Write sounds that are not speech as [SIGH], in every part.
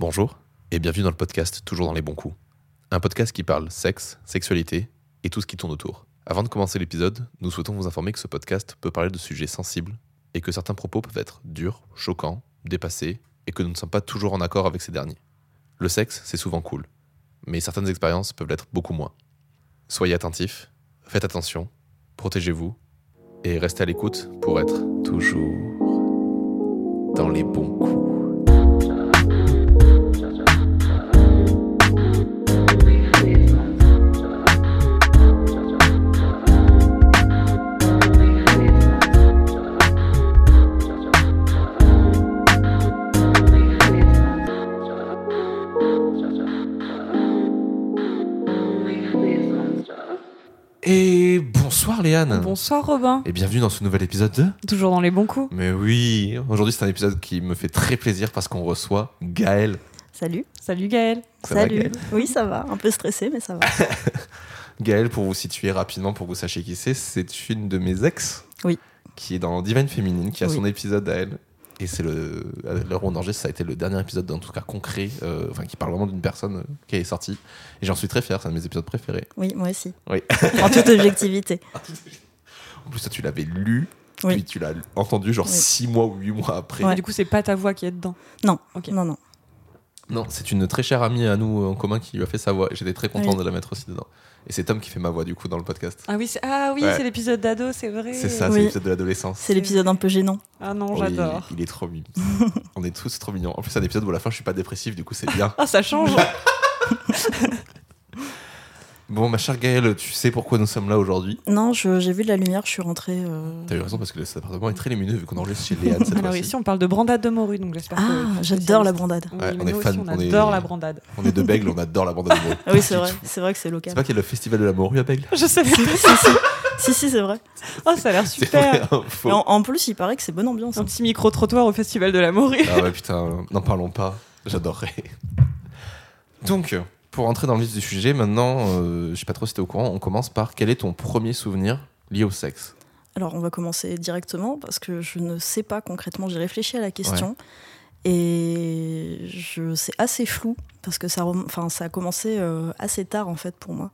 Bonjour et bienvenue dans le podcast Toujours dans les bons coups. Un podcast qui parle sexe, sexualité et tout ce qui tourne autour. Avant de commencer l'épisode, nous souhaitons vous informer que ce podcast peut parler de sujets sensibles et que certains propos peuvent être durs, choquants, dépassés et que nous ne sommes pas toujours en accord avec ces derniers. Le sexe, c'est souvent cool, mais certaines expériences peuvent l'être beaucoup moins. Soyez attentifs, faites attention, protégez-vous et restez à l'écoute pour être toujours dans les bons coups. Et bonsoir Léane. Bonsoir Robin. Et bienvenue dans ce nouvel épisode de Toujours dans les bons coups. Mais oui, aujourd'hui c'est un épisode qui me fait très plaisir parce qu'on reçoit Gaëlle. Salut. Salut Gaëlle. Salut. Va, Gaëlle. Oui, ça va, un peu stressée mais ça va. Gaëlle, pour vous situer rapidement, pour que vous sachiez qui c'est une de mes ex. Oui. Qui est dans Divine Féminine, qui a son épisode à elle. Et c'est le rond d'Angers, ça a été le dernier épisode, en tout cas concret, qui parle vraiment d'une personne qui est sortie. Et j'en suis très fier, c'est un de mes épisodes préférés. Oui, moi aussi. Oui. En toute objectivité. En plus, toi, tu l'avais lu, puis tu l'as entendu 6 mois ou 8 mois après. Ouais. Du coup, c'est pas ta voix qui est dedans. Non, okay. Non. Non, c'est une très chère amie à nous en commun qui lui a fait sa voix. J'étais très content de la mettre aussi dedans. Et c'est Tom qui fait ma voix du coup dans le podcast. C'est l'épisode d'ado, c'est vrai. C'est ça, c'est l'épisode de l'adolescence. C'est l'épisode un peu gênant. Ah non, j'adore. Il est trop mignon. On est tous trop mignons. En plus, c'est un épisode où à la fin je suis pas dépressif, du coup c'est bien. Ah, ça change. Bon, ma chère Gaëlle, tu sais pourquoi nous sommes là aujourd'hui ? Non, j'ai vu de la lumière, je suis rentrée. T'as eu raison, parce que cet appartement est très lumineux vu qu'on enregistre chez Léane. Alors ici, on parle de brandade de morue, donc j'espère que... Ah, j'adore la brandade. Oui, on est fans, on adore la brandade. On est de Bègle, on adore la brandade de morue. Oui, c'est vrai que c'est local. C'est pas qu'il y a le festival de la morue à Bègle ? Je savais pas. Si, c'est vrai. Oh, ça a l'air super. Vrai, en plus, il paraît que c'est bonne ambiance. Un petit micro-trottoir au festival de la morue. Ah ouais, putain, n'en parlons pas, j'adorerais. Donc... Pour rentrer dans le vif du sujet, maintenant, je sais pas trop si t'es au courant, on commence par quel est ton premier souvenir lié au sexe ? Alors, on va commencer directement parce que je ne sais pas concrètement, j'ai réfléchi à la question et c'est assez flou parce que ça a commencé assez tard en fait pour moi.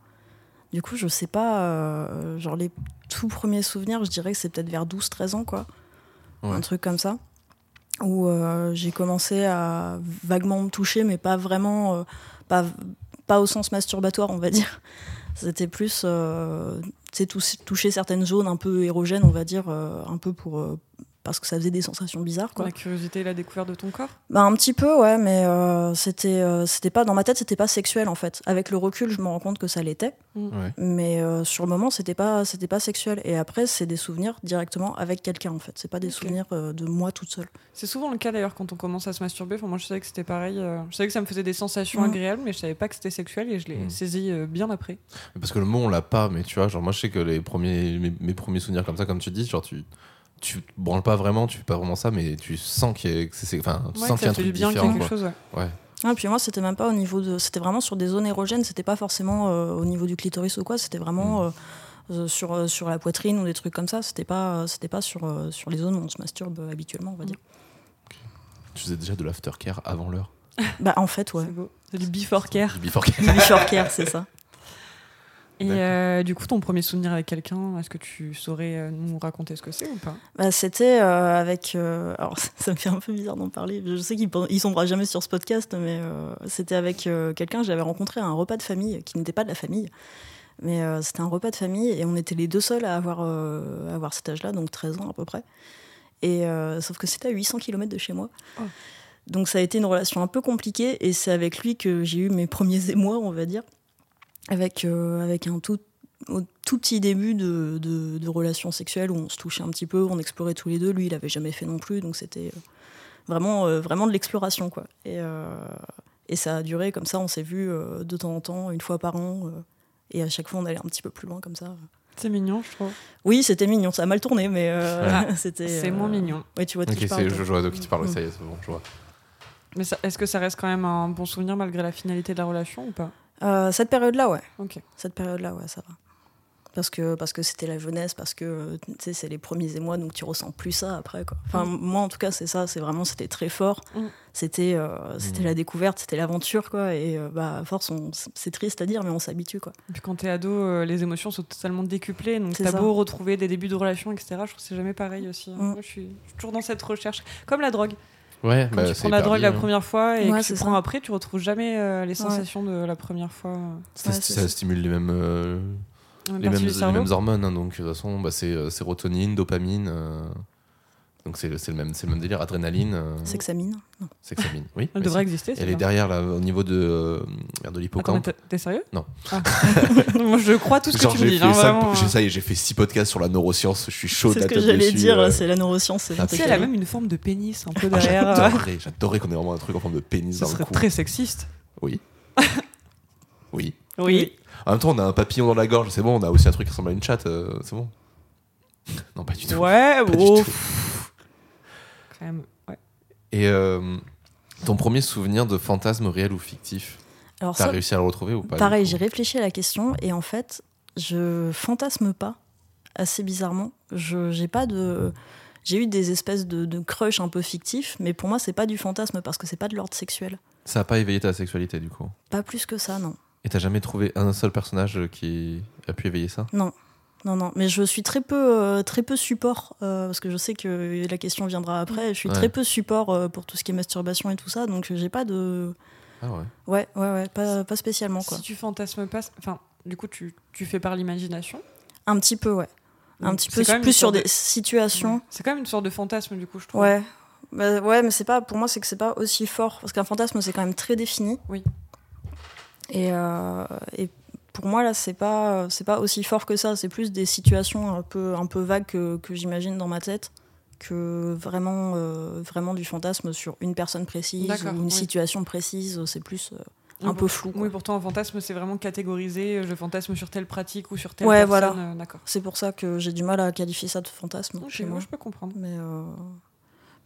Du coup, je sais pas, les tout premiers souvenirs, je dirais que c'est peut-être vers 12-13 ans quoi, un truc comme ça, où j'ai commencé à vaguement me toucher mais pas vraiment... Pas au sens masturbatoire, on va dire. C'était plus toucher certaines zones un peu érogènes, on va dire, un peu parce que ça faisait des sensations bizarres. Quoi. La curiosité et la découverte de ton corps ? Un petit peu, ouais, mais c'était pas, dans ma tête, c'était pas sexuel, en fait. Avec le recul, je me rends compte que ça l'était, mais sur le moment, c'était pas sexuel. Et après, c'est des souvenirs directement avec quelqu'un, en fait. C'est pas des souvenirs de moi toute seule. C'est souvent le cas, d'ailleurs, quand on commence à se masturber. Enfin, moi, je savais que c'était pareil. Je savais que ça me faisait des sensations agréables, mais je savais pas que c'était sexuel, et je l'ai saisi bien après. Parce que le mot, on l'a pas, mais tu vois, moi, je sais que mes premiers souvenirs comme ça, comme tu dis, tu branles pas vraiment, tu fais pas vraiment ça, mais tu sens qu'il y a un truc différent. Ah, puis moi, c'était même pas au niveau de... C'était vraiment sur des zones érogènes, c'était pas forcément au niveau du clitoris ou quoi, c'était vraiment sur la poitrine ou des trucs comme ça, c'était pas sur les zones où on se masturbe habituellement, on va dire. Okay. Tu faisais déjà de l'aftercare avant l'heure ? En fait, ouais. C'est beau. C'est du before care. C'est ça. Et du coup, ton premier souvenir avec quelqu'un, est-ce que tu saurais nous raconter ce que c'est ou pas ? C'était avec... alors, ça me fait un peu bizarre d'en parler. Je sais qu'il ne tombera jamais sur ce podcast, mais c'était avec quelqu'un que j'avais rencontré à un repas de famille, qui n'était pas de la famille. Mais c'était un repas de famille, et on était les deux seuls à avoir cet âge-là, donc 13 ans à peu près. Et, sauf que c'était à 800 km de chez moi. Oh. Donc ça a été une relation un peu compliquée, et c'est avec lui que j'ai eu mes premiers émois, on va dire. Avec un tout petit début de relation sexuelle où on se touchait un petit peu, on explorait tous les deux. Lui, il n'avait jamais fait non plus, donc c'était vraiment de l'exploration, quoi. Et ça a duré comme ça, on s'est vus de temps en temps, une fois par an, et à chaque fois on allait un petit peu plus loin comme ça. C'est mignon, je trouve. Oui, c'était mignon, ça a mal tourné, mais c'était... C'est moins mignon. Oui, tu vois de qui je parle. Ok, je vois de qui tu parles, ça y est, c'est bon, je vois. Mais est-ce que ça reste quand même un bon souvenir malgré la finalité de la relation ou pas ? Cette période-là, ouais. Ça va. Parce que c'était la jeunesse, parce que c'est les premiers émois, donc tu ressens plus ça après, quoi. Enfin, moi en tout cas, c'est ça, c'est vraiment, c'était très fort. C'était la découverte, c'était l'aventure, quoi. Et à force, c'est triste à dire, mais on s'habitue, quoi. Et puis quand t'es ado, les émotions sont totalement décuplées, donc c'est t'as ça. Beau retrouver des débuts de relations, etc. Je trouve que c'est jamais pareil aussi. Moi, je suis toujours dans cette recherche, comme la drogue. Ouais, quand tu prends la drogue la première fois et que tu prends après, tu retrouves jamais les sensations de la première fois. Ça stimule les mêmes les mêmes hormones, hein, donc de toute façon c'est sérotonine, dopamine, donc c'est le même délire, adrénaline, sexamine, oui. Elle devrait exister. Elle est derrière là, au niveau de l'hippocampe. Attends, t'es sérieux? Non. Ah. Moi je crois tout ce que tu me dis, hein, vraiment. Ça y est, j'ai fait 6 podcasts sur la neuroscience, je suis chaud. C'est ce que j'allais dire, c'est la neuroscience. C'est elle a même une forme de pénis un peu derrière. J'adorerais qu'on ait vraiment un truc en forme de pénis. Ça serait très sexiste. Oui. En même temps, on a un papillon dans la gorge, c'est bon, on a aussi un truc qui ressemble à une chatte, c'est bon. Non, pas du tout. Ouais, bon. Quand même, ouais. Et ton premier souvenir de fantasme réel ou fictif, alors t'as réussi à le retrouver ou pas? Pareil, j'ai réfléchi à la question et en fait, je fantasme pas, assez bizarrement. J'ai eu des espèces de crush un peu fictifs, mais pour moi, c'est pas du fantasme parce que c'est pas de l'ordre sexuel. Ça a pas éveillé ta sexualité, du coup? Pas plus que ça, non. Et t'as jamais trouvé un seul personnage qui a pu éveiller ça? Non. Mais je suis très peu support, parce que je sais que la question viendra après. Je suis très peu support pour tout ce qui est masturbation et tout ça, donc j'ai pas de... Ah ouais? Ouais, pas spécialement, quoi. Si tu fantasmes pas... Enfin, du coup, tu fais par l'imagination? Un petit peu, ouais. Un petit peu, plus sur des situations. Ouais. C'est quand même une sorte de fantasme, du coup, je trouve. Ouais. Bah, ouais, mais c'est pas... Pour moi, c'est que c'est pas aussi fort, parce qu'un fantasme, c'est quand même très défini. Oui. Et pour moi là c'est pas aussi fort que ça, c'est plus des situations un peu vagues que j'imagine dans ma tête que vraiment vraiment du fantasme sur une personne précise. D'accord, ou une situation précise, c'est plus un peu flou, quoi. Oui, pourtant un fantasme c'est vraiment catégorisé, je fantasme sur telle pratique ou sur telle personne, voilà. D'accord. C'est pour ça que j'ai du mal à qualifier ça de fantasme. Okay, chez moi je peux comprendre.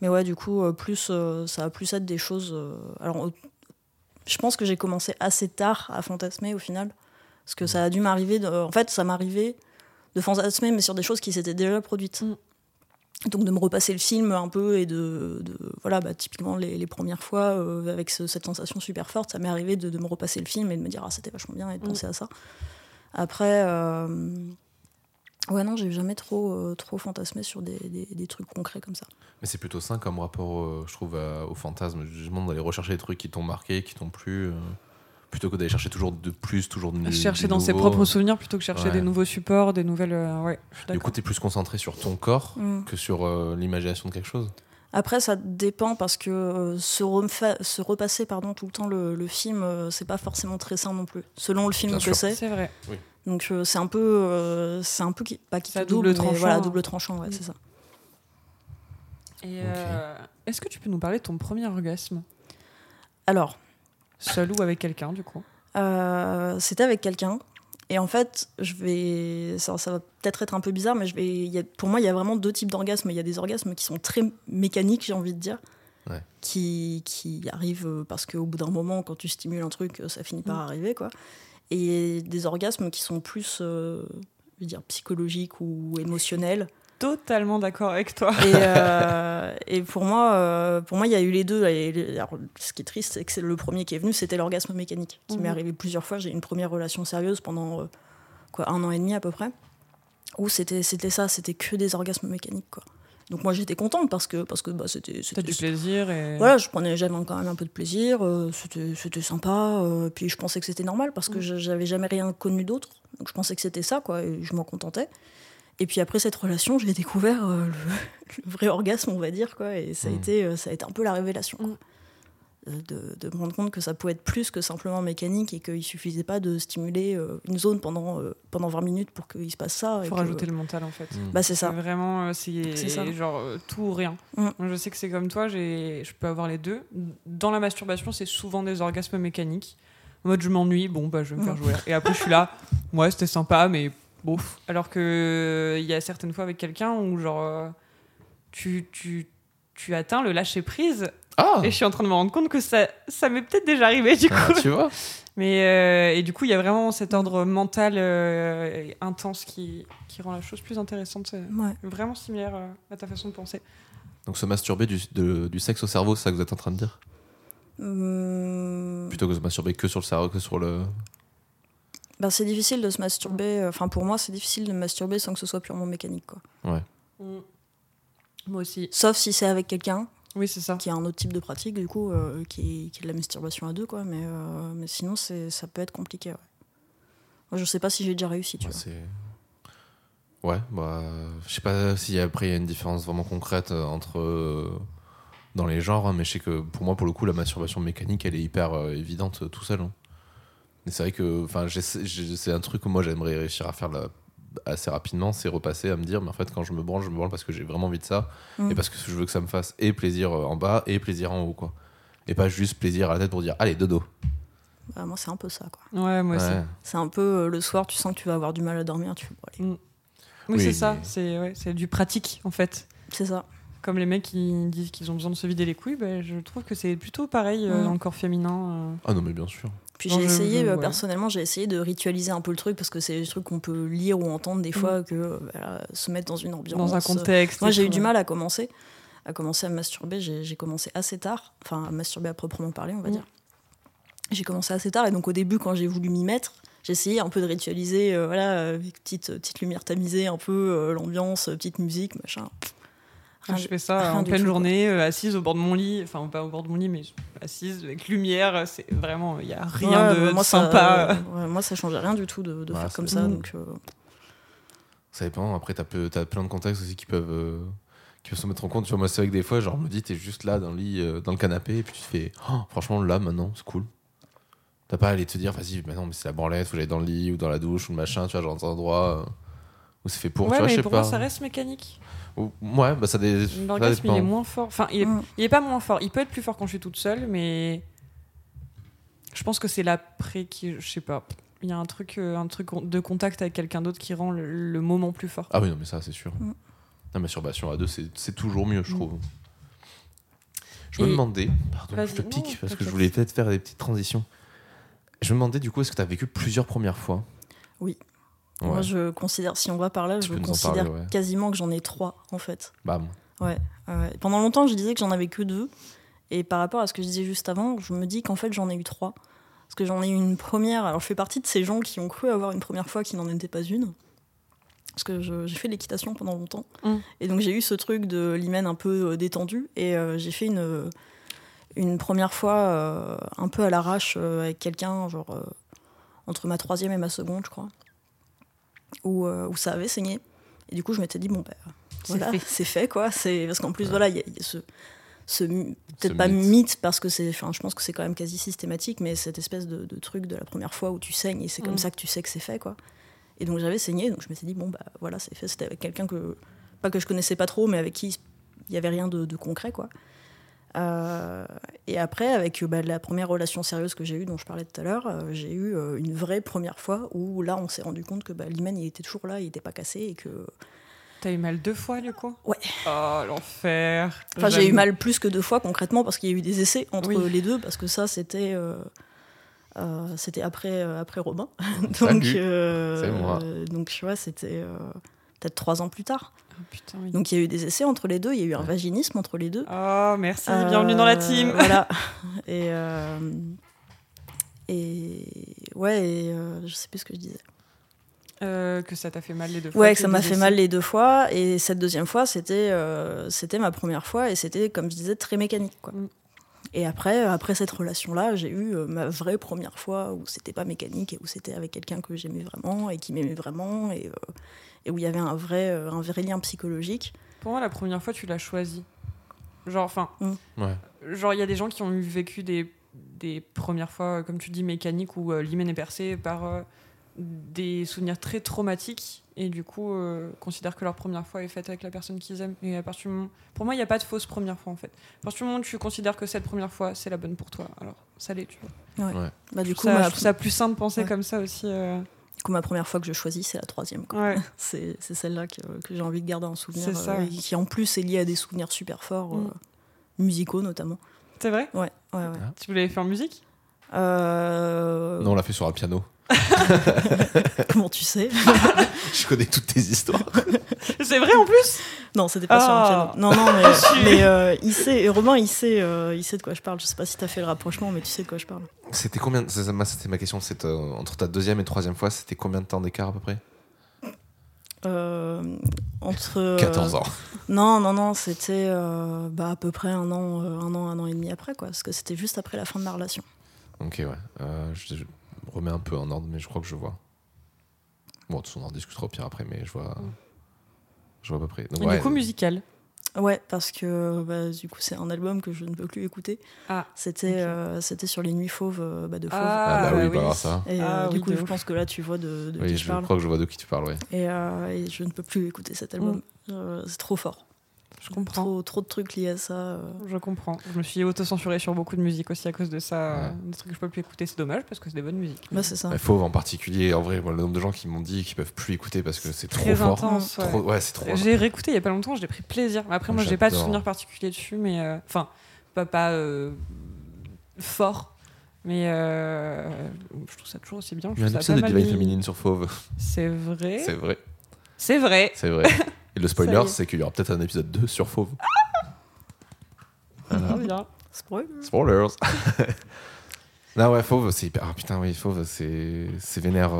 Mais ouais, du coup plus ça a plus être des choses alors je pense que j'ai commencé assez tard à fantasmer au final, parce que ça a dû m'arriver. En fait, ça m'arrivait de fantasmer, mais sur des choses qui s'étaient déjà produites. Donc de me repasser le film un peu et typiquement les premières fois avec cette sensation super forte, ça m'est arrivé de me repasser le film et de me dire c'était vachement bien et de penser à ça. Après, non, j'ai jamais trop fantasmé sur des trucs concrets comme ça. Mais c'est plutôt sain comme rapport, je trouve, au fantasme, justement d'aller rechercher des trucs qui t'ont marqué, qui t'ont plu, plutôt que d'aller chercher toujours de chercher dans nouveaux, ses propres souvenirs, plutôt que chercher des nouveaux supports, des nouvelles. Du coup, t'es plus concentré sur ton corps que sur l'imagination de quelque chose. Après, ça dépend parce que se repasser tout le temps le film, c'est pas forcément très sain non plus, selon le film c'est. C'est vrai. Oui. Donc c'est un peu double tranchant, ouais, c'est ça. Et est-ce que tu peux nous parler de ton premier orgasme? Alors, seul ou avec quelqu'un, du coup? C'était avec quelqu'un. Et en fait, ça va peut-être être un peu bizarre, mais pour moi, il y a vraiment 2 types d'orgasmes. Il y a des orgasmes qui sont très mécaniques, j'ai envie de dire. Ouais. Qui arrivent parce qu'au bout d'un moment, quand tu stimules un truc, ça finit par arriver, quoi. Et des orgasmes qui sont plus psychologiques ou émotionnels. Totalement d'accord avec toi. Et pour moi, il y a eu les deux. Alors, ce qui est triste, c'est que le premier qui est venu, c'était l'orgasme mécanique, qui m'est arrivé plusieurs fois. J'ai eu une première relation sérieuse pendant 1 an et demi à peu près, où c'était que des orgasmes mécaniques, quoi. Donc moi j'étais contente parce que c'était du plaisir et... Voilà, j'avais quand même un peu de plaisir, c'était sympa, puis je pensais que c'était normal parce que j'avais jamais rien connu d'autre, donc je pensais que c'était ça, quoi, et je m'en contentais. Et puis après cette relation, j'ai découvert le vrai orgasme, on va dire, quoi, et ça a été un peu la révélation, quoi. De me rendre compte que ça pouvait être plus que simplement mécanique et qu'il suffisait pas de stimuler une zone pendant 20 minutes pour qu'il se passe ça. Il faut rajouter le mental, en fait. C'est ça. Vraiment, c'est ça. Genre tout ou rien. Je sais que c'est comme toi, je peux avoir les deux. Dans la masturbation, c'est souvent des orgasmes mécaniques. En mode, je m'ennuie, je vais me faire jouer. Et après, je suis là, ouais, c'était sympa, mais bof. Alors que il y a certaines fois avec quelqu'un où tu atteins le lâcher prise. Ah. Et je suis en train de me rendre compte que ça m'est peut-être déjà arrivé, du coup. Tu vois. Mais, et du coup, il y a vraiment cet ordre mental intense qui rend la chose plus intéressante. C'est vraiment similaire à ta façon de penser. Donc se masturber du sexe au cerveau, c'est ça que vous êtes en train de dire ? Plutôt que se masturber que sur le cerveau, que sur le... Ben, c'est difficile de se masturber... Enfin, pour moi, c'est difficile de me masturber sans que ce soit purement mécanique, quoi. Ouais. Moi aussi. Sauf si c'est avec quelqu'un... Oui, c'est ça. Qui a un autre type de pratique, du coup, qui est de la masturbation à deux, quoi. Mais sinon, ça peut être compliqué. Ouais. Moi, je sais pas si j'ai déjà réussi, tu vois. C'est... Ouais, bah... Je sais pas si après, il y a une différence vraiment concrète entre... dans les genres, hein, mais je sais que, pour moi, pour le coup, la masturbation mécanique, elle est hyper évidente tout seul, hein. Mais c'est vrai que c'est un truc que moi j'aimerais réussir à faire assez rapidement, c'est repasser à me dire mais en fait quand je me branle parce que j'ai vraiment envie de ça et parce que je veux que ça me fasse et plaisir en bas et plaisir en haut, quoi. Et pas juste plaisir à la tête pour dire allez dodo. Bah, moi c'est un peu ça, quoi. Ouais, moi aussi. C'est un peu le soir tu sens que tu vas avoir du mal à dormir, tu fais bon, allez. Oui, c'est ça, c'est du pratique en fait. C'est ça. Comme les mecs qui disent qu'ils ont besoin de se vider les couilles, bah, je trouve que c'est plutôt pareil dans le corps féminin. Ah non, mais bien sûr. Puis non, personnellement, j'ai essayé de ritualiser un peu le truc parce que c'est des trucs qu'on peut lire ou entendre des fois, que voilà, se mettre dans une ambiance. Dans un contexte. Moi, j'ai eu du mal à commencer à me masturber. J'ai commencé assez tard, enfin, à me masturber à proprement parler, on va dire. J'ai commencé assez tard et donc au début, quand j'ai voulu m'y mettre, j'ai essayé un peu de ritualiser, avec petite lumière tamisée, un peu l'ambiance, petite musique, machin. Je fais ça en pleine journée, assise au bord de mon lit, enfin pas au bord de mon lit, mais assise avec lumière, c'est vraiment, il n'y a rien de sympa. Moi ça ne changeait rien du tout de faire comme ça. Donc, ça dépend, après t'as plein de contextes aussi qui peuvent se mettre en compte. Tu vois, moi c'est vrai que des fois, genre, on me dit, t'es juste là dans le lit, dans le canapé, et puis tu te fais, oh, franchement là maintenant, c'est cool. T'as pas à aller te dire, vas-y, mais non, mais c'est la branlette, faut aller dans le lit, ou dans la douche, ou le machin, tu vois, genre dans un endroit où c'est fait pour, tu vois, je sais pas. Pour moi ça reste mécanique. Ouais, bah ça dépend. L'orgasme, il est moins fort. Enfin, il est pas moins fort. Il peut être plus fort quand je suis toute seule, mais je pense que c'est l'après qui, je sais pas. Il y a un truc de contact avec quelqu'un d'autre qui rend le moment plus fort. Ah oui, non, mais ça, c'est sûr. La masturbation à deux, c'est toujours mieux, je trouve. Je me demandais, pardon, je te pique parce que je voulais peut-être faire des petites transitions. Je me demandais, du coup, est-ce que t'as vécu plusieurs premières fois ? Oui. Ouais. Moi, je considère, si on va par là, quasiment que j'en ai 3, en fait. Bam. Ouais. Pendant longtemps, je disais que j'en avais que 2. Et par rapport à ce que je disais juste avant, je me dis qu'en fait, j'en ai eu 3. Parce que j'en ai eu une première. Alors, je fais partie de ces gens qui ont cru avoir une première fois qui n'en était pas une. Parce que j'ai fait de l'équitation pendant longtemps. Et donc, j'ai eu ce truc de l'hymen un peu détendu. Et j'ai fait une première fois un peu à l'arrache avec quelqu'un, genre entre ma 3e et ma 2e, je crois. Où ça avait saigné. Et du coup, je m'étais dit, bon, ben, voilà, c'est fait, quoi. Parce qu'en plus, voilà, il y a ce peut-être pas mythe, parce que je pense que c'est quand même quasi systématique, mais cette espèce de truc de la première fois où tu saignes, et c'est comme ça que tu sais que c'est fait, quoi. Et donc, j'avais saigné, donc je m'étais dit, bon, ben, voilà, c'est fait. C'était avec quelqu'un que je connaissais pas trop, mais avec qui il n'y avait rien de concret, quoi. Et après, avec la première relation sérieuse que j'ai eue, dont je parlais tout à l'heure, j'ai eu une vraie première fois où là, on s'est rendu compte que l'hymen, il était toujours là, il n'était pas cassé et que... T'as eu mal 2 fois, du coup ? Ouais. Oh, l'enfer. Enfin, j'ai eu mal plus que 2 fois, concrètement, parce qu'il y a eu des essais entre les deux, parce que ça, c'était après Robin. Donc, c'est moi. Donc, tu vois, c'était... peut-être 3 ans plus tard. Oh, putain, oui. Donc il y a eu des essais entre les deux, il y a eu un vaginisme entre les deux. Oh, merci, bienvenue dans la team. Voilà. Et je sais plus ce que je disais. Que ça t'a fait mal les 2 fois. Ouais, que ça m'a fait mal les 2 fois. Et cette 2e fois, c'était ma première fois et c'était, comme je disais, très mécanique, quoi. Et après cette relation-là, j'ai eu ma vraie première fois où c'était pas mécanique et où c'était avec quelqu'un que j'aimais vraiment et qui m'aimait vraiment et où il y avait un vrai lien psychologique. Pour moi, la première fois, tu l'as choisi. Genre, enfin, genre il y a des gens qui ont vécu des premières fois, comme tu dis, mécaniques où l'hymen est percé par des souvenirs très traumatiques et du coup considèrent que leur première fois est faite avec la personne qu'ils aiment. Et à partir du moment... Pour moi, il n'y a pas de fausse première fois, en fait. À partir du moment où tu considères que cette première fois, c'est la bonne pour toi, alors ça l'est, tu vois. Ouais. Bah, du coup, je trouve ça plus sain de penser comme ça aussi. Du coup, ma première fois que je choisis, c'est la 3e, quoi. Ouais. C'est celle-là que j'ai envie de garder en souvenir, et qui en plus est liée à des souvenirs super forts, musicaux notamment. C'est vrai ? Ouais. Tu voulais faire musique ? Non, on l'a fait sur un piano. Comment tu sais? Je connais toutes tes histoires. C'est vrai en plus? Non, c'était pas sur un piano. Non, non, mais il sait, Robin, il sait de quoi je parle. Je sais pas si t'as fait le rapprochement, mais tu sais de quoi je parle. C'était combien de... C'était ma question. C'était, entre ta deuxième et troisième fois, c'était combien de temps d'écart à peu près? Entre 14 ans. Non, c'était à peu près un an et demi après, quoi, parce que c'était juste après la fin de ma relation. Ok, ouais. Je remets un peu en ordre, mais je crois que je vois. Bon, de toute façon, on en discutera au pire après, mais je vois à peu près. Donc, ouais, du coup, musical. Ouais, parce que du coup, c'est un album que je ne peux plus écouter. Ah, c'était sur Les Nuits fauves de Fauve. Ah, bah oui, bah alors ça. Et du coup, je pense que là, tu vois de qui je parle. Je crois que je vois de qui tu parles, ouais. Et je ne peux plus écouter cet album. C'est trop fort. Je comprends. Trop de trucs liés à ça. Je comprends. Je me suis auto-censurée sur beaucoup de musique aussi à cause de ça. Ouais. Des trucs que je peux plus écouter, c'est dommage parce que c'est des bonnes musiques. Bah, c'est ça. Bah, Fauve en particulier, en vrai, le nombre de gens qui m'ont dit qu'ils peuvent plus écouter parce que c'est trop fort. Très intense. Ouais. Ouais, c'est trop. J'ai réécouté il y a pas longtemps, j'ai pris plaisir. Après, moi, j'ai pas de souvenir particulier dessus, mais enfin, pas fort. Mais je trouve ça toujours aussi bien. Il y a un épisode de Divine Féminine sur Fauve. C'est vrai. Et le spoiler, c'est qu'il y aura peut-être un épisode 2 sur Fauve. Voilà. Spoilers. Non, ouais, Fauve, c'est hyper... Ah putain, oui, Fauve, c'est vénère.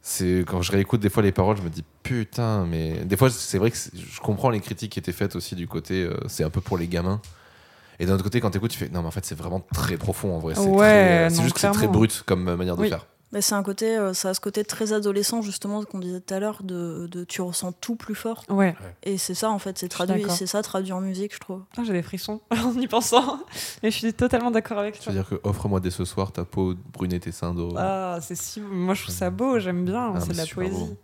C'est... Quand je réécoute des fois les paroles, je me dis putain, mais... Des fois, c'est vrai que je comprends les critiques qui étaient faites aussi du côté... C'est un peu pour les gamins. Et d'un autre côté, quand t'écoutes, tu fais... Non, mais en fait, c'est vraiment très profond, en vrai. C'est, ouais, très... c'est juste clairement. Que c'est très brut comme manière de faire. Mais c'est un côté, ça a ce côté très adolescent, justement, qu'on disait tout à l'heure, de tu ressens tout plus fort. Ouais. Et c'est ça, en fait, c'est traduit en musique, je trouve. Ah, j'ai des frissons en y pensant. Mais je suis totalement d'accord avec toi. C'est-à-dire que offre-moi dès ce soir ta peau brune et tes seins d'or. Ah, c'est si. Moi, je trouve ça beau, j'aime bien. Ah, c'est de la poésie. Beau.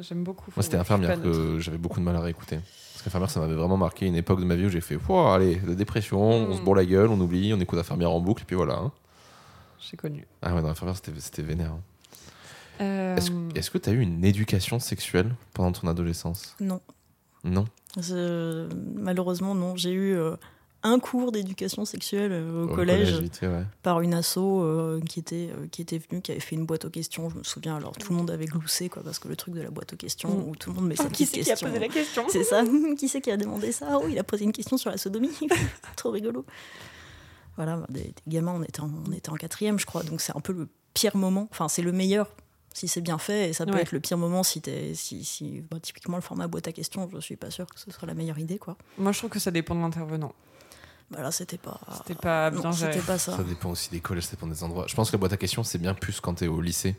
J'aime beaucoup. Moi, c'était Infirmière que j'avais beaucoup de mal à réécouter. Parce qu'Infirmière, ça m'avait vraiment marqué une époque de ma vie où j'ai fait, oh, allez, la dépression, on se bourre la gueule, on oublie, on écoute Infirmière en boucle, et puis voilà. Hein. J'ai connu. Ah ouais, dans Infirmière, c'était vénère. Est-ce que tu as eu une éducation sexuelle pendant ton adolescence? Non. Malheureusement, non. J'ai eu un cours d'éducation sexuelle au collège par une asso qui était venue, qui avait fait une boîte aux questions. Je me souviens, alors tout le monde avait gloussé, quoi, parce que le truc de la boîte aux questions, où tout le monde met sa petite question. Qui c'est qui a posé la question? C'est ça. Qui c'est qui a demandé ça? Oh, il a posé une question sur la sodomie. Trop rigolo. Voilà, des gamins, on était en 4e, je crois, donc c'est un peu le pire moment, enfin c'est le meilleur si c'est bien fait, et ça peut être le pire moment si typiquement le format boîte à questions, je suis pas sûre que ce soit la meilleure idée, quoi. Moi je trouve que ça dépend de l'intervenant. Bah là c'était pas bien, non, c'était pas ça. Ça dépend aussi des collèges, ça dépend des endroits. Je pense que la boîte à questions c'est bien plus quand t'es au lycée.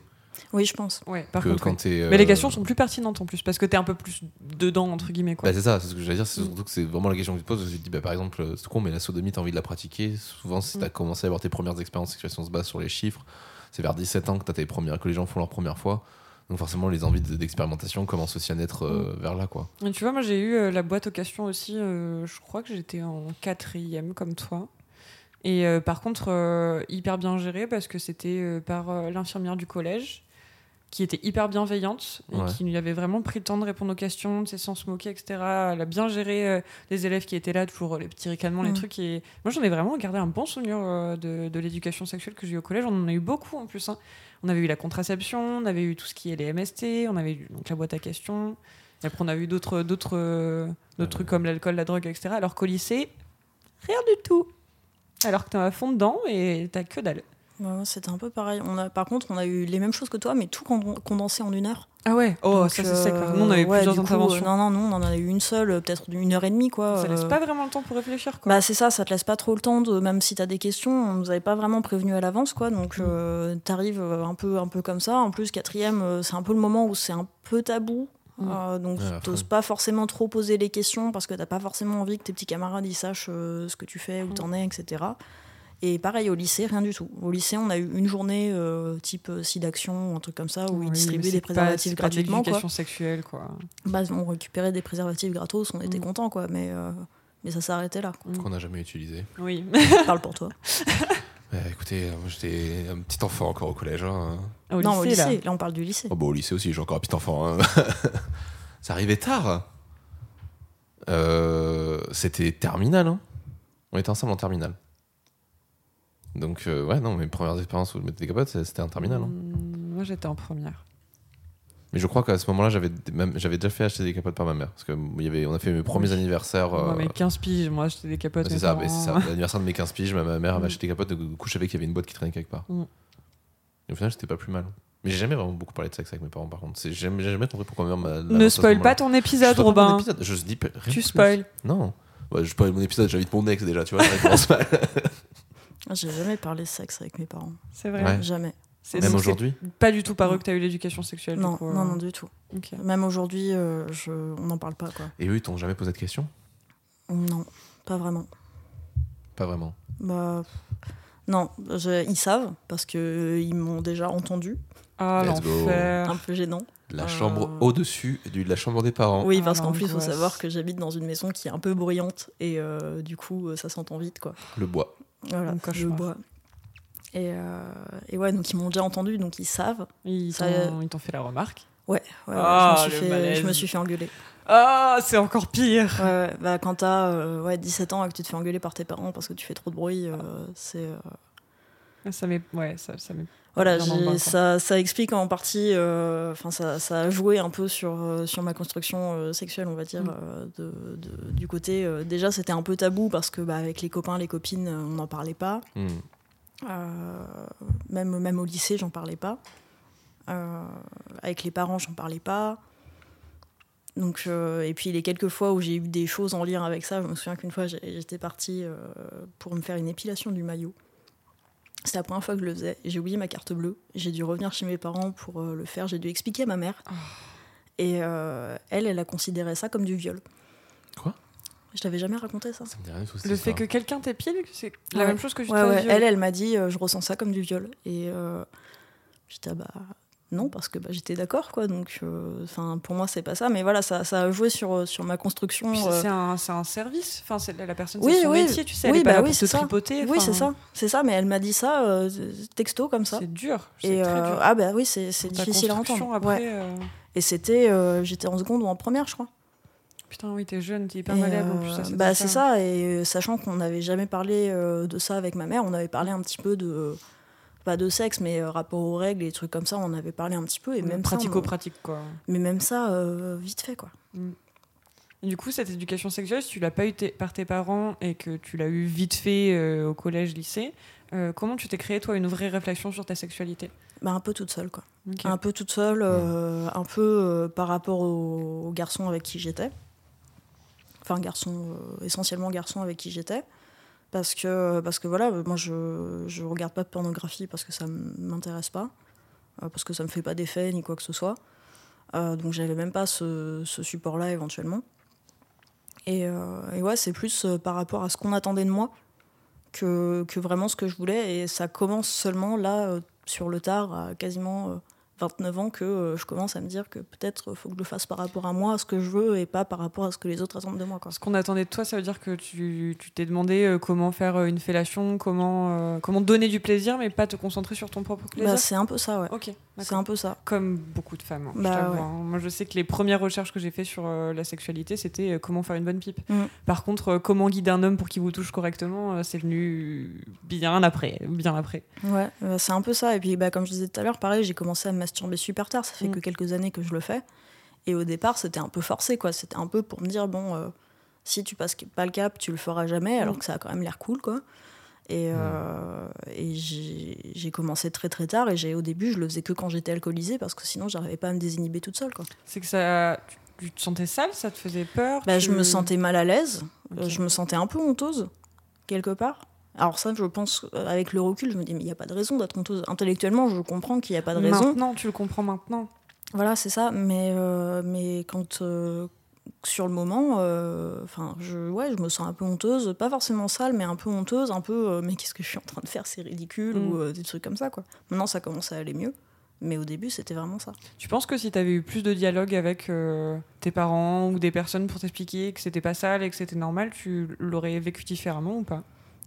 Oui, je pense. Ouais, par contre, quand mais les questions sont plus pertinentes en plus, parce que t'es un peu plus dedans, entre guillemets. Quoi. Bah, c'est ça, c'est ce que j'allais dire. C'est surtout que c'est vraiment la question que tu te poses. Tu te dis, bah, par exemple, c'est con, mais la sodomie, t'as envie de la pratiquer. Souvent, si t'as commencé à avoir tes premières expériences sexuelles, on se base sur les chiffres. C'est vers 17 ans que les gens font leur première fois. Donc, forcément, les envies d'expérimentation commencent aussi à naître vers là, quoi. Et tu vois, moi, j'ai eu la boîte aux questions aussi. Je crois que j'étais en 4e, comme toi. Et par contre, hyper bien géré parce que c'était par l'infirmière du collège qui était hyper bienveillante et qui lui avait vraiment pris le temps de répondre aux questions, sans se moquer, etc. Elle a bien géré les élèves qui étaient là, toujours les petits ricanements, les trucs. Et... Moi, j'en ai vraiment gardé un bon souvenir de l'éducation sexuelle que j'ai eu au collège. On en a eu beaucoup en plus. Hein. On avait eu la contraception, on avait eu tout ce qui est les MST, on avait eu donc, la boîte à questions. Et après, on a eu d'autres trucs comme l'alcool, la drogue, etc. Alors qu'au lycée, rien du tout. Alors que t'es à fond dedans et t'as que dalle. Ouais, c'était un peu pareil. Par contre, on a eu les mêmes choses que toi, mais tout condensé en 1 heure. Ah ouais. Oh, donc, ça c'est sec. Nous, on avait plusieurs interventions. Non, on en a eu une seule, peut-être 1h30, quoi. Ça laisse pas vraiment le temps pour réfléchir, quoi. Bah c'est ça, ça te laisse pas trop le temps, même si t'as des questions, on nous avait pas vraiment prévenu à l'avance, quoi. Donc t'arrives un peu comme ça. En plus, 4e, c'est un peu le moment où c'est un peu tabou. Donc t'oses pas forcément trop poser les questions parce que t'as pas forcément envie que tes petits camarades ils sachent ce que tu fais, où t'en es, etc. Et pareil au lycée, rien du tout. Au lycée on a eu une journée type SIDAction, un truc comme ça, où ils distribuaient des préservatifs gratuitement, pas d'éducation sexuelle, quoi. Bah, on récupérait des préservatifs gratos, on était contents, quoi, mais ça s'arrêtait là, quoi. Qu'on a jamais utilisé. Oui. Parle pour toi. Écoutez, moi j'étais un petit enfant encore au collège. Hein. Au lycée, là on parle du lycée. Oh, bah, au lycée aussi, j'ai encore un petit enfant. Hein. Ça arrivait tard. C'était terminale. Hein. On était ensemble en terminale. Donc, ouais, non, mes premières expériences où je mettais des capotes, c'était un terminal. Hein. Moi, j'étais en première. Mais je crois qu'à ce moment-là, j'avais déjà fait acheter des capotes par ma mère. Parce qu'on a fait mes premiers anniversaires. Mes 15 piges, moi, acheté des capotes. C'est ça, l'anniversaire de mes 15 piges, ma mère m'a acheté des capotes. Du coup, je savais qu'il y avait une boîte qui traînait quelque part. Et au final, c'était pas plus mal. Mais j'ai jamais vraiment beaucoup parlé de sexe avec mes parents, par contre. J'ai jamais compris pourquoi ma mère m'a. Ne spoil pas ton épisode, Robin. Je dis rien. Tu spoil. Non. Bah, je parle de mon épisode, j'invite mon ex déjà, tu vois, ça commence mal. J'ai jamais parlé sexe avec mes parents. C'est vrai. Ouais. Jamais. Même aujourd'hui. Pas du tout par eux que tu as eu l'éducation sexuelle. Non, du coup, non, du tout. Okay. Même aujourd'hui, on n'en parle pas, quoi. Et eux, ils t'ont jamais posé de questions ? Non, pas vraiment. Pas vraiment. Bah, non, ils savent parce que ils m'ont déjà entendu. Ah, l'enfer. Un peu gênant. La chambre au-dessus de la chambre des parents. Oui, parce qu'en plus, il faut savoir que j'habite dans une maison qui est un peu bruyante et du coup, ça s'entend vite, quoi. Le bois. Voilà, le bois. Et ouais, donc ils m'ont déjà entendu, donc ils savent. Ils t'ont fait la remarque. Ouais, je me suis fait engueuler. Ah, c'est encore pire. Ouais, bah, quand t'as 17 ans et que tu te fais engueuler par tes parents parce que tu fais trop de bruit, c'est... Ça m'est... Voilà, ça explique en partie... ça a joué un peu sur ma construction sexuelle, on va dire, du côté... déjà, c'était un peu tabou parce que avec les copains, les copines, on n'en parlait pas. Mm. Même au lycée, j'en parlais pas. Avec les parents, j'en parlais pas. Donc, et puis les quelques fois où j'ai eu des choses en lien avec ça, je me souviens qu'une fois, j'étais partie pour me faire une épilation du maillot. C'était la première fois que je le faisais. J'ai oublié ma carte bleue. J'ai dû revenir chez mes parents pour le faire. J'ai dû expliquer à ma mère. Oh. Et elle a considéré ça comme du viol. Quoi ? Je t'avais jamais raconté ça. Ça me dit rien, le fait que quelqu'un t'épile, c'est la même chose que tu te fais viol. Elle m'a dit je ressens ça comme du viol. Et j'étais non, parce que j'étais d'accord, quoi. Donc, pour moi, c'est pas ça. Mais voilà, ça a joué sur ma construction. Puis c'est un service. Enfin, c'est la personne, c'est son métier, tu sais. Elle est pas là pour te tripoter. Oui, c'est ça. C'est ça, mais elle m'a dit ça, texto, comme ça. C'est dur. C'est très dur. Ah, bah oui, c'est difficile à entendre. Après, ouais. Et c'était... j'étais en seconde ou en première, je crois. Putain, oui, t'es jeune, t'es hyper malade. En plus, c'est ça. Et sachant qu'on n'avait jamais parlé de ça avec ma mère, on avait parlé un petit peu de... pas de sexe, mais rapport aux règles et des trucs comme ça, on avait parlé un petit peu. Et même pratico-pratique, quoi. Mais même ça, vite fait, quoi. Mm. Et du coup, cette éducation sexuelle, si tu l'as pas eu par tes parents et que tu l'as eu vite fait au collège, lycée, comment tu t'es créé, toi, une vraie réflexion sur ta sexualité ? Un peu toute seule, quoi. Okay. Un peu toute seule, un peu par rapport aux garçons avec qui j'étais. Enfin, essentiellement garçons avec qui j'étais. Parce que voilà, moi je regarde pas de pornographie parce que ça m'intéresse pas, parce que ça me fait pas d'effet ni quoi que ce soit, donc j'avais même pas ce support là éventuellement, et ouais, c'est plus par rapport à ce qu'on attendait de moi que vraiment ce que je voulais. Et ça commence seulement là, sur le tard, à quasiment 29 ans, que je commence à me dire que peut-être faut que je le fasse par rapport à moi, à ce que je veux, et pas par rapport à ce que les autres attendent de moi, quoi. Ce qu'on attendait de toi, ça veut dire que tu t'es demandé comment faire une fellation, comment donner du plaisir, mais pas te concentrer sur ton propre plaisir. C'est un peu ça, ouais. Ok, c'est un peu ça. Comme beaucoup de femmes, hein, je t'avoue, ouais. Hein. Moi, je sais que les premières recherches que j'ai faites sur la sexualité, c'était comment faire une bonne pipe. Mm. Par contre, comment guider un homme pour qu'il vous touche correctement, c'est venu bien après. Ouais, c'est un peu ça. Et puis, comme je disais tout à l'heure, pareil, j'ai commencé à me masturber super tard, ça fait que quelques années que je le fais, et au départ c'était un peu forcé, quoi. C'était un peu pour me dire si tu passes pas le cap, tu le feras jamais, alors que ça a quand même l'air cool, quoi. Et j'ai commencé très très tard, et au début je le faisais que quand j'étais alcoolisée, parce que sinon j'arrivais pas à me désinhiber toute seule, quoi. C'est que ça... tu te sentais sale, ça te faisait peur, je me sentais mal à l'aise, okay. Je me sentais un peu honteuse quelque part. Alors ça, je pense, avec le recul, je me dis, mais il n'y a pas de raison d'être honteuse. Intellectuellement, je comprends qu'il n'y a pas de raison. Maintenant, tu le comprends maintenant. Voilà, c'est ça. Mais quand, sur le moment, je me sens un peu honteuse. Pas forcément sale, mais un peu honteuse. Un peu, mais qu'est-ce que je suis en train de faire ? C'est ridicule, ou des trucs comme ça, quoi. Maintenant, ça commence à aller mieux. Mais au début, c'était vraiment ça. Tu penses que si tu avais eu plus de dialogue avec tes parents ou des personnes pour t'expliquer que c'était pas sale et que c'était normal, tu l'aurais vécu différemment ou pas ?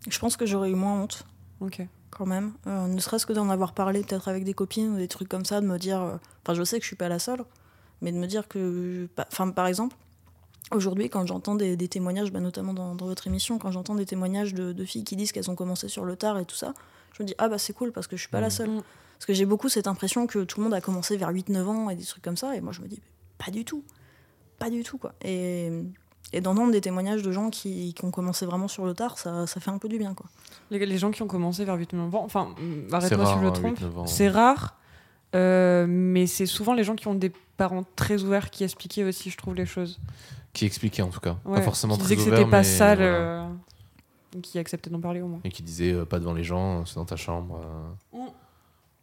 Je pense que j'aurais eu moins honte, okay. Quand même. Ne serait-ce que d'en avoir parlé peut-être avec des copines ou des trucs comme ça, de me dire... je sais que je suis pas la seule, mais de me dire que... par exemple, aujourd'hui, quand j'entends des témoignages, notamment dans votre émission, quand j'entends des témoignages de filles qui disent qu'elles ont commencé sur le tard et tout ça, je me dis ah bah c'est cool parce que je suis pas la seule. Parce que j'ai beaucoup cette impression que tout le monde a commencé vers 8-9 ans et des trucs comme ça, et moi je me dis pas du tout, pas du tout quoi. Et d'entendre des témoignages de gens qui ont commencé vraiment sur le tard, ça fait un peu du bien quoi. Les gens qui ont commencé vers 8-9 ans, enfin arrête-moi si je me trompe, c'est rare, mais c'est souvent les gens qui ont des parents très ouverts qui expliquaient aussi, je trouve, les choses. Qui expliquaient en tout cas, ouais, pas forcément très ouverts. Qui disaient que c'était pas sale, voilà. Qui acceptaient d'en parler au moins. Et qui disaient pas devant les gens, c'est dans ta chambre.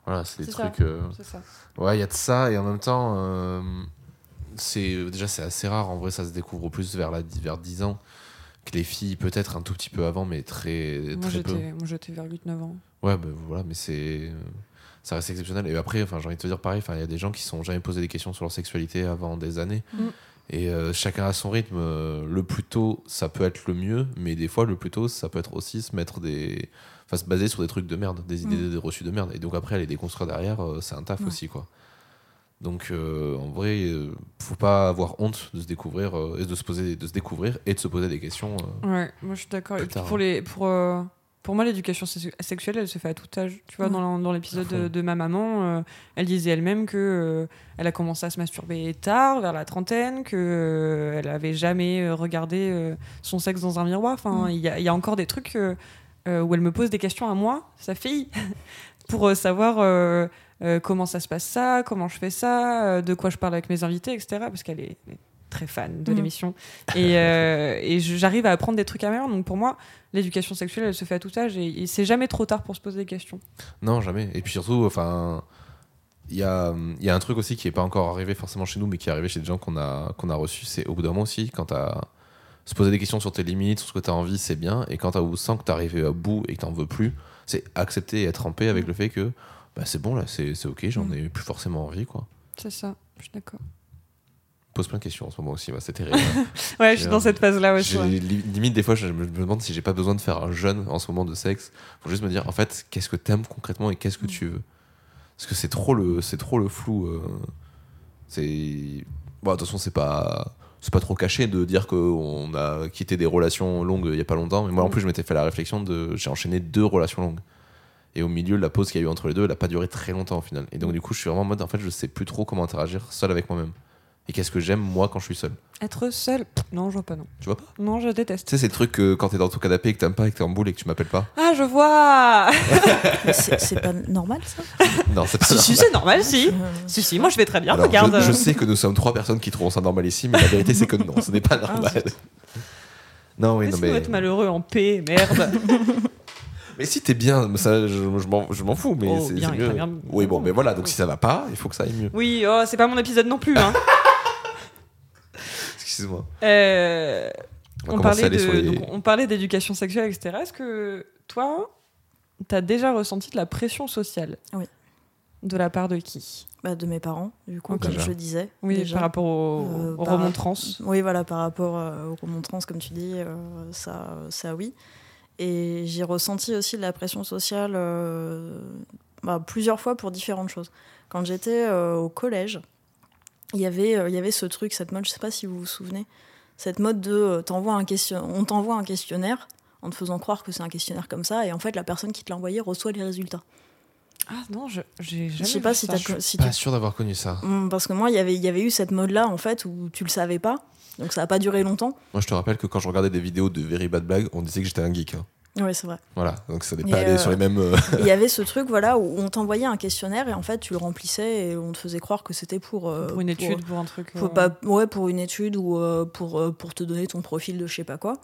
Voilà, c'est des trucs. C'est ça. Ouais, il y a de ça, et en même temps, déjà c'est assez rare. En vrai, ça se découvre au plus vers 10 ans que les filles, peut-être un tout petit peu avant, mais très peu. Moi, j'étais vers 8-9 ans. Ouais, ben bah, voilà, mais c'est. Ça reste exceptionnel. Et après, j'ai envie de te dire pareil, il y a des gens qui ne se sont jamais posé des questions sur leur sexualité avant des années. Et chacun à son rythme. Le plus tôt, ça peut être le mieux, mais des fois, le plus tôt, ça peut être aussi se baser sur des trucs de merde, des idées reçues de merde. Et donc après, aller déconstruire derrière, c'est un taf aussi, quoi. Donc en vrai, faut pas avoir honte de se découvrir, et de se poser des questions. Ouais, moi je suis d'accord. Et tard, pour moi, l'éducation sexuelle, elle se fait à tout âge. Tu vois, dans l'épisode de ma maman, elle disait elle-même que elle a commencé à se masturber tard, vers la trentaine, que elle avait jamais regardé son sexe dans un miroir. Enfin, il y a encore des trucs où elle me pose des questions à moi, sa fille, pour savoir comment ça se passe ça, comment je fais ça, de quoi je parle avec mes invités, etc. Parce qu'elle est très fan de l'émission. Et j'arrive à apprendre des trucs à ma mère. Donc pour moi, l'éducation sexuelle, elle se fait à tout âge, et c'est jamais trop tard pour se poser des questions. Non, jamais. Et puis surtout, il y a un truc aussi qui n'est pas encore arrivé forcément chez nous, mais qui est arrivé chez des gens qu'on a reçus. C'est au bout d'un moment aussi, quand tu as... Se poser des questions sur tes limites, sur ce que tu as envie, c'est bien. Et quand tu sens que tu es arrivé à bout et que tu n'en veux plus, c'est accepter et être en paix avec le fait que bah, c'est bon, là, c'est ok, j'en ai plus forcément envie, quoi. C'est ça, je suis d'accord. Pose plein de questions en ce moment aussi, bah, c'est terrible. Ouais, je suis dans cette phase-là aussi. Ouais. Limite, des fois, je me demande si j'ai pas besoin de faire un jeûne en ce moment de sexe. Faut juste me dire, en fait, qu'est-ce que t'aimes concrètement et qu'est-ce que tu veux ? Parce que c'est trop le flou. Bon, de toute façon, c'est pas trop caché de dire qu'on a quitté des relations longues il y a pas longtemps. Mais moi, en plus, je m'étais fait la réflexion j'ai enchaîné 2 relations longues. Et au milieu, la pause qu'il y a eu entre les deux, elle a pas duré très longtemps au final. Et donc, du coup, je suis vraiment en mode, en fait, je sais plus trop comment interagir seul avec moi-même. Et qu'est-ce que j'aime, moi, quand je suis seul ? Être seul ? Non, je vois pas, non. Tu vois pas ? Non, je déteste. Tu sais, c'est le truc que quand t'es dans ton canapé et que t'aimes pas et que t'es en boule et que tu m'appelles pas. Ah, je vois. Mais c'est pas normal, ça ? Non, c'est pas normal. Si, c'est normal, si. Si, moi, je vais très bien. Alors, regarde. Je sais que nous sommes 3 personnes qui trouvent ça normal ici, mais la vérité, c'est que non, ce n'est pas normal. Non, oui, non, mais... être malheureux en paix, merde. Mais si t'es bien, ça, je m'en fous, mais c'est mieux. Oui, bon, mais voilà, donc si ça va pas, il faut que ça aille mieux. Oui, c'est pas mon épisode non plus, hein. Excuse-moi. On parlait d'éducation sexuelle, etc. Est-ce que toi, t'as déjà ressenti de la pression sociale ? Oui. De la part de qui ? Bah, de mes parents, du coup, comme je le disais. Oui, déjà. Par rapport aux remontrances. Oui, voilà, par rapport aux remontrances, comme tu dis, ça oui. Et j'ai ressenti aussi de la pression sociale plusieurs fois pour différentes choses. Quand j'étais au collège, il y avait ce truc, cette mode, je sais pas si vous vous souvenez, cette mode de on t'envoie un questionnaire en te faisant croire que c'est un questionnaire comme ça, et en fait la personne qui te l'a envoyé reçoit les résultats. Ah non, j'ai jamais vu pas ça. Je suis pas sûre d'avoir connu ça. Parce que moi, il y avait eu cette mode-là, en fait, où tu le savais pas, donc ça a pas duré longtemps. Moi, je te rappelle que quand je regardais des vidéos de Very Bad Blague, on disait que j'étais un geek. Hein. Ouais, c'est vrai. Voilà, donc ça n'est pas allé sur les mêmes... Il y avait ce truc, voilà, où on t'envoyait un questionnaire et en fait, tu le remplissais et on te faisait croire que c'était pour une étude, pour un truc... pour une étude ou pour te donner ton profil de je sais pas quoi.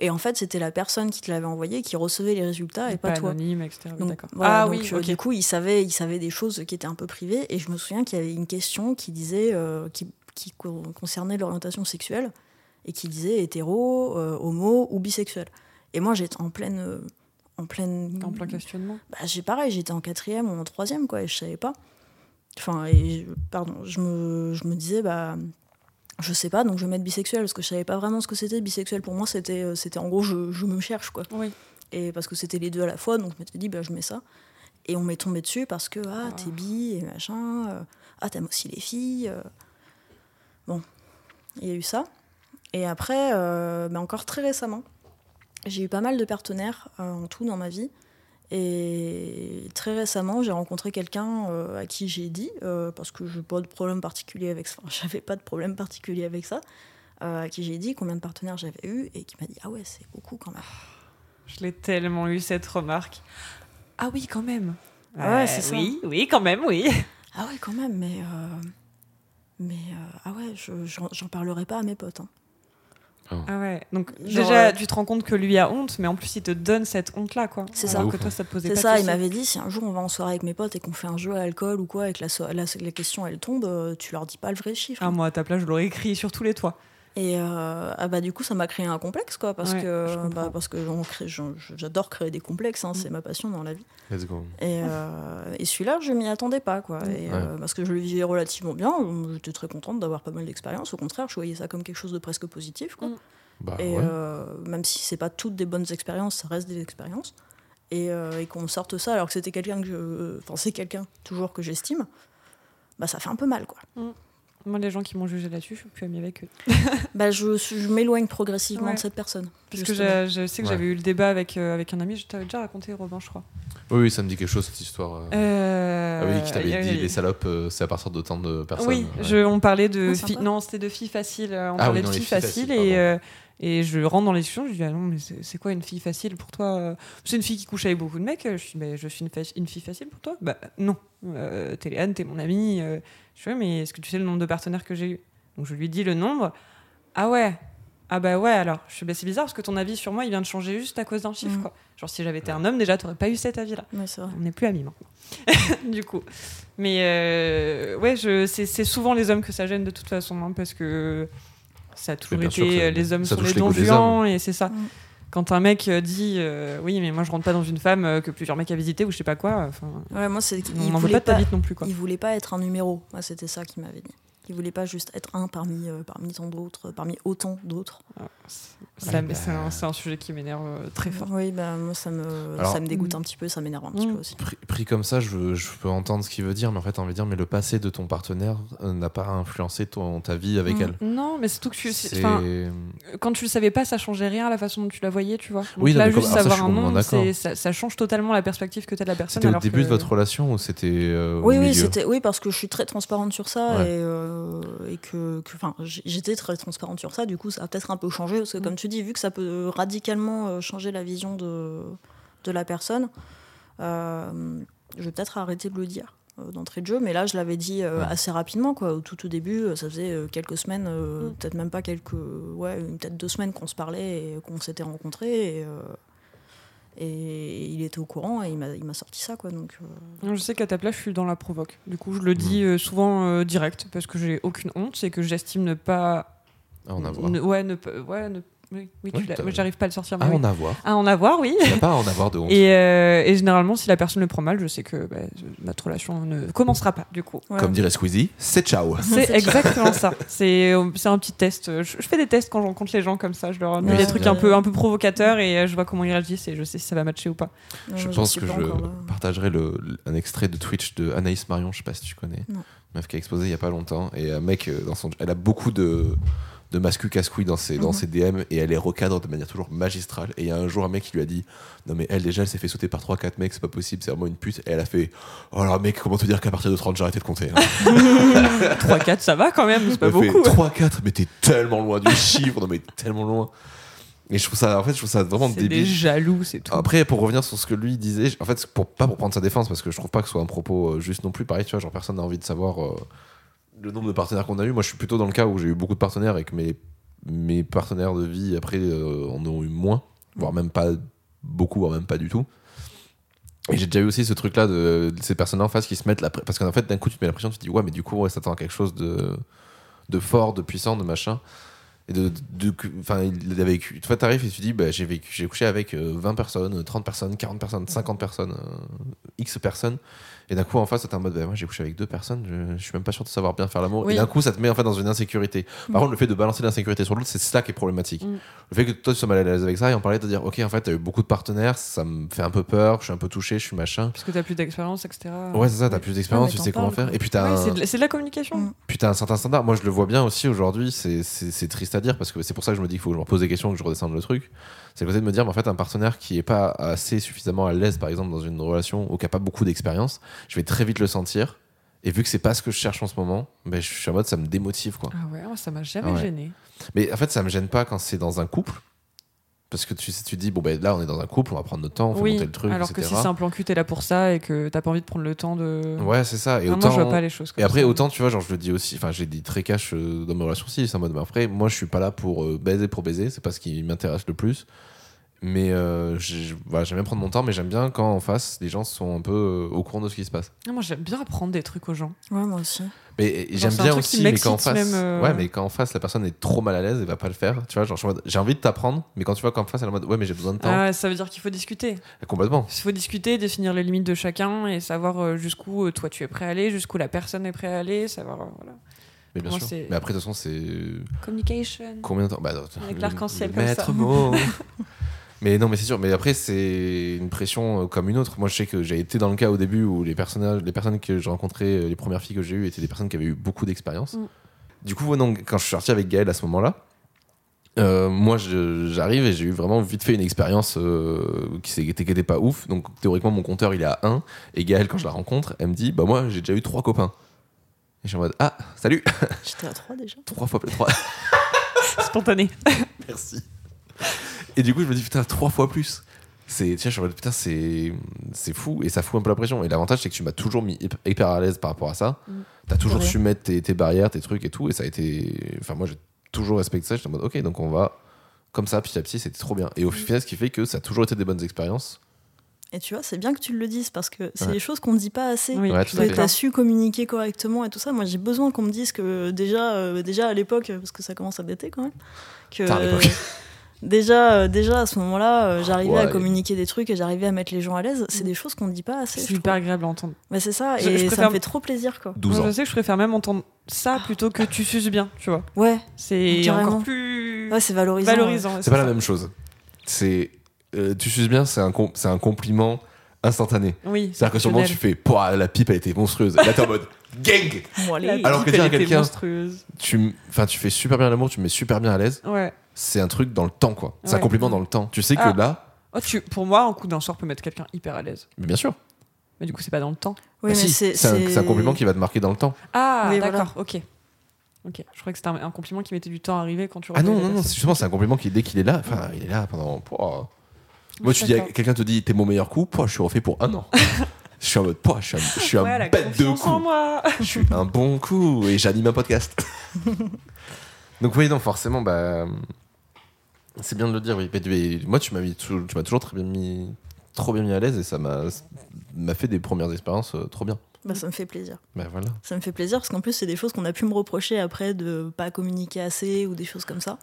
Et en fait, c'était la personne qui te l'avait envoyé qui recevait les résultats et pas toi. Anonyme, etc. Donc, d'accord. Voilà, du coup, il savait des choses qui étaient un peu privées. Et je me souviens qu'il y avait une question qui disait, qui concernait l'orientation sexuelle et qui disait hétéro, homo ou bisexuel. Et moi, j'étais en plein questionnement. Bah, j'étais en 4e ou en 3e, quoi, et je savais pas. Enfin, je me disais, bah. Je sais pas, donc je vais mettre bisexuel, parce que je savais pas vraiment ce que c'était bisexuel. Pour moi, c'était en gros, je me cherche, quoi. Oui. Et parce que c'était les deux à la fois, donc je m'étais dit, bah, je mets ça. Et on m'est tombé dessus parce que, t'es bi, et machin, t'aimes aussi les filles. Bon, il y a eu ça. Et après, encore très récemment, j'ai eu pas mal de partenaires en tout dans ma vie. Et très récemment, j'ai rencontré quelqu'un à qui j'ai dit, parce que je n'ai pas de problème particulier avec ça, enfin, j'avais pas de problème particulier avec ça, à qui j'ai dit combien de partenaires j'avais eu, et qui m'a dit « Ah ouais, c'est beaucoup quand même. » Je l'ai tellement eu cette remarque. « Ah oui, quand même. » Ouais, c'est ça. Oui, oui, quand même, oui. Ah ouais, quand même, mais ah ouais, j'en parlerai pas à mes potes. Hein. Oh. Ah ouais, donc genre, déjà tu te rends compte que lui a honte, mais en plus il te donne cette honte-là, quoi. C'est ça. Alors que toi, ça te posait pas de soucis. C'est ça, il m'avait dit, si un jour on va en soirée avec mes potes et qu'on fait un jeu à l'alcool ou quoi, et que la question elle tombe, tu leur dis pas le vrai chiffre. Ah, moi à ta place, je l'aurais écrit sur tous les toits. Et du coup, ça m'a créé un complexe, quoi, parce que j'adore créer des complexes, hein, c'est ma passion dans la vie. Let's go. Et celui-là, je m'y attendais pas, quoi, parce que je le vivais relativement bien, j'étais très contente d'avoir pas mal d'expérience, au contraire, je voyais ça comme quelque chose de presque positif, quoi. Bah, et même si c'est pas toutes des bonnes expériences, ça reste des expériences, et qu'on sorte ça alors que c'était quelqu'un c'est quelqu'un toujours que j'estime, bah ça fait un peu mal, quoi. Mm. Moi, les gens qui m'ont jugé là-dessus, je suis plus amie avec eux. Je m'éloigne progressivement de cette personne. Parce que je sais que j'avais eu le débat avec un ami, je t'avais déjà raconté, Robin, je crois. Oui, ça me dit quelque chose, cette histoire. Qui t'avait dit les salopes, c'est à partir de tant de personnes. Oui, on parlait de... non, c'était de filles faciles. On parlait de filles faciles et je rentre dans les discussions, je dis « Ah non, mais c'est quoi une fille facile pour toi ?» C'est une fille qui couche avec beaucoup de mecs. Je dis « Mais je suis une fille facile pour toi ?» Bah non, t'es Léane, t'es mon amie. Je dis « Mais est-ce que tu sais le nombre de partenaires que j'ai eu ?» Donc je lui dis le nombre. « Ah ouais ?» Ah bah ouais, alors. Je dis « C'est bizarre parce que ton avis sur moi, il vient de changer juste à cause d'un chiffre, quoi. Genre si j'avais été un homme, déjà, t'aurais pas eu cet avis-là. » Ouais, c'est vrai. On n'est plus amis maintenant. Du coup. Mais c'est souvent les hommes que ça gêne de toute façon, hein, parce que... Ça a toujours été les hommes sont les donjuans et c'est ça. Mmh. Quand un mec dit oui mais moi je rentre pas dans une femme que plusieurs mecs a visité ou je sais pas quoi. Ouais, moi c'est on n'en veut pas de ta bite non plus, quoi. Il voulait pas être un numéro. Moi c'était ça qu'il m'avait dit. Il voulait pas juste être un parmi autant d'autres. C'est un sujet qui m'énerve très fort. Oui moi ça me dégoûte un petit peu, ça m'énerve un petit peu aussi. Pris comme ça, je peux entendre ce qu'il veut dire, mais en fait on veut dire mais le passé de ton partenaire n'a pas influencé ta vie avec elle. Non mais surtout que quand tu le savais pas, ça changeait rien à la façon dont tu la voyais, tu vois. Donc oui, là juste savoir un nom, ça change totalement la perspective que t'as de la personne. C'était au début de votre relation ou c'était Oui parce que je suis très transparente sur ça et j'étais très transparente sur ça, du coup ça a peut-être un peu changé parce que comme tu dis, vu que ça peut radicalement changer la vision de la personne, je vais peut-être arrêter de le dire d'entrée de jeu, mais là je l'avais dit assez rapidement, quoi. Tout au début ça faisait quelques semaines, peut-être même pas peut-être 2 semaines qu'on se parlait et qu'on s'était rencontrés et il était au courant et il m'a sorti ça, quoi. Donc, je sais qu'à ta place, je suis dans la provoque. Du coup, je le dis souvent direct parce que j'ai aucune honte et que j'estime ne pas. À en avoir. Moi, j'arrive pas à le sortir. À en avoir. À en avoir, oui. Il n'y a pas à en avoir de honte. Et généralement, si la personne le prend mal, je sais que notre relation ne commencera pas, du coup. Ouais. Comme dirait Squeezie, c'est ciao. C'est exactement ça. C'est un petit test. Je fais des tests quand je rencontre les gens comme ça. Je leur mets des trucs un peu provocateurs et je vois comment ils réagissent et je sais si ça va matcher ou pas. Je pense que je partagerai un extrait de Twitch de Anaïs Marion, je sais pas si tu connais. Non. Meuf qui a exposé il y a pas longtemps. Et un mec, elle a beaucoup de mascu casse-couille dans ses DM et elle les recadre de manière toujours magistrale. Et il y a un jour un mec qui lui a dit non mais elle déjà elle s'est fait sauter par 3-4 mecs, c'est pas possible, c'est vraiment une pute, et elle a fait oh là mec, comment te dire qu'à partir de 30 j'ai arrêté de compter, hein. 3-4 ça va quand même, c'est pas beaucoup, fait, 3-4 mais t'es tellement loin du chiffre, non mais t'es tellement loin. Et je trouve ça vraiment débile. C'est des jaloux, c'est tout. Après, pour revenir sur ce que lui disait, en fait pour prendre sa défense, parce que je trouve pas que ce soit un propos juste non plus, pareil tu vois, genre personne n'a envie de savoir le nombre de partenaires qu'on a eu. Moi je suis plutôt dans le cas où j'ai eu beaucoup de partenaires et que mes partenaires de vie après en ont eu moins, voire même pas beaucoup, voire même pas du tout. Et j'ai déjà eu aussi ce truc là de ces personnes là en face qui se mettent parce qu'en fait d'un coup tu te mets la pression, tu te dis ouais mais du coup ça s'attend à quelque chose de fort, de puissant, de machin. Et il a vécu. Toi t'arrives et tu dis bah, j'ai couché avec 20 personnes, 30 personnes, 40 personnes, 50 personnes, X personnes. Et d'un coup en face t'es en mode bah, moi j'ai couché avec 2 personnes, je suis même pas sûr de savoir bien faire l'amour. Oui. Et d'un coup ça te met en fait dans une insécurité. Par contre le fait de balancer l'insécurité sur l'autre, c'est ça qui est problématique. Le fait que toi tu sois mal à l'aise avec ça et en parler, de dire ok en fait t'as eu beaucoup de partenaires, ça me fait un peu peur, je suis un peu touché, je suis machin. Parce que t'as plus d'expérience, etc. Ouais c'est ça, t'as plus d'expérience, tu sais comment faire. Et puis c'est de la communication. Puis t'as un certain standard. Moi je le vois bien aussi aujourd'hui, c'est triste à dire parce que c'est pour ça que je me dis qu'il faut que je me repose des questions, que je redescende le truc. C'est le côté de me dire, mais en fait, un partenaire qui n'est pas assez suffisamment à l'aise, par exemple, dans une relation ou qui n'a pas beaucoup d'expérience, je vais très vite le sentir. Et vu que c'est pas ce que je cherche en ce moment, ben, je suis en mode, ça me démotive, quoi. Ah ouais, ça m'a jamais gêné. Mais en fait, ça me gêne pas quand c'est dans un couple. Parce que tu sais, tu te dis, bon, ben là, on est dans un couple, on va prendre notre temps, on fait monter le truc, alors etc. que si c'est un plan cul, t'es là pour ça et que t'as pas envie de prendre le temps de. Ouais, c'est ça. Et non, autant, moi, je vois pas les choses comme ça. Et après, autant, tu vois, genre, je le dis aussi, enfin, j'ai dit très cash dans mes relations aussi, c'est en mode, ben après, moi, je suis pas là pour baiser, c'est pas ce qui m'intéresse le plus. Mais j'aime bien prendre mon temps, mais j'aime bien quand en face les gens sont un peu au courant de ce qui se passe. Moi j'aime bien apprendre des trucs aux gens. Ouais, moi aussi. Mais genre, j'aime bien aussi, mais quand en face, ouais, mais quand en face la personne est trop mal à l'aise et va pas le faire, tu vois, genre j'ai envie de t'apprendre, mais quand tu vois qu'en face elle est en mode ouais mais j'ai besoin de temps. Ah, ça veut dire qu'il faut discuter. Complètement. Il faut discuter, définir les limites de chacun et savoir jusqu'où toi tu es prêt à aller, jusqu'où la personne est prête à aller, savoir voilà. Mais bien sûr. Mais après de toute façon c'est communication. Combien de temps avec l'arc-en-ciel comme ça. Maître mot. Mais non, mais c'est sûr. Mais après, c'est une pression comme une autre. Moi, je sais que j'ai été dans le cas au début où les personnes que j'ai rencontrées, les premières filles que j'ai eues, étaient des personnes qui avaient eu beaucoup d'expérience. Mmh. Du coup, non, quand je suis sorti avec Gaëlle à ce moment-là, moi, j'arrive et j'ai eu vraiment vite fait une expérience qui n'était pas ouf. Donc, théoriquement, mon compteur, il est à 1. Et Gaëlle, quand je la rencontre, elle me dit, bah moi, j'ai déjà eu 3 copains. Et je suis en mode, ah, salut. J'étais à 3 déjà. 3 fois plus 3. Spontané. Merci. Et du coup, je me dis, putain, 3 fois plus. Tiens, je me dis, putain, c'est fou. Et ça fout un peu la pression. Et l'avantage, c'est que tu m'as toujours mis hyper à l'aise par rapport à ça. Mmh. T'as toujours su mettre tes barrières, tes trucs et tout. Et ça a été. Enfin, moi, j'ai toujours respecté ça. J'étais en mode, ok, donc on va comme ça, petit à petit, c'était trop bien. Et au final, ce qui fait que ça a toujours été des bonnes expériences. Et tu vois, c'est bien que tu le dises parce que c'est des choses qu'on ne dit pas assez. Oui, t'as su communiquer correctement et tout ça. Moi, j'ai besoin qu'on me dise que déjà à l'époque, parce que ça commence à dater quand même. À l'époque. Déjà à ce moment-là, j'arrivais à communiquer des trucs et j'arrivais à mettre les gens à l'aise. C'est des choses qu'on ne dit pas assez. C'est hyper agréable à entendre. Mais c'est ça, et ça me fait trop plaisir, quoi. 12 ans. Je sais que je préfère même entendre ça plutôt que tu suces bien, tu vois. Ouais. C'est carrément. Encore plus. Ouais, c'est valorisant. C'est pas la même chose. C'est tu suces bien, c'est un compliment instantané. Oui. C'est-à-dire que sûrement tu fais, pouah, la pipe elle était monstrueuse. Là t'es en mode. Gang. Bon, allez, alors que dire à quelqu'un, tu fais super bien l'amour, tu me mets super bien à l'aise. Ouais. C'est un truc dans le temps, quoi. Ouais. C'est un compliment dans le temps. Tu sais que là. Oh, pour moi, un coup d'un sort peut mettre quelqu'un hyper à l'aise. Mais bien sûr. Mais du coup, c'est pas dans le temps. Oui, mais si. C'est un compliment qui va te marquer dans le temps. Ah, oui, d'accord. Voilà. Ok. Je croyais que c'était un compliment qui mettait du temps à arriver quand tu. Ah non. C'est justement, c'est un compliment qui dès qu'il est là, enfin, il est là pendant. Pouah. Moi, tu dis, quelqu'un te dit, t'es mon meilleur coup. Pouah, je suis refait pour 1 an. Je suis en mode, je suis un bête de coup. Je suis un bon coup et j'anime un podcast. Donc oui, non, forcément, c'est bien de le dire. Oui, mais moi, tu m'as toujours trop bien mis à l'aise et ça m'a fait des premières expériences trop bien. Ça me fait plaisir. Voilà. Ça me fait plaisir parce qu'en plus, c'est des choses qu'on a pu me reprocher après de pas communiquer assez ou des choses comme ça.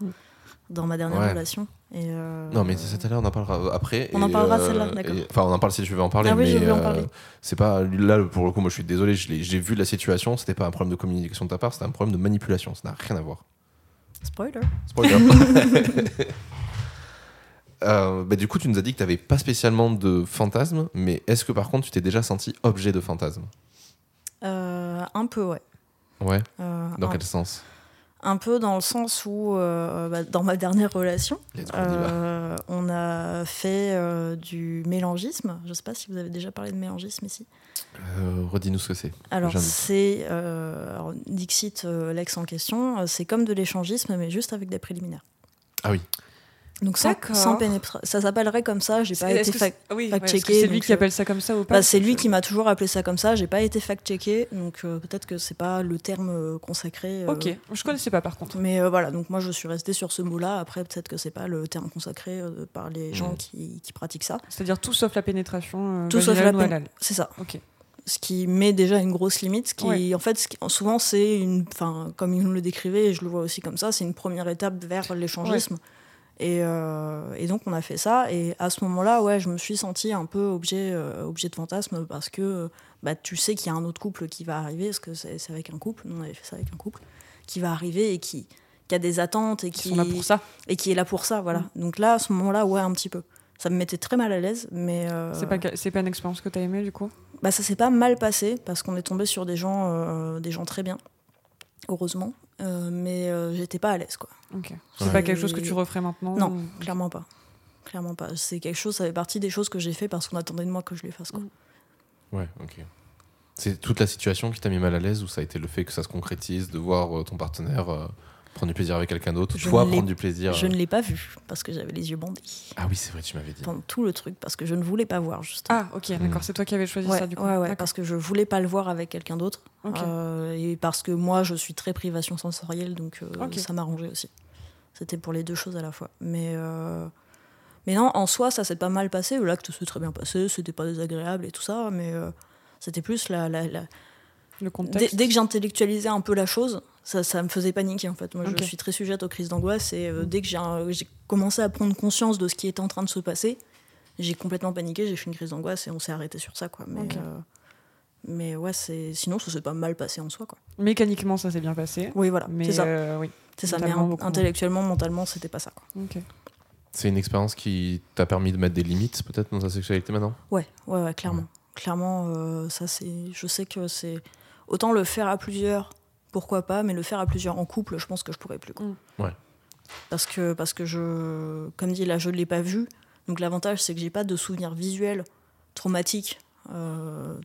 Dans ma dernière relation. Et non, mais cette année, on en parlera après. On en parlera celle-là, d'accord. Enfin, on en parle si tu veux en parler. Ah oui, mais je veux en parler. C'est pas. Là, pour le coup, moi, je suis désolé, j'ai vu la situation, c'était pas un problème de communication de ta part, c'était un problème de manipulation, ça n'a rien à voir. Spoiler. Du coup, tu nous as dit que t'avais pas spécialement de fantasmes, mais est-ce que par contre, tu t'es déjà senti objet de fantasmes ? Un peu, ouais. Ouais. Dans quel sens ? Un peu dans le sens où, dans ma dernière relation, on a fait du mélangisme. Je ne sais pas si vous avez déjà parlé de mélangisme ici. Redis-nous ce que c'est. Alors, c'est Dixit, l'ex en question, c'est comme de l'échangisme, mais juste avec des préliminaires. Ah oui. Donc sans pénétrer, ça s'appellerait comme ça. J'ai pas été fact-checké. C'est lui qui appelle ça comme ça ou pas ? C'est lui qui m'a toujours appelé ça comme ça. J'ai pas été fact-checké, donc peut-être que c'est pas le terme consacré. Ok, je connaissais pas par contre. Mais voilà, donc moi je suis restée sur ce mot-là. Après peut-être que c'est pas le terme consacré par les gens qui pratiquent ça. C'est-à-dire tout sauf la pénétration. Tout sauf la pénétration. C'est ça. Ok. Ce qui met déjà une grosse limite, en fait, souvent c'est comme ils nous le décrivaient, et je le vois aussi comme ça, c'est une première étape vers l'échangisme. Et donc on a fait ça et à ce moment-là je me suis sentie un peu objet de fantasme parce que tu sais qu'il y a un autre couple qui va arriver parce que c'est avec un couple, on avait fait ça avec un couple qui va arriver et qui a des attentes et qui sont là pour ça et qui est là pour ça, voilà. Donc là à ce moment-là un petit peu ça me mettait très mal à l'aise, mais c'est pas une expérience que t'as aimée du coup ? Ça s'est pas mal passé parce qu'on est tombé sur des gens très bien, heureusement. Mais j'étais pas à l'aise, quoi. Ok. C'est pas quelque chose que tu referais maintenant ? Non, clairement pas. clairement pas. C'est quelque chose, ça fait partie des choses que j'ai fait parce qu'on attendait de moi que je les fasse, quoi. Ouais, ok. C'est toute la situation qui t'a mis mal à l'aise, ou ça a été le fait que ça se concrétise, de voir ton partenaire prendre du plaisir avec quelqu'un d'autre, toi prendre du plaisir... Je ne l'ai pas vu, parce que j'avais les yeux bandés. Ah oui, c'est vrai, tu m'avais dit. Pendant tout le truc, parce que je ne voulais pas voir, justement. Ah, ok, d'accord, c'est toi qui avais choisi ça, du coup. Ouais, ouais, parce que je ne voulais pas le voir avec quelqu'un d'autre, et parce que moi, je suis très privation sensorielle, donc ça m'arrangeait aussi. C'était pour les deux choses à la fois. Mais non, en soi, ça s'est pas mal passé. L'acte s'est très bien passé, c'était pas désagréable et tout ça, mais c'était plus le contexte. Dès que j'intellectualisais un peu la chose, ça me faisait paniquer, en fait. Moi, je suis très sujette aux crises d'angoisse, et dès que j'ai commencé à prendre conscience de ce qui était en train de se passer, j'ai complètement paniqué, j'ai fait une crise d'angoisse, et on s'est arrêté sur ça, quoi. Mais ouais, sinon, ça s'est pas mal passé en soi, quoi. Mécaniquement, ça s'est bien passé. Oui, voilà, mais c'est ça. C'est ça, mais intellectuellement, mentalement, c'était pas ça, quoi. Ok. C'est une expérience qui t'a permis de mettre des limites, peut-être, dans ta sexualité maintenant ? Ouais, clairement. Ouais. Clairement, ça, c'est... Je sais que c'est... Autant le faire à plusieurs, pourquoi pas, mais le faire à plusieurs en couple, je pense que je pourrais plus, quoi. Ouais. Parce que je... Comme dit, là, je ne l'ai pas vu. Donc l'avantage, c'est que j'ai pas de souvenirs visuels traumatiques.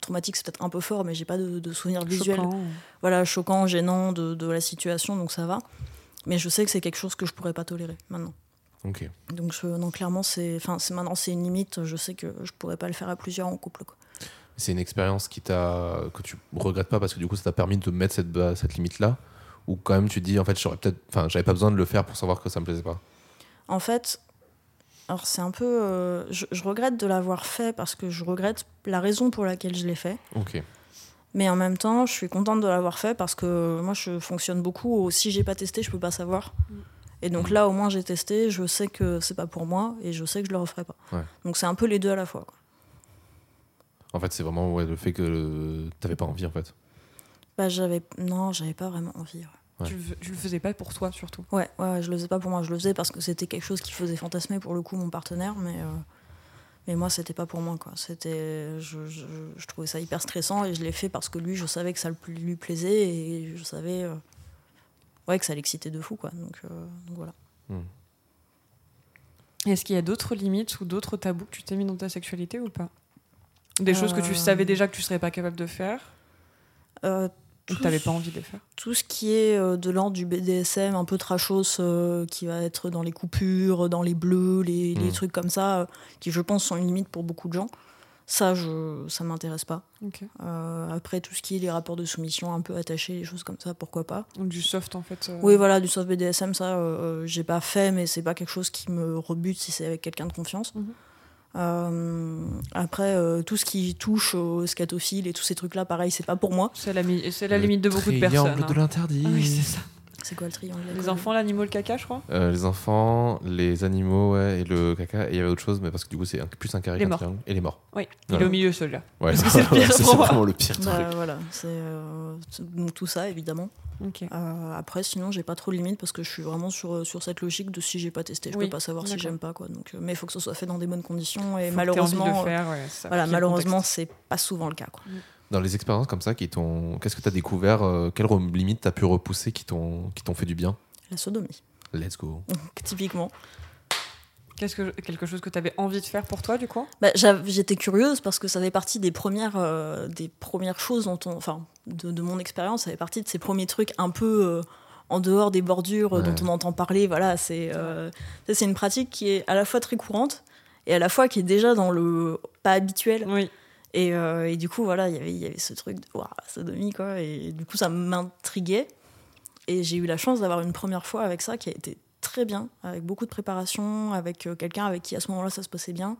Traumatique, c'est peut-être un peu fort, mais j'ai pas de souvenirs visuels. Voilà, choquant, gênant de la situation, donc ça va. Mais je sais que c'est quelque chose que je pourrais pas tolérer, maintenant. Okay. Donc non, clairement, maintenant c'est une limite. Je sais que je pourrais pas le faire à plusieurs en couple, quoi. C'est une expérience que tu regrettes pas, parce que du coup ça t'a permis de mettre cette limite là, ou quand même tu dis en fait j'avais pas besoin de le faire pour savoir que ça me plaisait pas. En fait, alors c'est un peu je regrette de l'avoir fait, parce que je regrette la raison pour laquelle je l'ai fait. Ok. Mais en même temps, je suis contente de l'avoir fait, parce que moi je fonctionne beaucoup au si j'ai pas testé, je peux pas savoir. Et donc là, au moins, j'ai testé, je sais que c'est pas pour moi, et je sais que je le referai pas. Ouais. Donc c'est un peu les deux à la fois, quoi. En fait, c'est vraiment le fait que t'avais pas envie, en fait. Bah, j'avais pas vraiment envie. Ouais. Tu le faisais pas pour toi, surtout. Ouais, je le faisais pas pour moi, je le faisais parce que c'était quelque chose qui faisait fantasmer, pour le coup, mon partenaire, mais moi, c'était pas pour moi, quoi. C'était, je trouvais ça hyper stressant, et je l'ai fait parce que lui, je savais que ça lui plaisait, et je savais... que ça l'excitait de fou, quoi. Donc voilà. Est-ce qu'il y a d'autres limites ou d'autres tabous que tu t'es mis dans ta sexualité ou pas ? Des choses que tu savais déjà que tu serais pas capable de faire, ou que t'avais pas envie de faire ? Tout ce qui est de l'ordre du BDSM, un peu trashos, qui va être dans les coupures, dans les bleus, les trucs comme ça, qui je pense sont une limite pour beaucoup de gens. Ça, ça m'intéresse pas. Okay. Après, tout ce qui est les rapports de soumission un peu attachés, les choses comme ça, pourquoi pas. Du soft, en fait. Oui, voilà, du soft BDSM, ça, j'ai pas fait, mais c'est pas quelque chose qui me rebute si c'est avec quelqu'un de confiance. Mm-hmm. Après, tout ce qui touche aux scatophiles et tous ces trucs-là, pareil, c'est pas pour moi. C'est la limite de beaucoup de personnes. Le triangle de l'interdit. Ah, oui, c'est ça. C'est quoi le triangle ? Les enfants, l'animal, le caca, je crois. Les enfants, les animaux, et le caca. Et il y avait autre chose, mais parce que du coup, c'est plus un carré qu'un triangle. Et les morts. Oui, voilà. Il est au milieu, celui-là. Ouais, c'est vraiment le pire truc. Voilà, donc tout ça, évidemment. Okay. Après, sinon, j'ai pas trop de limites, parce que je suis vraiment sur cette logique de si j'ai pas testé, je peux pas savoir si j'aime pas, quoi. Donc, mais il faut que ce soit fait dans des bonnes conditions. Et malheureusement, c'est pas souvent le cas, quoi. Dans les expériences comme ça, qu'est-ce que tu as découvert, quelles limites tu as pu repousser qui t'ont fait du bien ? La sodomie. Let's go. Typiquement. Quelque chose que tu avais envie de faire pour toi, du coup ? J'étais curieuse, parce que ça fait partie des premières choses de mon expérience, ça fait partie de ces premiers trucs un peu en dehors des bordures dont on entend parler. Voilà, c'est une pratique qui est à la fois très courante et à la fois qui est déjà dans le pas habituel. Oui. Et du coup, voilà, il y avait ce truc de wow, sodomie, quoi. Et du coup, ça m'intriguait. Et j'ai eu la chance d'avoir une première fois avec ça qui a été très bien, avec beaucoup de préparation, avec quelqu'un avec qui à ce moment-là ça se passait bien,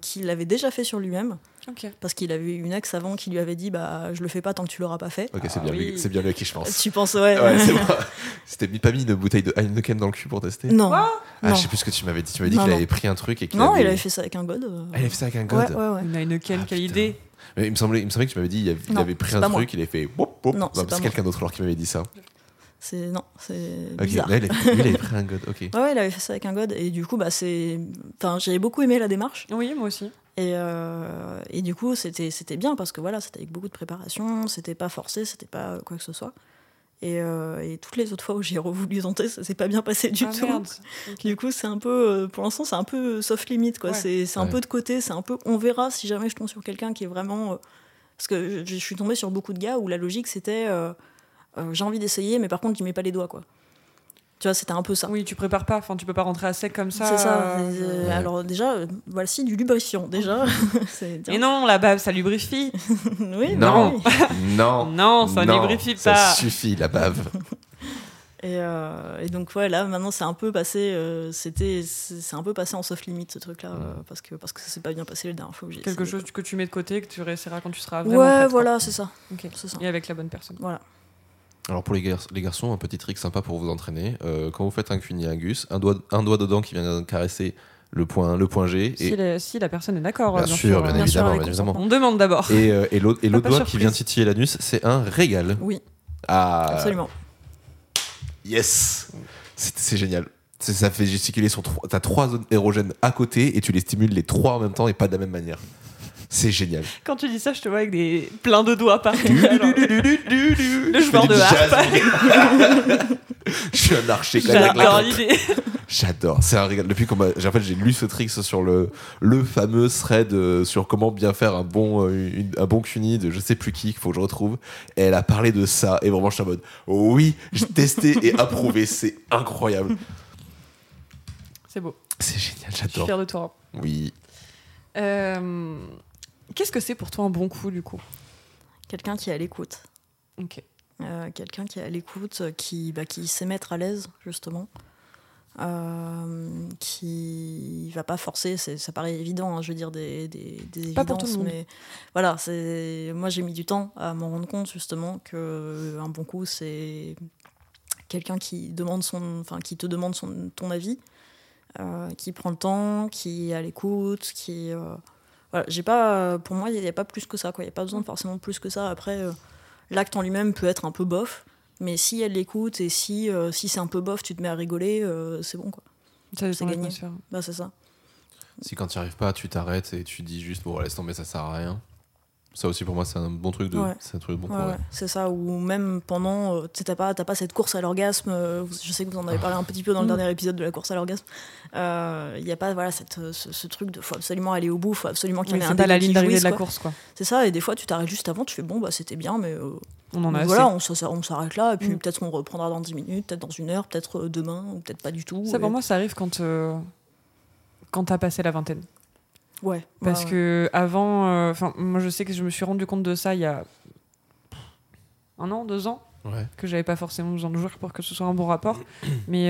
qui l'avait déjà fait sur lui-même. Okay. Parce qu'il avait eu une ex avant qui lui avait dit je le fais pas tant que tu l'auras pas fait. Ok, c'est bien lui qui je pense. Tu penses, ouais. Ouais, c'est moi. C'était pas mis une bouteille de Heineken dans le cul pour tester. Non. Je sais plus ce que tu m'avais dit. Tu m'avais dit qu'il avait pris un truc et qu'il il avait fait ça avec un god. Il avait fait ça avec un god. Ouais. Une Heineken, quelle idée. Mais il me semblait que tu m'avais dit il avait pris un truc, il avait fait hop hop. Non, c'est quelqu'un d'autre alors qui m'avait dit ça. C'est bizarre. Là, il avait pris un god. Ok. Ouais, il avait fait ça avec un god, et du coup j'avais beaucoup aimé la démarche. Oui, moi aussi. Et du coup c'était bien, parce que voilà, c'était avec beaucoup de préparation, c'était pas forcé, c'était pas quoi que ce soit, Et toutes les autres fois où j'ai voulu tenter, ça s'est pas bien passé du tout. Okay. Du coup, c'est un peu, pour l'instant, c'est un peu soft limit, quoi. Ouais. C'est un peu de côté, c'est un peu, on verra si jamais je tombe sur quelqu'un qui est vraiment, parce que je suis tombée sur beaucoup de gars où la logique c'était, j'ai envie d'essayer, mais par contre, j'y mets pas les doigts, quoi. Tu vois, c'était un peu ça. Oui, tu prépares pas, enfin, tu peux pas rentrer à sec comme ça. C'est ça. Ouais. Alors déjà, voici du lubrifiant, déjà. Mais non, la bave, ça lubrifie. Oui, non. Oui. Non, ça lubrifie pas. Ça suffit, la bave. Et donc, ouais, là, maintenant, c'est un peu passé, c'est un peu passé en soft limit, ce truc-là, parce que ça s'est pas bien passé les dernières fois. Quelque chose que tu mets de côté, que tu réessayeras quand tu seras vraiment prête. Ouais, voilà, c'est ça. Okay. C'est ça. Et avec la bonne personne. Voilà. Alors pour les garçons, un petit trick sympa pour vous entraîner. Quand vous faites un cunnilingus, un doigt dedans qui vient caresser le point G. Et si la personne est d'accord. Bien sûr, évidemment. On demande d'abord. Et l'autre doigt qui vient titiller l'anus, c'est un régal. Oui. Ah. Absolument. Yes. C'est génial. Ça fait gesticuler sur t'as trois zones érogènes à côté et tu les stimules les trois en même temps et pas de la même manière. C'est génial. Quand tu dis ça, je te vois avec plein de doigts partout. Le joueur de harpe. Je suis un archer. J'adore l'idée. J'adore. C'est un régal. Depuis en fait, j'ai lu ce trick sur le fameux thread sur comment bien faire un bon cuni de je sais plus qui, qu'il faut que je retrouve. Et elle a parlé de ça. Et vraiment, je suis en mode oui, j'ai testé et approuvé. C'est incroyable. C'est beau. C'est génial. J'adore. Je suis fière de toi. Oui. Qu'est-ce que c'est pour toi un bon coup, du coup ? Quelqu'un qui est à l'écoute. Ok. Quelqu'un qui est à l'écoute, qui sait mettre à l'aise, justement. Qui va pas forcer, ça paraît évident, hein, je veux dire, des pas évidences. Pas pour tout le monde. Mais voilà, moi j'ai mis du temps à m'en rendre compte, justement, qu'un bon coup, c'est quelqu'un qui te demande ton avis, qui prend le temps, qui est à l'écoute, qui... Voilà, pour moi, il n'y a pas plus que ça, quoi. Il n'y a pas besoin de forcément plus que ça. Après, l'acte en lui-même peut être un peu bof, mais si elle l'écoute et si c'est un peu bof, tu te mets à rigoler, c'est bon, quoi. C'est gagné. Bah, c'est ça. Si quand tu n'y arrives pas, tu t'arrêtes et tu dis juste, bon, laisse tomber, ça ne sert à rien. Ça aussi, pour moi, c'est un bon truc de... Ouais. C'est un truc de bon coup, ouais. C'est ça, ou même pendant... Tu sais, t'as pas cette course à l'orgasme. Je sais que vous en avez parlé un petit peu dans le dernier épisode de la course à l'orgasme. Il n'y a pas ce truc de... Faut absolument aller au bout, faut absolument qu'il y en ait un... C'est pas la ligne d'arrivée de la course, quoi. C'est ça, et des fois, tu t'arrêtes juste avant, tu fais, bon, bah, c'était bien, mais... on s'arrête là, et puis peut-être qu'on reprendra dans 10 minutes, peut-être dans une heure, peut-être demain, ou peut-être pas du tout. Ça, pour moi, ça arrive quand t'as passé la vingtaine. Ouais, parce que avant, moi je sais que je me suis rendu compte de ça il y a 1 an, 2 ans, que j'avais pas forcément besoin de jouer pour que ce soit un bon rapport. Mais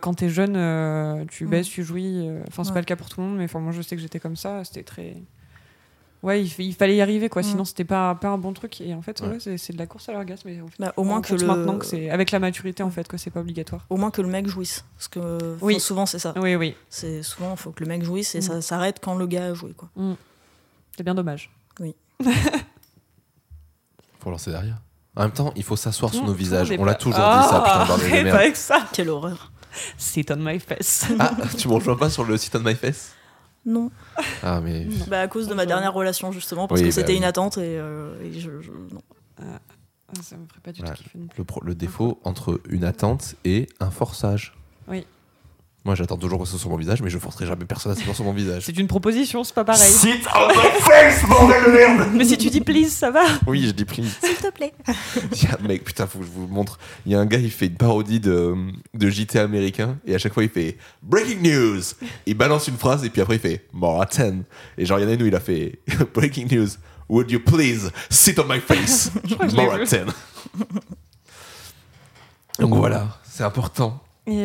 quand t'es jeune, tu baisses, tu jouis. Enfin, c'est pas le cas pour tout le monde, mais moi je sais que j'étais comme ça. C'était très... Ouais, il fallait y arriver, quoi. Sinon, c'était pas un bon truc. Et en fait, c'est de la course à l'orgasme. Mais en fait, bah, au moins que maintenant, que c'est avec la maturité, en fait, que c'est pas obligatoire. Au moins que le mec jouisse, parce que souvent c'est ça. Oui. C'est souvent, faut que le mec jouisse et ça s'arrête quand le gars a joué, quoi. C'est bien dommage. Oui. Faut lancer derrière. En même temps, il faut s'asseoir sur nos visages. On l'a toujours dit ça. Putain, bordel de merde. Avec ça. Quelle horreur. Sit on my face. Ah, tu me rejoins pas sur le sit on my face? Non. Ah, mais... Bah, à cause de ma dernière relation, justement, parce que c'était inattente et je... Non. Ça me ferait pas du tout kiffer. Le défaut entre une attente et un forçage. Oui. Moi, j'attends toujours que ce soit sur mon visage, mais je forcerai jamais personne à s'asseoir sur mon visage. C'est une proposition, c'est pas pareil. Sit on the face, bordel de merde. Mais si tu dis please, ça va. Oui, je dis please. S'il te plaît. Mec, putain, faut que je vous montre. Il y a un gars, il fait une parodie de JT américain, et à chaque fois, il fait breaking news. Il balance une phrase, et puis après, il fait more at 10. Et genre, il y en a une où il a fait breaking news. Would you please sit on my face? More at 10. Donc voilà, c'est important. Et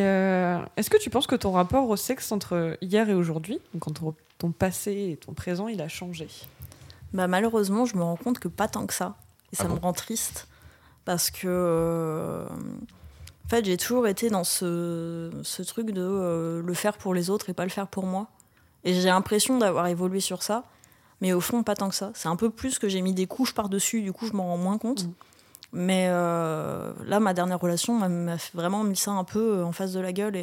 est-ce que tu penses que ton rapport au sexe entre hier et aujourd'hui, donc entre ton passé et ton présent, il a changé ? Bah malheureusement, je me rends compte que pas tant que ça. Et ça me rend triste parce que en fait, j'ai toujours été dans ce truc de le faire pour les autres et pas le faire pour moi. Et j'ai l'impression d'avoir évolué sur ça, mais au fond, pas tant que ça. C'est un peu plus que j'ai mis des couches par-dessus, du coup, je m'en rends moins compte. Mais là, ma dernière relation m'a vraiment mis ça un peu en face de la gueule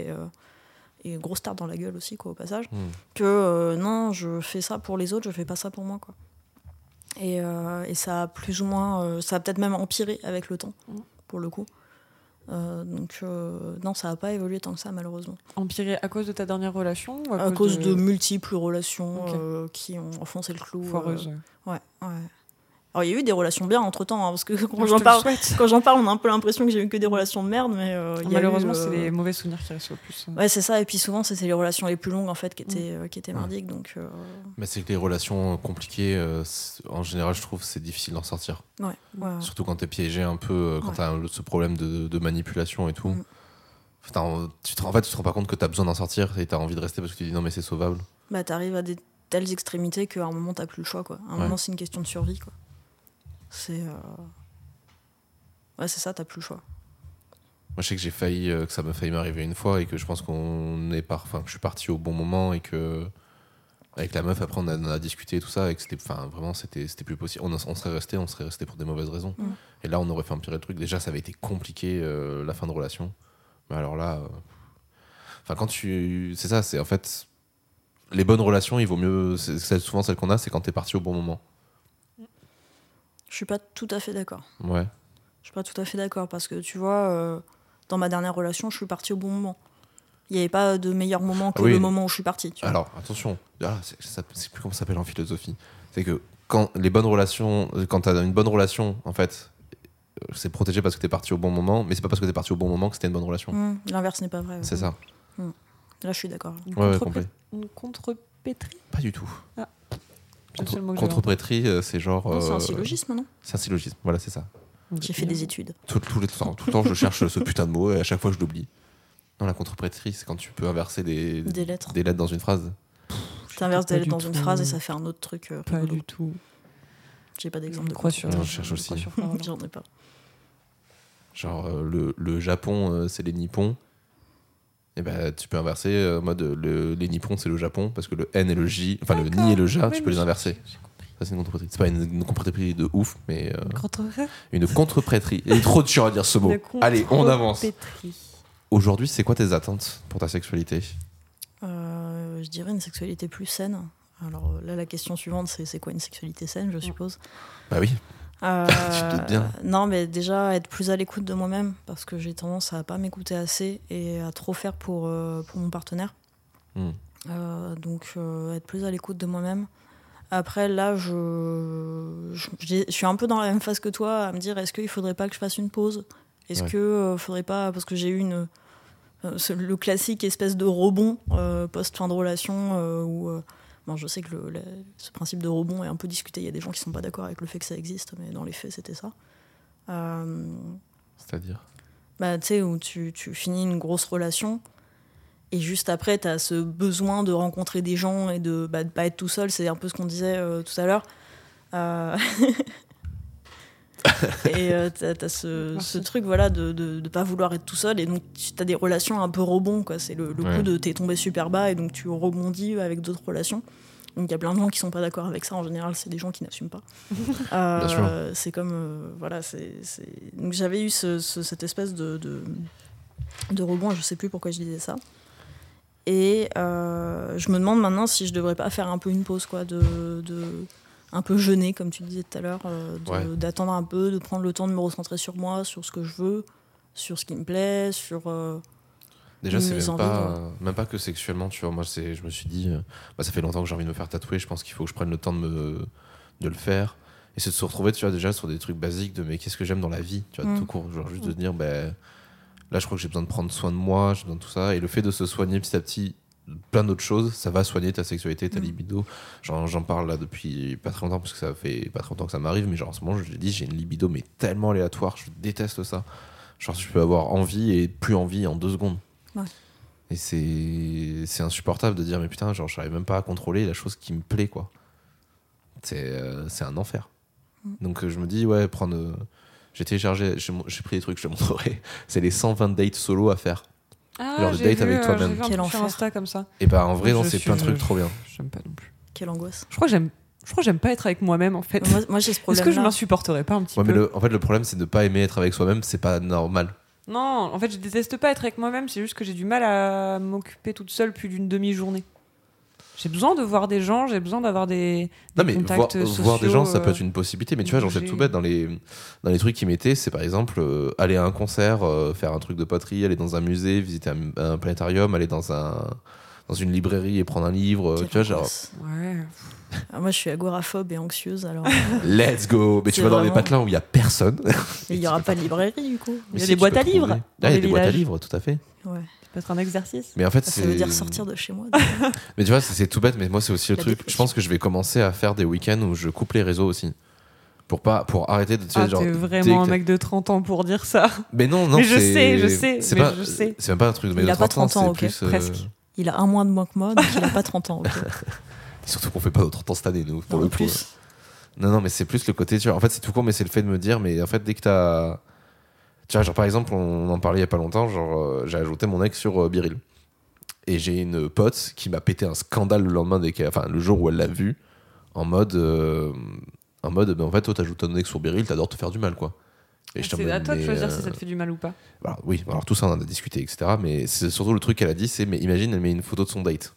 et grosse tarte dans la gueule aussi, quoi, au passage. Que non, je fais ça pour les autres, je fais pas ça pour moi, quoi. Et ça a plus ou moins, ça a peut-être même empiré avec le temps, pour le coup. Donc non, ça n'a pas évolué tant que ça, malheureusement. Empiré à cause de ta dernière relation ou à cause de multiples relations qui ont enfoncé le clou. Foireuse. Ouais. Alors, il y a eu des relations bien entre-temps, hein, parce que quand j'en parle, on a un peu l'impression que j'ai eu que des relations de merde, mais... Malheureusement, c'est les mauvais souvenirs qui restent le plus. Ouais, c'est ça, et puis souvent, c'était les relations les plus longues, en fait, qui étaient merdiques, donc... Mais c'est que les relations compliquées, en général, je trouve, c'est difficile d'en sortir. Ouais. Surtout quand t'es piégé un peu, quand t'as ce problème de manipulation et tout. Tu te rends pas compte que t'as besoin d'en sortir, et t'as envie de rester parce que tu dis, non, mais c'est sauvable. Bah, t'arrives à des telles extrémités qu'à un moment, t'as plus le choix, quoi. À un moment, c'est une question de survie, quoi. C'est ça, t'as plus le choix. Moi, je sais que j'ai failli, que ça m'a failli m'arriver une fois et que je pense que je suis parti au bon moment et que avec la meuf après on a discuté et tout ça et que c'était vraiment plus possible. On serait resté pour des mauvaises raisons. Mmh. Et là, on aurait fait empirer le truc. Déjà, ça avait été compliqué la fin de relation. Mais alors là, c'est ça, c'est en fait les bonnes relations. Il vaut mieux, c'est souvent celles qu'on a, c'est quand t'es parti au bon moment. Je suis pas tout à fait d'accord. Ouais. Je suis pas tout à fait d'accord parce que tu vois, dans ma dernière relation, je suis partie au bon moment. Il n'y avait pas de meilleur moment que le moment où je suis partie. Tu vois. Attention, c'est plus comment ça s'appelle en philosophie. C'est que quand t'as une bonne relation, en fait, c'est protégé parce que t'es partie au bon moment, mais c'est pas parce que t'es partie au bon moment que c'était une bonne relation. L'inverse n'est pas vrai. C'est ça. Là, je suis d'accord. Une contrepétrie ? Pas du tout. Ah. Contrepétrie, c'est genre. Non, c'est un syllogisme, non ? C'est un syllogisme, voilà, c'est ça. J'ai fait des études. Tout le temps, je cherche ce putain de mot et à chaque fois, je l'oublie. Non, la contrepétrie, c'est quand tu peux inverser des lettres dans une phrase. T'inverses des lettres dans une phrase et ça fait un autre truc. Pas du tout. J'ai pas d'exemple de quoi sur. Je cherche aussi. J'en ai pas. Genre, le Japon, c'est les Nippons. Et bah, tu peux inverser mode les Nippons c'est le Japon parce que le N et le J, enfin le Ni et le Ja, tu peux les inverser. Ça, c'est une contreprétrie. C'est pas une contreprétrie de ouf, mais une contreprétrie. Il est trop dur à dire ce mot. Allez, on avance. Aujourd'hui, c'est quoi tes attentes pour ta sexualité ? Je dirais une sexualité plus saine. Alors là, la question suivante, c'est quoi une sexualité saine, je suppose ? Bah oui. Tu te doutes bien. Non, mais déjà être plus à l'écoute de moi-même parce que j'ai tendance à pas m'écouter assez et à trop faire pour mon partenaire. Donc être plus à l'écoute de moi-même. Après là, je suis un peu dans la même phase que toi à me dire est-ce qu'il faudrait pas que je fasse une pause ? Est-ce que faudrait pas parce que j'ai eu le classique espèce de rebond post fin de relation où je sais que ce principe de rebond est un peu discuté. Il y a des gens qui ne sont pas d'accord avec le fait que ça existe, mais dans les faits, c'était ça. C'est-à-dire ? Bah, tu sais, où tu finis une grosse relation et juste après, tu as ce besoin de rencontrer des gens et de pas être tout seul. C'est un peu ce qu'on disait tout à l'heure. Et t'as ce truc de pas vouloir être tout seul et donc t'as des relations un peu rebond quoi. C'est le coup de t'es tombé super bas et donc tu rebondis avec d'autres relations. Donc il y a plein de gens qui sont pas d'accord avec ça en général, c'est des gens qui n'assument pas. Bien sûr. C'est comme donc j'avais eu cette espèce de rebond, je sais plus pourquoi je disais ça. Et je me demande maintenant si je devrais pas faire un peu une pause quoi un peu jeûner, comme tu disais tout à l'heure, d'attendre un peu, de prendre le temps de me recentrer sur moi, sur ce que je veux, sur ce qui me plaît, sur déjà, mes envies. Même pas que sexuellement, tu vois. Moi, je me suis dit, ça fait longtemps que j'ai envie de me faire tatouer, je pense qu'il faut que je prenne le temps de le faire. Et c'est de se retrouver, tu vois, déjà sur des trucs basiques de mais qu'est-ce que j'aime dans la vie, tu vois, tout court. Genre juste de dire, là, je crois que j'ai besoin de prendre soin de moi, j'ai besoin de tout ça. Et le fait de se soigner petit à petit, plein d'autres choses, ça va soigner ta sexualité, ta libido. J'en parle là depuis pas très longtemps parce que ça fait pas très longtemps que ça m'arrive, mais genre en ce moment je l'ai dit, j'ai une libido mais tellement aléatoire, je déteste ça. Genre je peux avoir envie et plus envie en 2 secondes. Ouais. Et c'est insupportable de dire mais putain, genre j'arrive même pas à contrôler la chose qui me plaît quoi. C'est un enfer. Donc je me dis j'ai téléchargé, j'ai pris des trucs, je te montrerai. C'est les 120 dates solo à faire. Ah, genre de date avec toi-même. Quel enfer. Insta comme ça. Et en vrai, non, c'est plein de trucs trop bien. J'aime pas non plus. Quelle angoisse. Je crois que j'aime pas être avec moi-même en fait. Moi j'ai ce problème. Est-ce que je m'insupporterais pas un petit peu ? En fait, le problème c'est de pas aimer être avec soi-même, c'est pas normal. Non, en fait, je déteste pas être avec moi-même, c'est juste que j'ai du mal à m'occuper toute seule plus d'une demi-journée. j'ai besoin de voir des gens, j'ai besoin d'avoir des contacts sociaux. Voir des gens, ça peut être une possibilité, mais tu vois, j'en fais tout bête dans les trucs qu'ils mettaient, c'est par exemple aller à un concert, faire un truc de poterie, aller dans un musée, visiter un planétarium, aller dans une librairie et prendre un livre, tu vois, genre... Ouais. Alors moi, je suis agoraphobe et anxieuse, alors... Let's go. Mais tu vas dans des patelins où il n'y a personne. Il n'y aura pas de librairie, du coup. Il y a des boîtes à livres. Il y a des boîtes à livres, tout à fait. Ouais. Ça peut être un exercice. Mais en fait, ça veut dire sortir de chez moi. Mais tu vois, c'est tout bête, mais moi, c'est aussi le truc. Je pense que je vais commencer à faire des week-ends où je coupe les réseaux aussi. Pour arrêter de... Ah, t'es vraiment un mec de 30 ans pour dire ça. Mais non, mais je sais. C'est même pas un truc de mec de 30 ans, c'est presque. Il a un mois de moins que moi, donc il n'a pas 30 ans. Surtout qu'on fait pas notre temps cette année, nous, pour non, le plus. Coup. Non, mais c'est plus le côté... Tu vois, en fait, c'est tout court, mais c'est le fait de me dire... Mais en fait, dès que t'as... Tu vois, genre, par exemple, on en parlait il y a pas longtemps, genre, j'ai ajouté mon ex sur Biril. Et j'ai une pote qui m'a pété un scandale le lendemain, le jour où elle l'a vu, en mode, en fait, toi, t'ajoutes ton ex sur Biril, t'adores te faire du mal, quoi. Et c'est à toi de choisir si ça te fait du mal ou pas. Bah, oui, alors tout ça, on en a discuté, etc. Mais c'est surtout le truc qu'elle a dit, c'est... Mais imagine, elle met une photo de son date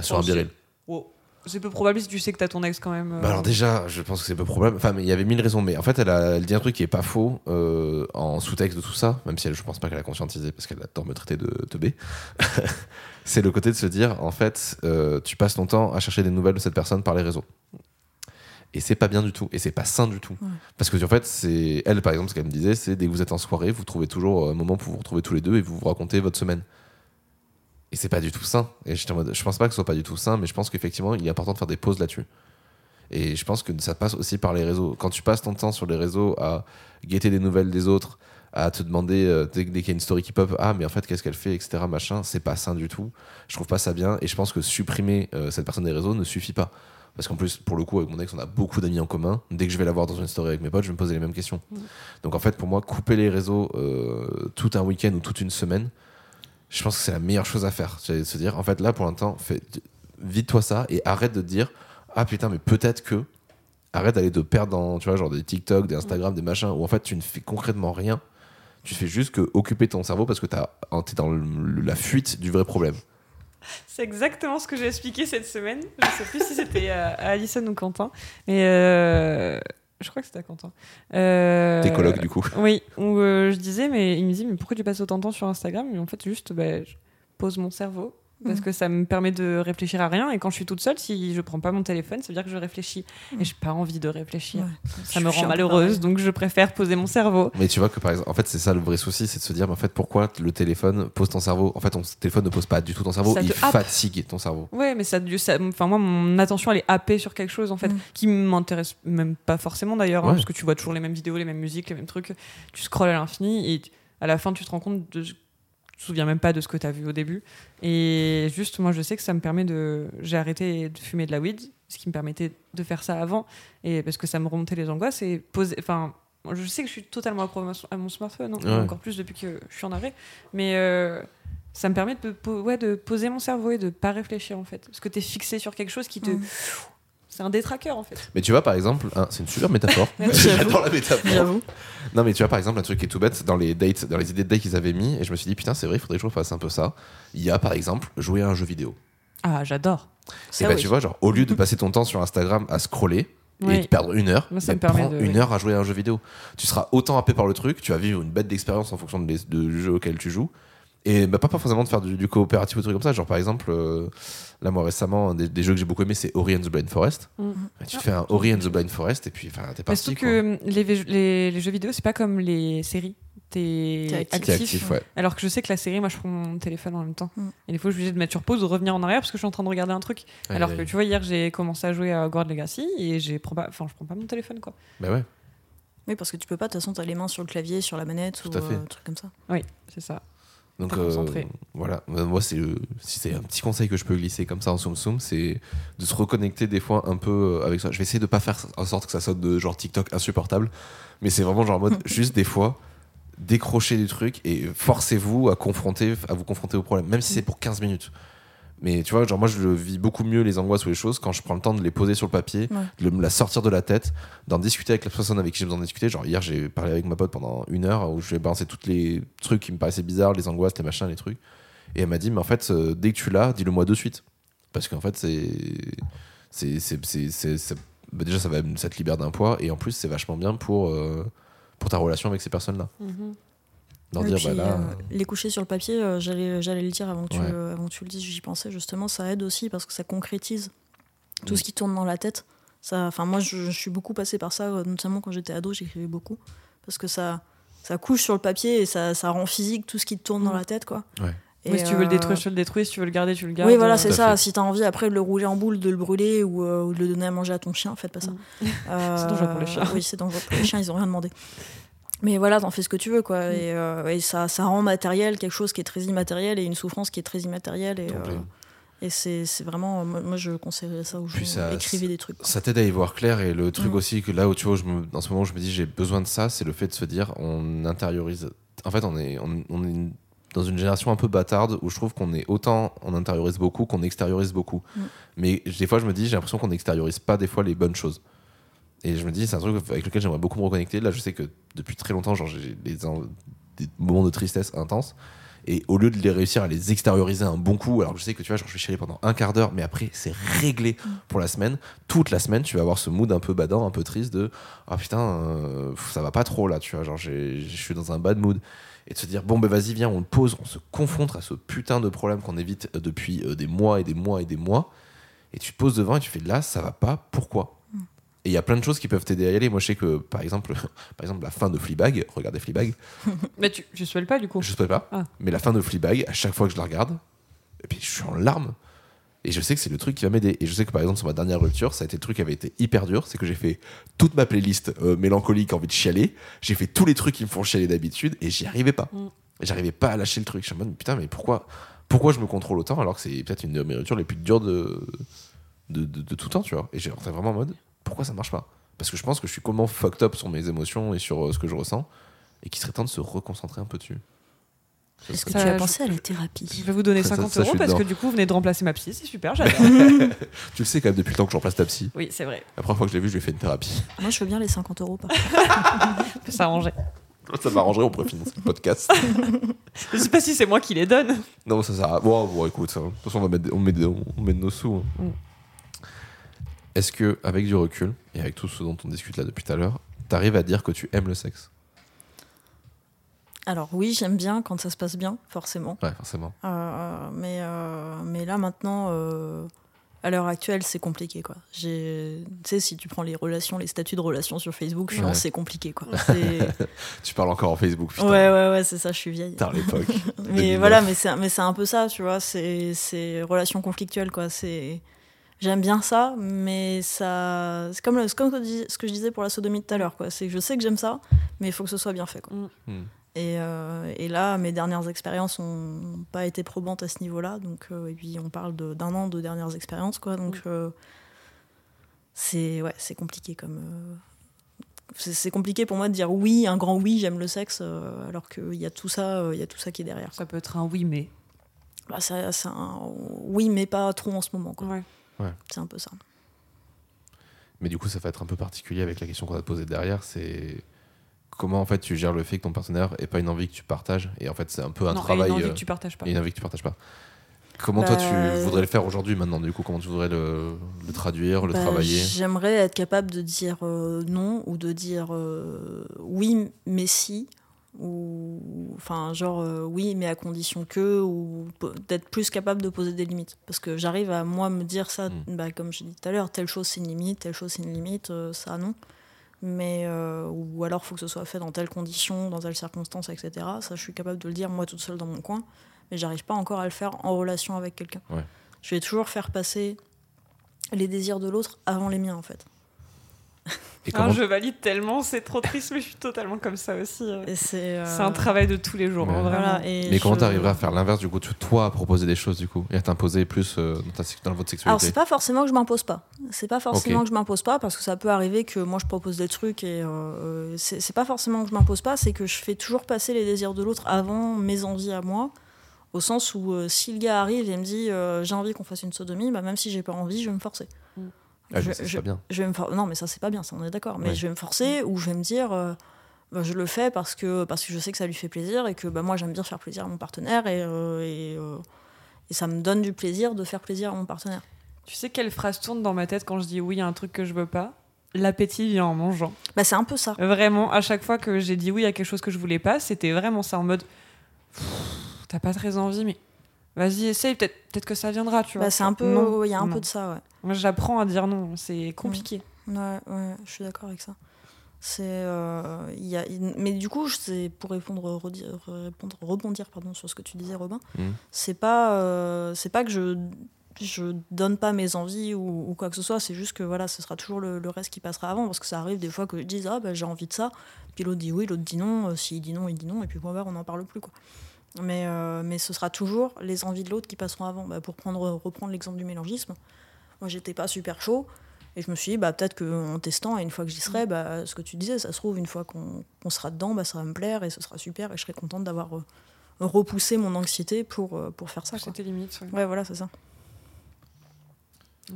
sur un Biril. Wow. C'est peu probable si tu sais que t'as ton ex quand même. Bah alors déjà, je pense que c'est peu probable. Enfin, il y avait mille raisons, mais en fait, elle dit un truc qui est pas faux en sous-texte de tout ça, même si je pense pas qu'elle a conscientisé parce qu'elle adore me traiter de B. C'est le côté de se dire, en fait, tu passes ton temps à chercher des nouvelles de cette personne par les réseaux. Et c'est pas bien du tout, et c'est pas sain du tout. Ouais. Parce que en fait, c'est elle, par exemple, ce qu'elle me disait, c'est dès que vous êtes en soirée, vous trouvez toujours un moment pour vous retrouver tous les deux et vous vous racontez votre semaine. Et c'est pas du tout sain. Et je pense pas que ce soit pas du tout sain, mais je pense qu'effectivement, il est important de faire des pauses là-dessus. Et je pense que ça passe aussi par les réseaux. Quand tu passes ton temps sur les réseaux à guetter des nouvelles des autres, à te demander dès qu'il y a une story qui pop, ah, mais en fait, qu'est-ce qu'elle fait, etc., machin, c'est pas sain du tout. Je trouve pas ça bien. Et je pense que supprimer cette personne des réseaux ne suffit pas. Parce qu'en plus, pour le coup, avec mon ex, on a beaucoup d'amis en commun. Dès que je vais la voir dans une story avec mes potes, je vais me poser les mêmes questions. Mmh. Donc en fait, pour moi, couper les réseaux tout un week-end ou toute une semaine, je pense que c'est la meilleure chose à faire. C'est de se dire, en fait, là, pour l'instant, vide-toi ça et arrête de te dire, ah putain, mais peut-être que... Arrête d'aller te perdre dans, tu vois, genre des TikTok, des Instagram, des machins, où en fait, tu ne fais concrètement rien. Tu fais juste que occuper ton cerveau parce que t'es dans la fuite du vrai problème. C'est exactement ce que j'ai expliqué cette semaine. Je ne sais plus si c'était à Alison ou Quentin, mais... Je crois que c'était à Quentin. Tes colocs, du coup. Oui, où je disais, mais il me dit, mais pourquoi tu passes autant de temps sur Instagram ? Et en fait, juste, je pose mon cerveau, parce que ça me permet de réfléchir à rien. Et quand je suis toute seule, si je prends pas mon téléphone, ça veut dire que je réfléchis. Et j'ai pas envie de réfléchir. Ouais, ça me rend malheureuse, donc je préfère poser mon cerveau. Mais tu vois que, par exemple, en fait, c'est ça le vrai souci, c'est de se dire, mais en fait, pourquoi le téléphone pose ton cerveau ? En fait, ton téléphone ne pose pas du tout ton cerveau, il fatigue ton cerveau. Ouais, mais moi, mon attention, elle est happée sur quelque chose, en fait, qui m'intéresse même pas forcément, d'ailleurs, parce que tu vois toujours les mêmes vidéos, les mêmes musiques, les mêmes trucs. Tu scrolles à l'infini et à la fin, tu te rends compte de... Je me souviens même pas de ce que tu as vu au début. Et juste, moi, je sais que ça me permet de... J'ai arrêté de fumer de la weed, ce qui me permettait de faire ça avant, et parce que ça me remontait les angoisses. Et enfin, je sais que je suis totalement accro à mon smartphone, encore plus depuis que je suis en arrêt. Mais ça me permet de poser mon cerveau et de pas réfléchir, en fait. Parce que tu es fixé sur quelque chose qui te... C'est un détraqueur, en fait. Mais tu vois, par exemple, c'est une super métaphore. J'adore la métaphore. J'avoue. Non, mais tu vois, par exemple, un truc qui est tout bête, dans les idées de dates qu'ils avaient mis, et je me suis dit, putain, c'est vrai, il faudrait que je refasse un peu ça. Il y a, par exemple, jouer à un jeu vidéo. Ah, j'adore. Et bah, tu vois, genre, au lieu de passer ton temps sur Instagram à scroller, et de perdre une heure, une heure à jouer à un jeu vidéo. Tu seras autant happé par le truc, tu vas vivre une bête d'expérience en fonction du jeu auquel tu joues. Et bah, pas forcément de faire du coopératif ou des trucs comme ça. Genre, par exemple, là, moi, récemment, des jeux que j'ai beaucoup aimé, c'est Ori and the Blind Forest. Mm-hmm. Tu te fais un Ori and the Blind Forest et puis t'es parti. Surtout que les jeux vidéo, c'est pas comme les séries. T'es actif. Ouais. Alors que je sais que la série, moi, je prends mon téléphone en même temps. Mm. Et des fois, je suis obligée de mettre sur pause ou revenir en arrière parce que je suis en train de regarder un truc. Alors que tu vois, hier, j'ai commencé à jouer à Guard Legacy et je prends pas mon téléphone, quoi. Bah ouais. Oui, parce que tu peux pas, de toute façon, t'as les mains sur le clavier, sur la manette ou un truc comme ça. Oui, c'est ça. Donc voilà, moi si c'est un petit conseil que je peux glisser comme ça en soum-soum, c'est de se reconnecter des fois un peu avec ça. Je vais essayer de pas faire en sorte que ça sonne de genre TikTok insupportable, mais c'est vraiment genre en mode juste des fois décrocher du truc et forcez-vous à vous confronter au problème, même si c'est pour 15 minutes. Mais tu vois, genre moi je vis beaucoup mieux les angoisses ou les choses quand je prends le temps de les poser sur le papier, de me la sortir de la tête, d'en discuter avec la personne avec qui j'ai besoin de discuter. Genre hier j'ai parlé avec ma pote pendant une heure où je lui ai balancé tous les trucs qui me paraissaient bizarres, les angoisses, les machins, les trucs. Et elle m'a dit, mais en fait, dès que tu l'as, dis-le moi de suite. parce qu'en fait c'est bah déjà ça te libère d'un poids, et en plus c'est vachement bien pour ta relation avec ces personnes-là. Mm-hmm. D'en dire, puis, bah là... les coucher sur le papier, j'allais le dire avant que tu le dises, j'y pensais justement, ça aide aussi parce que ça concrétise tout ce qui tourne dans la tête. Enfin, moi, je suis beaucoup passée par ça, notamment quand j'étais ado, j'écrivais beaucoup, parce que ça couche sur le papier et ça rend physique tout ce qui te tourne dans la tête, quoi. Ouais. Et oui, si tu veux le détruire, tu le détruis, si tu veux le garder, tu le gardes. Oui, voilà, c'est ça. Fait. Si t'as envie après de le rouler en boule, de le brûler ou de le donner à manger à ton chien, faites pas ça. C'est dangereux pour les chiens. Oui, c'est dangereux pour les chiens, ils ont rien demandé. Mais voilà, t'en fais ce que tu veux, quoi. Et ça rend matériel quelque chose qui est très immatériel et une souffrance qui est très immatérielle. Et c'est vraiment... Moi, je conseillerais ça aux gens. Écrivez des trucs. Ça t'aide à y voir clair. Et le truc aussi, que là où tu vois, en ce moment, je me dis j'ai besoin de ça, c'est le fait de se dire on intériorise... En fait, on est dans une génération un peu bâtarde où je trouve qu'on est autant... On intériorise beaucoup qu'on extériorise beaucoup. Mais des fois, je me dis j'ai l'impression qu'on n'extériorise pas des fois les bonnes choses. Et je me dis c'est un truc avec lequel j'aimerais beaucoup me reconnecter. Là, je sais que depuis très longtemps, genre, j'ai des moments de tristesse intenses. Et au lieu de les réussir à les extérioriser un bon coup, alors je sais que tu vois, genre, je vais chialer pendant un quart d'heure, mais après c'est réglé pour la semaine. Toute la semaine, tu vas avoir ce mood un peu badant, un peu triste de ah oh, putain, ça va pas trop là, tu vois, genre je suis dans un bad mood. Et de se dire bon ben vas-y viens, on le pose, on se confronte à ce putain de problème qu'on évite depuis des mois et des mois et des mois. Et tu te poses devant et tu fais là ça va pas, pourquoi ? Et il y a plein de choses qui peuvent t'aider à y aller. Moi, je sais que, par exemple la fin de Fleabag, regardez Fleabag. Mais tu spoil pas, du coup. Je spoil pas. Ah. Mais la fin de Fleabag, à chaque fois que je la regarde, et puis je suis en larmes. Et je sais que c'est le truc qui va m'aider. Et je sais que, par exemple, sur ma dernière rupture, ça a été le truc qui avait été hyper dur. C'est que j'ai fait toute ma playlist mélancolique, envie de chialer. J'ai fait tous les trucs qui me font chialer d'habitude et j'y arrivais pas. J'arrivais pas à lâcher le truc. Je me suis dit, putain, mais pourquoi je me contrôle autant alors que c'est peut-être une de mes ruptures les plus dures de tout temps, tu vois. Et j'étais vraiment en mode... Pourquoi ça marche pas ? Parce que je pense que je suis complètement fucked up sur mes émotions et sur ce que je ressens, et qu'il serait temps de se reconcentrer un peu dessus. Est-ce que tu as pensé à la thérapie ? Je vais vous donner 50 € parce que du coup, vous venez de remplacer ma psy, c'est super, j'adore. Tu le sais quand même depuis le temps que je remplace ta psy. Oui, c'est vrai. La première fois que je l'ai vue, je lui ai fait une thérapie. Moi, je veux bien les 50 € par contre. Ça arrangerait. Ça m'arrangerait, on pourrait financer le podcast. Je sais pas si c'est moi qui les donne. Non, ça sert à... Bon, écoute, de toute façon, on met nos sous. Hein. Est-ce que, avec du recul et avec tout ce dont on discute là depuis tout à l'heure, t'arrives à dire que tu aimes le sexe ? Alors oui, j'aime bien quand ça se passe bien, forcément. Ouais, forcément. Mais là maintenant, à l'heure actuelle, c'est compliqué, quoi. Tu sais, si tu prends les statuts de relations sur Facebook, je suis c'est compliqué, quoi. Tu parles encore en Facebook, putain. Ouais, c'est ça, je suis vieille. T'as l'époque. Mais voilà, mais c'est un peu ça, tu vois. C'est relations conflictuelles, quoi. J'aime bien ça, mais ça... c'est comme ce que je disais pour la sodomie tout à l'heure, quoi. C'est que je sais que j'aime ça, mais il faut que ce soit bien fait, quoi. Et là, mes dernières expériences n'ont pas été probantes à ce niveau-là. Donc, et puis, on parle d'un an de dernières expériences, quoi. Donc, c'est compliqué comme... C'est compliqué pour moi de dire oui, un grand oui, j'aime le sexe, alors qu'il y a tout ça, qui est derrière, quoi. Ça peut être un oui, mais... Bah, c'est un oui, mais pas trop en ce moment, quoi. Ouais. Ouais. C'est un peu ça. Mais du coup, ça va être un peu particulier avec la question qu'on a posée derrière, c'est comment en fait tu gères le fait que ton partenaire ait pas une envie que tu partages, et en fait c'est un peu un travail. Une envie que tu partages pas. Une envie que tu partages pas. Comment toi tu voudrais le faire aujourd'hui maintenant, du coup, comment tu voudrais le traduire, le travailler ? J'aimerais être capable de dire non, ou de dire oui mais si, ou enfin genre oui mais à condition que, ou d'être plus capable de poser des limites, parce que j'arrive à moi me dire ça, bah, comme je disais tout à l'heure, telle chose c'est une limite, ça non, mais ou alors faut que ce soit fait dans telle condition, dans telle circonstance, etc. Ça je suis capable de le dire moi toute seule dans mon coin, mais j'arrive pas encore à le faire en relation avec quelqu'un. Je vais toujours faire passer les désirs de l'autre avant les miens, en fait. Je valide tellement, c'est trop triste, mais je suis totalement comme ça aussi. Et c'est un travail de tous les jours, hein, vraiment. Mais comment t'arriverais à faire l'inverse, du coup, toi, à proposer des choses, du coup, et à t'imposer plus dans votre sexualité ? Alors, c'est pas forcément que je m'impose pas. Parce que ça peut arriver que moi, je propose des trucs, et c'est pas forcément que je m'impose pas, c'est que je fais toujours passer les désirs de l'autre avant mes envies à moi, au sens où si le gars arrive et me dit j'ai envie qu'on fasse une sodomie, bah, même si j'ai pas envie, je vais me forcer. Non, mais ça c'est pas bien, ça on est d'accord, mais je vais me forcer, ou je vais me dire je le fais parce que je sais que ça lui fait plaisir, et que bah, moi j'aime bien faire plaisir à mon partenaire, et ça me donne du plaisir de faire plaisir à mon partenaire. Tu sais quelle phrase tourne dans ma tête quand je dis oui à un truc que je veux pas ? L'appétit vient en mangeant. Bah c'est un peu ça. Vraiment, à chaque fois que j'ai dit oui à quelque chose que je voulais pas, c'était vraiment ça, en mode t'as pas très envie, mais vas-y, essaye, peut-être que ça viendra, tu vois. Bah c'est un peu, il y a un peu de ça, ouais. Moi, j'apprends à dire non, c'est compliqué. Ouais, ouais, je suis d'accord avec ça. C'est, mais du coup, c'est pour rebondir, sur ce que tu disais, Robin. C'est pas que je donne pas mes envies ou quoi que ce soit, c'est juste que voilà, ce sera toujours le reste qui passera avant, parce que ça arrive des fois que je dis ah bah j'ai envie de ça, puis l'autre dit oui, l'autre dit non, s'il dit non, il dit non, et puis bon bah on n'en parle plus quoi. Mais ce sera toujours les envies de l'autre qui passeront avant. Bah, pour reprendre l'exemple du mélangisme, moi j'étais pas super chaud. Et je me suis dit, bah, peut-être qu'en testant, et une fois que j'y serai, bah, ce que tu disais, ça se trouve, une fois qu'on sera dedans, bah, ça va me plaire et ce sera super. Et je serai contente d'avoir repoussé mon anxiété pour faire ça. C'était limite. Ouais. Ouais, voilà, c'est ça.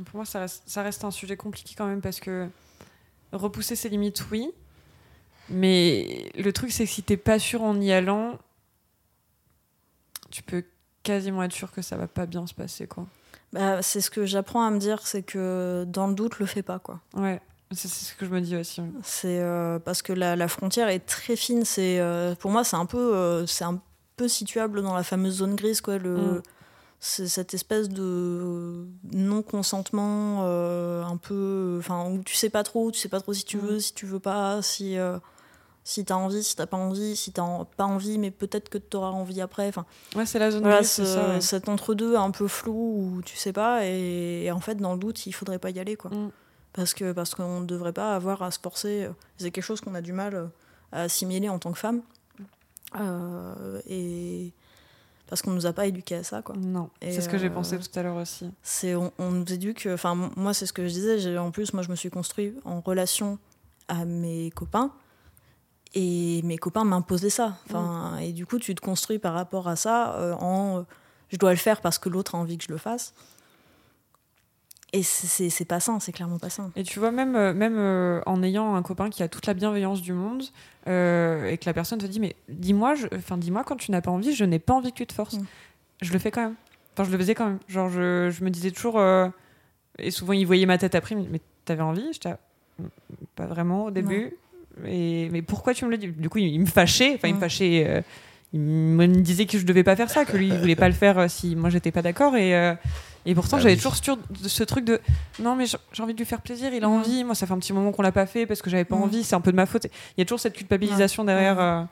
Pour moi, ça reste un sujet compliqué quand même, parce que repousser ses limites, oui. Mais le truc, c'est que si t'es pas sûr en y allant, tu peux quasiment être sûr que ça va pas bien se passer, quoi. Bah, c'est ce que j'apprends à me dire, c'est que dans le doute, le fais pas, quoi. Ouais, c'est ce que je me dis aussi. C'est parce que la frontière est très fine. C'est pour moi, c'est un peu situable dans la fameuse zone grise, quoi. C'est cette espèce de non consentement, un peu, enfin, où tu sais pas trop si tu veux, si tu veux pas, si t'as envie, si t'as pas envie, si t'as pas envie, mais peut-être que t'auras envie après. Enfin, ouais, c'est la zone voilà, grise, c'est ça, ouais. Cet entre-deux un peu flou où tu sais pas, et en fait, dans le doute, il faudrait pas y aller, quoi. Parce qu'on ne devrait pas avoir à se forcer. C'est quelque chose qu'on a du mal à assimiler en tant que femme. Et parce qu'on nous a pas éduqués à ça, quoi. Non, et c'est ce que j'ai pensé tout à l'heure aussi. On nous éduque... Enfin, moi, c'est ce que je disais. En plus, moi, je me suis construite en relation à mes copains, et mes copains m'imposaient ça, enfin, et du coup tu te construis par rapport à ça, je dois le faire parce que l'autre a envie que je le fasse, et c'est pas sain, c'est clairement pas sain. Et tu vois, même en ayant un copain qui a toute la bienveillance du monde, et que la personne te dit mais dis-moi quand tu n'as pas envie, je n'ai pas envie que tu te forces, je le fais quand même, enfin je le faisais quand même, genre je me disais toujours, et souvent ils voyaient ma tête après, mais t'avais envie, j'étais pas vraiment au début, non. Mais pourquoi tu me le dis ? Du coup, il me fâchait. Enfin, il me fâchait. Il me disait que je devais pas faire ça, que lui, il voulait pas le faire si moi j'étais pas d'accord. Et pourtant, j'avais toujours ce truc de non, mais j'ai envie de lui faire plaisir. Il a envie. Moi, ça fait un petit moment qu'on l'a pas fait parce que j'avais pas envie. C'est un peu de ma faute. Il y a toujours cette culpabilisation derrière.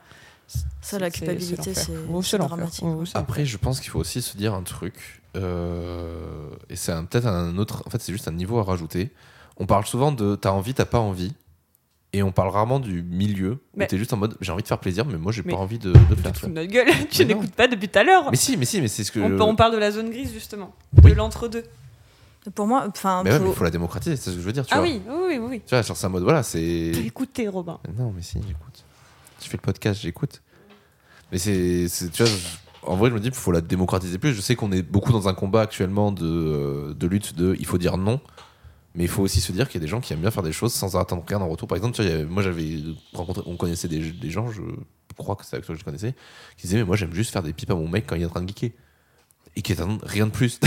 Ça, la culpabilité, c'est dramatique. Après, je pense qu'il faut aussi se dire un truc. Et c'est peut-être un autre. En fait, c'est juste un niveau à rajouter. On parle souvent de t'as envie, t'as pas envie. Et on parle rarement du milieu, où t'es juste en mode j'ai envie de faire plaisir, mais moi j'ai pas envie de faire. Tu te fous de notre gueule, tu n'écoutes pas depuis tout à l'heure. Mais si, c'est ce que. On parle de la zone grise justement, de l'entre-deux. Pour moi, enfin. Mais il faut la démocratiser, c'est ce que je veux dire, tu vois. Oui. Tu vois, genre c'est un mode, voilà, c'est. T'as écouté, Robin. Non, mais si, j'écoute. Je fais le podcast, j'écoute. Mais c'est tu vois, en vrai, je me dis qu'il faut la démocratiser plus. Je sais qu'on est beaucoup dans un combat actuellement de lutte de il faut dire non. Mais il faut aussi se dire qu'il y a des gens qui aiment bien faire des choses sans attendre rien en retour. Par exemple, tu vois, moi on connaissait des gens, je crois que c'est avec toi que je connaissais, qui disaient mais moi j'aime juste faire des pipes à mon mec quand il est en train de geeker. Et qui attendent rien de plus.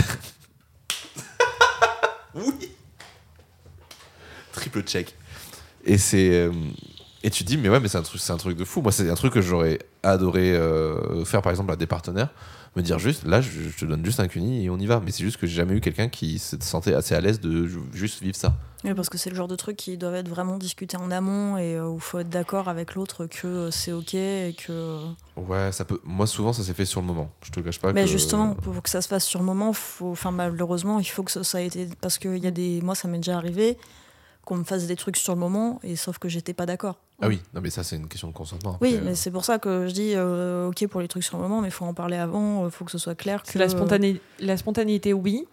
Oui. Triple check. Et et tu te dis mais ouais, mais c'est un truc de fou. Moi c'est un truc que j'aurais adoré faire par exemple à des partenaires. Me dire juste, là, je te donne juste un cuni et on y va. Mais c'est juste que j'ai jamais eu quelqu'un qui se sentait assez à l'aise de juste vivre ça. Oui, parce que c'est le genre de trucs qui doivent être vraiment discutés en amont et où il faut être d'accord avec l'autre que c'est OK et que... Ouais, ça peut... Moi, souvent, ça s'est fait sur le moment. Je te cache pas mais que... Justement, pour que ça se fasse sur le moment, enfin, malheureusement, il faut que ça ait été... Parce que y a des... Moi, ça m'est déjà arrivé qu'on me fasse des trucs sur le moment, et sauf que j'étais pas d'accord. Ah oui, non mais ça c'est une question de consentement. Après, oui, mais c'est pour ça que je dis ok pour les trucs sur le moment, mais faut en parler avant, faut que ce soit clair. Que la spontanéité, oui,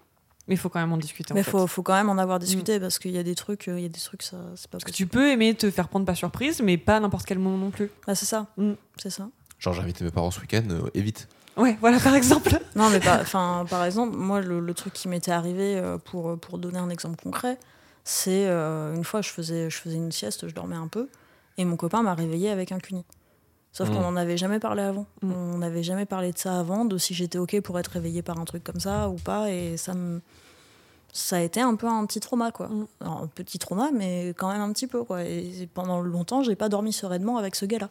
mais faut quand même en discuter. Mais faut quand même en avoir discuté parce qu'il y a des trucs, ça c'est pas. Parce que tu peux aimer te faire prendre par surprise, mais pas à n'importe quel moment non plus. Ah c'est ça, c'est ça. Genre j'ai invité mes parents ce week-end, évite. Ouais, voilà par exemple. Non mais par exemple, moi le truc qui m'était arrivé pour donner un exemple concret. C'est une fois, je faisais une sieste, je dormais un peu, et mon copain m'a réveillée avec un cuni. Sauf qu'on n'en avait jamais parlé avant. On n'avait jamais parlé de ça avant, de si j'étais OK pour être réveillée par un truc comme ça ou pas. Et ça a été un peu un petit trauma, quoi. Alors, un petit trauma, mais quand même un petit peu, quoi. Et pendant longtemps, j'ai pas dormi sereinement avec ce gars-là.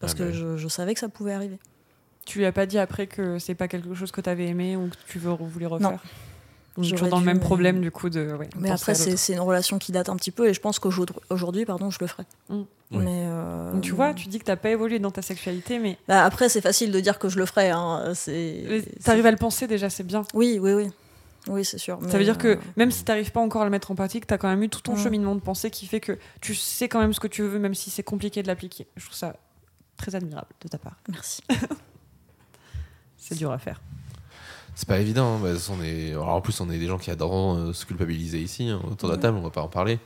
Parce que je savais que ça pouvait arriver. Tu lui as pas dit après que c'est pas quelque chose que t'avais aimé ou que tu voulais refaire? Non. Toujours dans le même problème, du coup. Mais après, c'est une relation qui date un petit peu, et je pense qu'aujourd'hui, je le ferai. Oui. Mais tu vois, tu dis que t'as pas évolué dans ta sexualité, mais... Bah, après, c'est facile de dire que je le ferai. Hein. T'arrives à le penser, déjà, c'est bien. Oui. Oui, c'est sûr. Mais... Ça veut dire que même si t'arrives pas encore à le mettre en pratique, t'as quand même eu tout ton cheminement de pensée qui fait que tu sais quand même ce que tu veux, même si c'est compliqué de l'appliquer. Je trouve ça très admirable de ta part. Merci. C'est dur à faire. C'est pas évident, hein. Alors, en plus on est des gens qui adorent se culpabiliser ici, hein, autour de la table, on va pas en parler.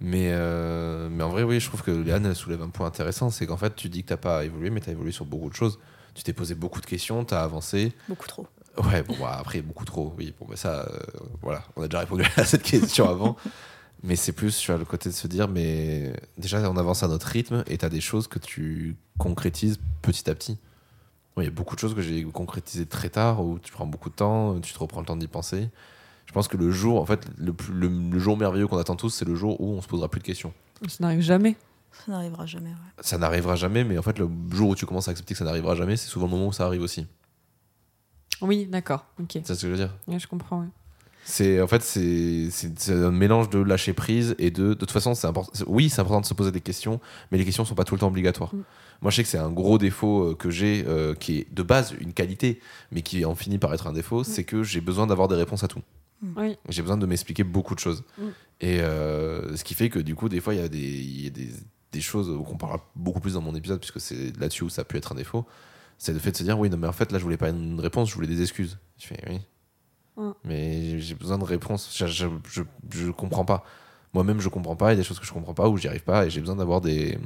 Mais en vrai, oui, je trouve que Léane elle soulève un point intéressant, c'est qu'en fait tu dis que t'as pas évolué, mais t'as évolué sur beaucoup de choses. Tu t'es posé beaucoup de questions, t'as avancé. Beaucoup trop. Ouais, bon bah, après beaucoup trop, oui, bon bah ça, voilà, on a déjà répondu à cette question avant. Mais c'est plus sur le côté de se dire, mais déjà on avance à notre rythme et t'as des choses que tu concrétises petit à petit. Il y a beaucoup de choses que j'ai concrétisées très tard, où tu prends beaucoup de temps, tu te reprends le temps d'y penser. Je pense que le jour, en fait, le jour merveilleux qu'on attend tous, c'est le jour où on se posera plus de questions. Ça n'arrive jamais. Ça n'arrivera jamais, ouais. Ça n'arrivera jamais, mais en fait, le jour où tu commences à accepter que ça n'arrivera jamais, c'est souvent le moment où ça arrive aussi. Oui, d'accord, ok. C'est ce que je veux dire. Ouais, je comprends, oui. C'est un mélange de lâcher prise et de toute façon c'est important, oui c'est important de se poser des questions, mais les questions sont pas tout le temps obligatoires. Moi je sais que c'est un gros défaut que j'ai, qui est de base une qualité mais qui en finit par être un défaut, c'est que j'ai besoin d'avoir des réponses à tout. J'ai besoin de m'expliquer beaucoup de choses, et ce qui fait que du coup des fois il y a des choses qu'on parle beaucoup plus dans mon épisode, puisque c'est là-dessus où ça a pu être un défaut, c'est le fait de se dire oui non mais en fait là je voulais pas une réponse, je voulais des excuses. Je fais oui. Mais j'ai besoin de réponses. Je comprends pas. Moi-même, je comprends pas. Il y a des choses que je comprends pas ou j'y arrive pas. Et j'ai besoin d'avoir des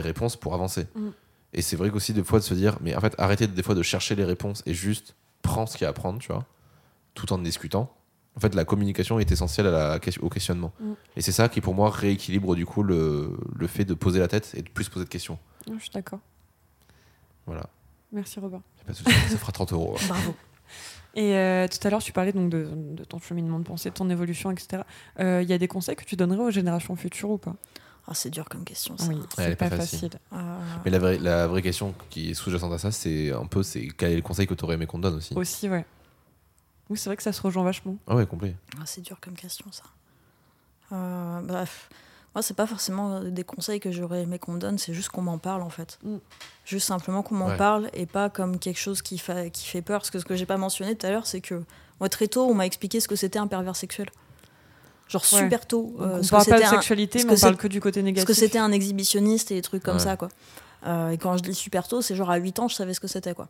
réponses pour avancer. Et c'est vrai qu'aussi des fois de se dire, mais en fait, arrêtez des fois de chercher les réponses et juste prends ce qu'il y a à prendre, tu vois, tout en discutant. En fait, la communication est essentielle au questionnement. Et c'est ça qui, pour moi, rééquilibre du coup le fait de poser la tête et de plus poser de questions. Je suis d'accord. Voilà. Merci Robin. Ça fera 30 €. Hein. Bravo. Et tout à l'heure, tu parlais donc de ton cheminement de pensée, de ton évolution, etc. Y a des conseils que tu donnerais aux générations futures ou pas? C'est dur comme question, ça. Oui, c'est pas facile. Mais la vraie question qui est sous-jacente à ça, c'est un peu quel est le conseil que tu aurais aimé qu'on te donne aussi? Aussi, ouais. Oui, c'est vrai que ça se rejoint vachement. Ah ouais, complet. C'est dur comme question, ça. Bref. Moi, c'est pas forcément des conseils que j'aurais aimé qu'on me donne, c'est juste qu'on m'en parle en fait. Juste simplement qu'on m'en parle et pas comme quelque chose qui fait peur. Parce que ce que j'ai pas mentionné tout à l'heure, c'est que moi très tôt, on m'a expliqué ce que c'était un pervers sexuel. Genre super tôt. On parle pas de sexualité, mais on parle que du côté négatif. Parce que c'était un exhibitionniste et des trucs comme ça, quoi. Et quand je dis super tôt, c'est genre à 8 ans, je savais ce que c'était, quoi.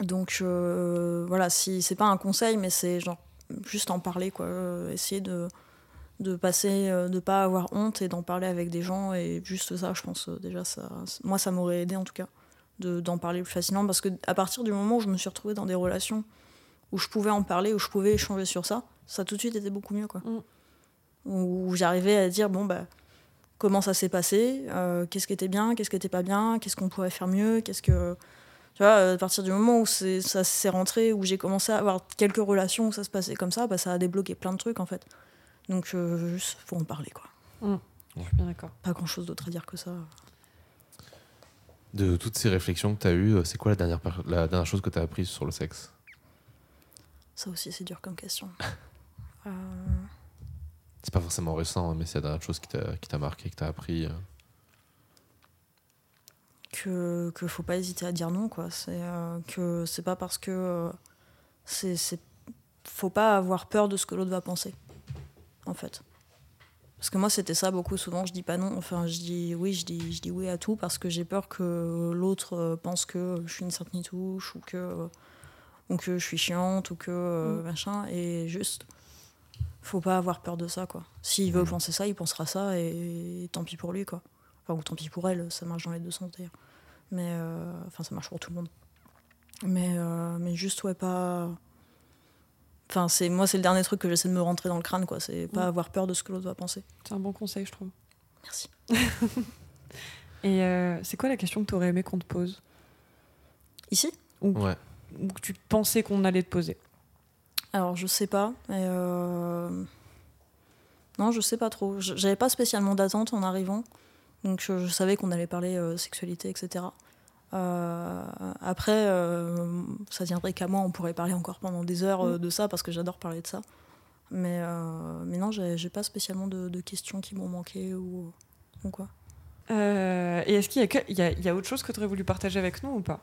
Donc voilà, si c'est pas un conseil, mais c'est genre juste en parler, quoi. Essayer de pas avoir honte et d'en parler avec des gens, et juste ça je pense déjà moi ça m'aurait aidé en tout cas d'en parler plus facilement, parce que à partir du moment où je me suis retrouvée dans des relations où je pouvais en parler, où je pouvais échanger sur ça tout de suite était beaucoup mieux, quoi. Où j'arrivais à dire comment ça s'est passé, qu'est-ce qui était bien, qu'est-ce qui était pas bien, qu'est-ce qu'on pourrait faire mieux, qu'est-ce que tu vois, à partir du moment où ça s'est rentré, où j'ai commencé à avoir quelques relations où ça se passait comme ça, ça a débloqué plein de trucs en fait. Donc, juste, faut en parler, quoi. Je suis bien d'accord. Pas grand-chose d'autre à dire que ça. De toutes ces réflexions que t'as eues, c'est quoi la dernière chose que t'as apprise sur le sexe? Ça aussi, c'est dur comme question. C'est pas forcément récent, mais c'est la dernière chose qui t'a marqué, que t'as appris. Que faut pas hésiter à dire non, quoi. Que c'est pas parce que... Faut pas avoir peur de ce que l'autre va penser. En fait, parce que moi c'était ça beaucoup, souvent je dis pas non, enfin je dis oui à tout parce que j'ai peur que l'autre pense que je suis une sainte nitouche ou que je suis chiante ou que machin, et juste faut pas avoir peur de ça, quoi. S'il veut penser ça, il pensera ça, et tant pis pour lui, quoi. Enfin, ou tant pis pour elle, ça marche dans les deux sens d'ailleurs, mais enfin ça marche pour tout le monde, mais juste pas. Enfin, c'est le dernier truc que j'essaie de me rentrer dans le crâne, quoi. C'est pas avoir peur de ce que l'autre va penser. C'est un bon conseil, je trouve. Merci. Et c'est quoi la question que tu aurais aimé qu'on te pose ici ou que tu pensais qu'on allait te poser? Alors je sais pas. Non, je sais pas trop. J'avais pas spécialement d'attente en arrivant, donc je savais qu'on allait parler sexualité, etc. Après, ça tiendrait qu'à moi, on pourrait parler encore pendant des heures de ça parce que j'adore parler de ça. Mais non, j'ai pas spécialement de questions qui m'ont manqué ou quoi. Et est-ce qu'il y a autre chose que tu aurais voulu partager avec nous ou pas?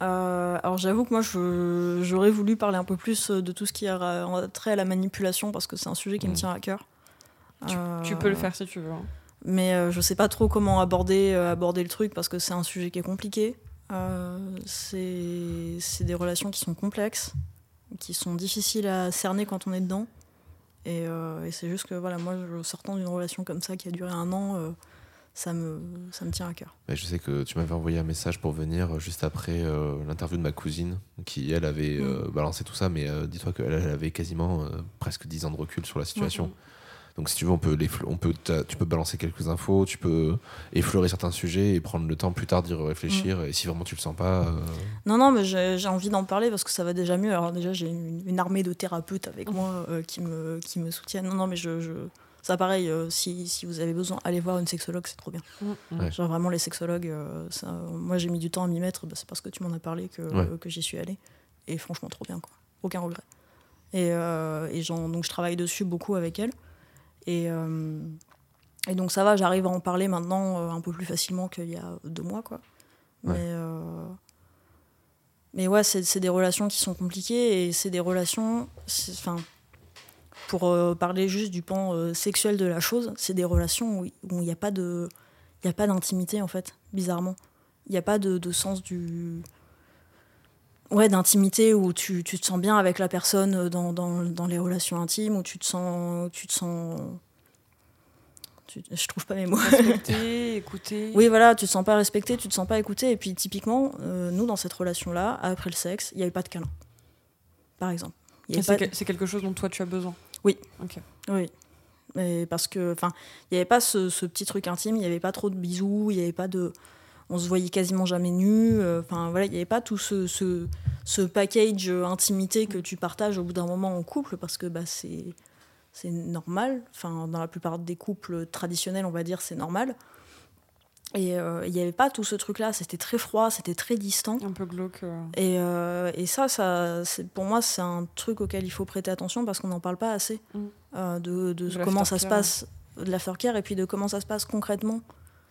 Alors j'avoue que moi j'aurais voulu parler un peu plus de tout ce qui a trait à la manipulation parce que c'est un sujet qui me tient à cœur. Tu peux le faire si tu veux. Hein. Mais je sais pas trop comment aborder le truc parce que c'est un sujet qui est compliqué. C'est des relations qui sont complexes, qui sont difficiles à cerner quand on est dedans. Et c'est juste que voilà, moi sortant d'une relation comme ça qui a duré 1 an, ça me tient à cœur. Et je sais que tu m'avais envoyé un message pour venir juste après l'interview de ma cousine qui elle avait balancé tout ça, mais dis-toi qu'elle avait quasiment presque 10 ans de recul sur la situation. Mmh. Donc si tu veux, tu peux balancer quelques infos, tu peux effleurer certains sujets et prendre le temps plus tard d'y réfléchir. Et si vraiment tu le sens pas... Non, mais j'ai envie d'en parler parce que ça va déjà mieux. Alors déjà, j'ai une armée de thérapeutes avec moi qui me soutiennent. Non, mais ça pareil, si vous avez besoin, allez voir une sexologue, c'est trop bien. Ouais. Genre vraiment les sexologues, moi j'ai mis du temps à m'y mettre, c'est parce que tu m'en as parlé que j'y suis allée. Et franchement, trop bien, quoi. Aucun regret. Donc je travaille dessus beaucoup avec elle. Et donc ça va, j'arrive à en parler maintenant un peu plus facilement qu'il y a 2 mois, quoi. Ouais. Mais ouais, c'est des relations qui sont compliquées et c'est des relations... pour parler juste du pan sexuel de la chose, c'est des relations où il n'y a pas d'intimité, en fait, bizarrement. Il n'y a pas de sens du... Ouais, d'intimité où tu te sens bien avec la personne dans les relations intimes, où tu te sens je trouve pas mes mots. Respecté, écouté. Oui, voilà, tu te sens pas respecté, tu te sens pas écouté. Et puis typiquement, nous, dans cette relation-là, après le sexe, il n'y avait pas de câlin, par exemple. C'est quelque chose dont toi, tu as besoin. Oui. Ok. Oui. Et parce que, enfin, il n'y avait pas ce petit truc intime, il n'y avait pas trop de bisous, il n'y avait pas de... On se voyait quasiment jamais nus. Enfin, voilà, il n'y avait pas tout ce package intimité que tu partages au bout d'un moment en couple, parce que bah, c'est normal. Enfin, dans la plupart des couples traditionnels, on va dire, c'est normal. Et il n'y avait pas tout ce truc-là. C'était très froid, c'était très distant. Un peu glauque. Et ça pour moi, c'est un truc auquel il faut prêter attention, parce qu'on n'en parle pas assez. De comment ça se passe, de l'aftercare, et puis de comment ça se passe concrètement,